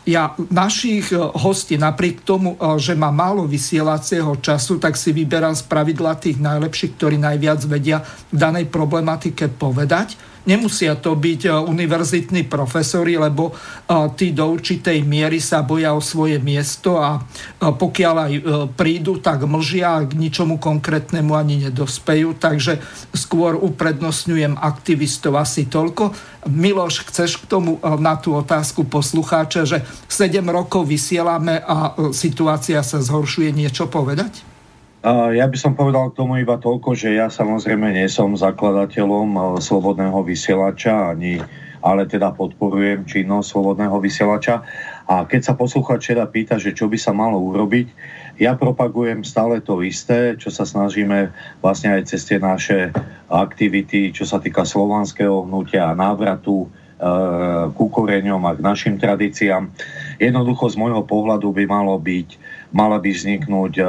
ja našich hostí, napriek tomu, že mám málo vysielacieho času, tak si vyberám z pravidla tých najlepších, ktorí najviac vedia v danej problematike povedať. Nemusia to byť univerzitní profesori, lebo tí do určitej miery sa boja o svoje miesto a pokiaľ aj prídu, tak mlžia a k ničomu konkrétnemu ani nedospejú. Takže skôr uprednostňujem aktivistov asi toľko. Miloš, chceš k tomu na tú otázku poslucháča, že 7 rokov vysielame a situácia sa zhoršuje, niečo povedať? Ja by som povedal k tomu iba toľko, že ja samozrejme nie som zakladateľom Slobodného vysielača, ale teda podporujem činnosť Slobodného vysielača. A keď sa poslucháč teda pýta, že čo by sa malo urobiť, ja propagujem stále to isté, čo sa snažíme vlastne aj cez tie naše aktivity, čo sa týka slovanského hnutia a návratu k koreňom a k našim tradíciám. Jednoducho z môjho pohľadu by mala by vzniknúť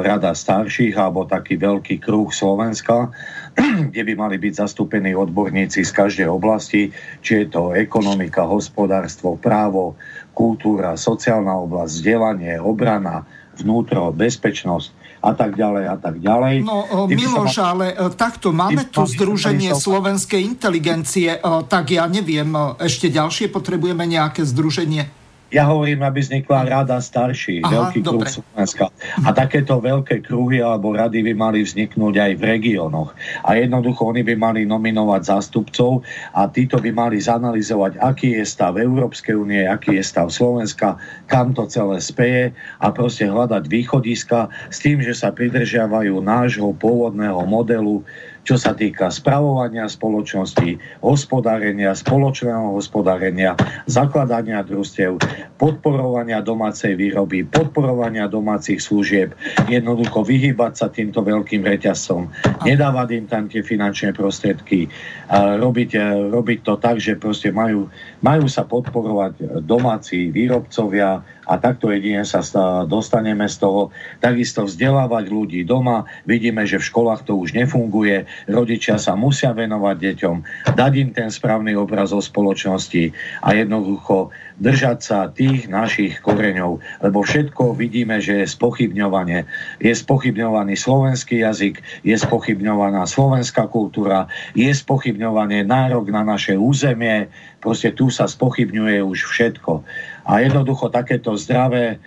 rada starších alebo taký veľký kruh Slovenska, kde by mali byť zastúpení odborníci z každej oblasti, či je to ekonomika, hospodárstvo, právo, kultúra, sociálna oblasť, vzdelanie, obrana, vnútro, bezpečnosť a tak ďalej a tak ďalej. No Miloš, ale takto máme tu Združenie slovenskej inteligencie, tak ja neviem, ešte ďalšie potrebujeme nejaké združenie? Ja hovorím, aby vznikla rada starší, veľký kruh Slovenska. A takéto veľké kruhy alebo rady by mali vzniknúť aj v regiónoch. A jednoducho oni by mali nominovať zástupcov a títo by mali zanalyzovať, aký je stav Európskej únie, aký je stav Slovenska, kam to celé speje a proste hľadať východiska s tým, že sa pridržiavajú nášho pôvodného modelu, čo sa týka spravovania spoločnosti, hospodárenia, spoločného hospodárenia, zakladania družstiev, podporovania domácej výroby, podporovania domácich služieb, jednoducho vyhýbať sa týmto veľkým reťazcom, nedávať im tam tie finančné prostriedky, robiť to tak, že proste majú sa podporovať domáci výrobcovia a takto jedine sa dostaneme z toho. Takisto vzdelávať ľudí doma, vidíme, že v školách to už nefunguje, rodičia sa musia venovať deťom, dať im ten správny obraz o spoločnosti a jednoducho držať sa tých našich koreňov, lebo všetko vidíme, že je spochybňovanie. Je spochybňovaný slovenský jazyk, je spochybňovaná slovenská kultúra, je spochybňovanie nárok na naše územie, proste tu sa spochybňuje už všetko. A jednoducho takéto zdravé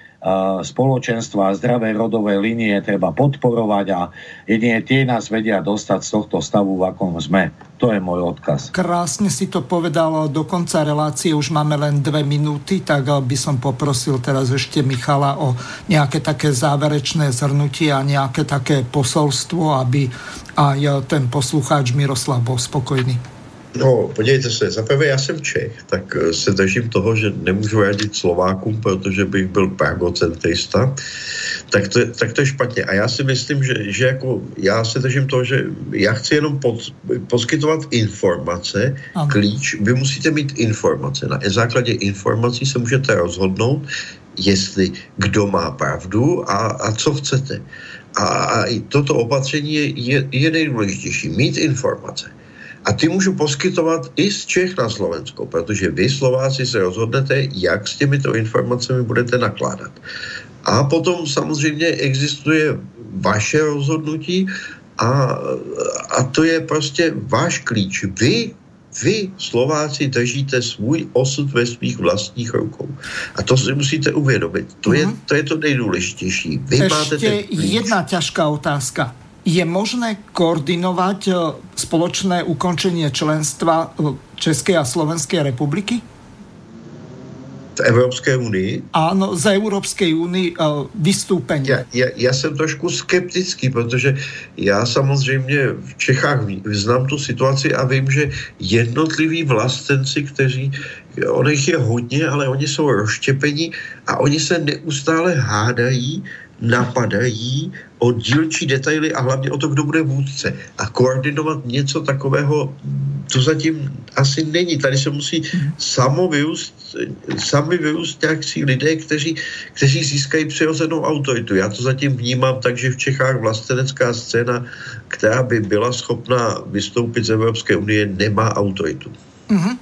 spoločenstva, zdravé rodové línie treba podporovať a jedine tie nás vedia dostať z tohto stavu, v akom sme. To je môj odkaz. Krásne si to povedal, do konca relácie už máme len 2 minúty, tak by som poprosil teraz ešte Michala o nejaké také záverečné zhrnutie a nejaké také posolstvo, aby aj ten poslucháč Miroslav bol spokojný. No, podívejte se, zaprvé já jsem Čech, tak se držím toho, že nemůžu radit Slovákům, protože bych byl pragocentrista, tak to je špatně. A já si myslím, že jako já se držím toho, že já chci jenom poskytovat informace, klíč, vy musíte mít informace, na základě informací se můžete rozhodnout, jestli kdo má pravdu a co chcete. A toto opatření je nejdůležitější, mít informace. A ty můžu poskytovat i z Čech na Slovensko, protože vy Slováci se rozhodnete, jak s těmito informacemi budete nakládat. A potom samozřejmě existuje vaše rozhodnutí a to je prostě váš klíč. Vy, Slováci, držíte svůj osud ve svých vlastních rukou. A to si musíte uvědomit. To je to nejdůležitější. Vy ještě máte ten klíč. Jedna ťažká otázka. Je možné koordinovať spoločné ukončenie členstva Českej a Slovenskej republiky? V Európskej únii? Áno, z Európskej únii vystúpenie. Ja som trošku skeptický, pretože ja samozrejme v Čechách znám tú situáciu a vím, že jednotliví vlastenci, kteří on jich je hodně, ale oni jsou rozštěpení a oni se neustále hádají napadají o dílčí detaily a hlavně o to, kdo bude vůdce. A koordinovat něco takového, to zatím asi není. Tady se musí sami vyúst nějaký lidé, kteří získají přirozenou autoritu. Já to zatím vnímám tak, že v Čechách vlastenecká scéna, která by byla schopná vystoupit z Evropské unie, nemá autoritu. Mm-hmm.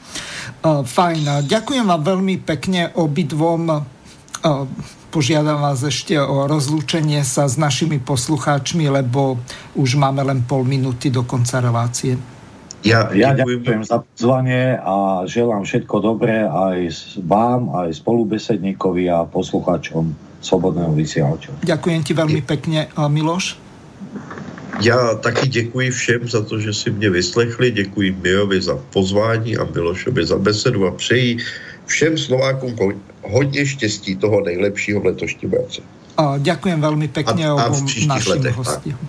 Fajn. Ďakujem vám veľmi pekne obidvom. Požiadam vás ešte o rozlúčenie sa s našimi poslucháčmi, lebo už máme len pol minúty do konca relácie. Ja ďakujem za pozvanie a želám všetko dobré aj vám, aj spolubesedníkovi a poslucháčom Slobodného vysielača. Ďakujem ti veľmi pekne, Miloš. Já taky děkuji všem za to, že si mě vyslechli, děkuji Mirovi za pozvání a Milošovi za besedu a přeji všem Slovákům hodně štěstí toho nejlepšího v letošním roce. Ďakujem veľmi pekne obom našim hostiom.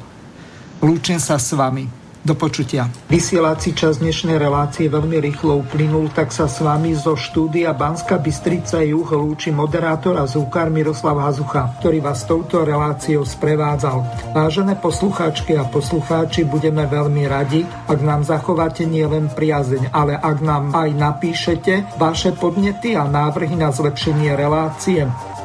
Lúčim sa s vami. Do počutia. Vysielací čas dnešnej relácie veľmi rýchlo uplynul, tak sa s vami zo štúdia Banská Bystrica Juh lúči moderátor a zvukár Miroslav Hazucha, ktorý vás touto reláciou sprevádzal. Vážené poslucháčky a poslucháči, budeme veľmi radi, ak nám zachováte nielen priazeň, ale ak nám aj napíšete vaše podnety a návrhy na zlepšenie relácie,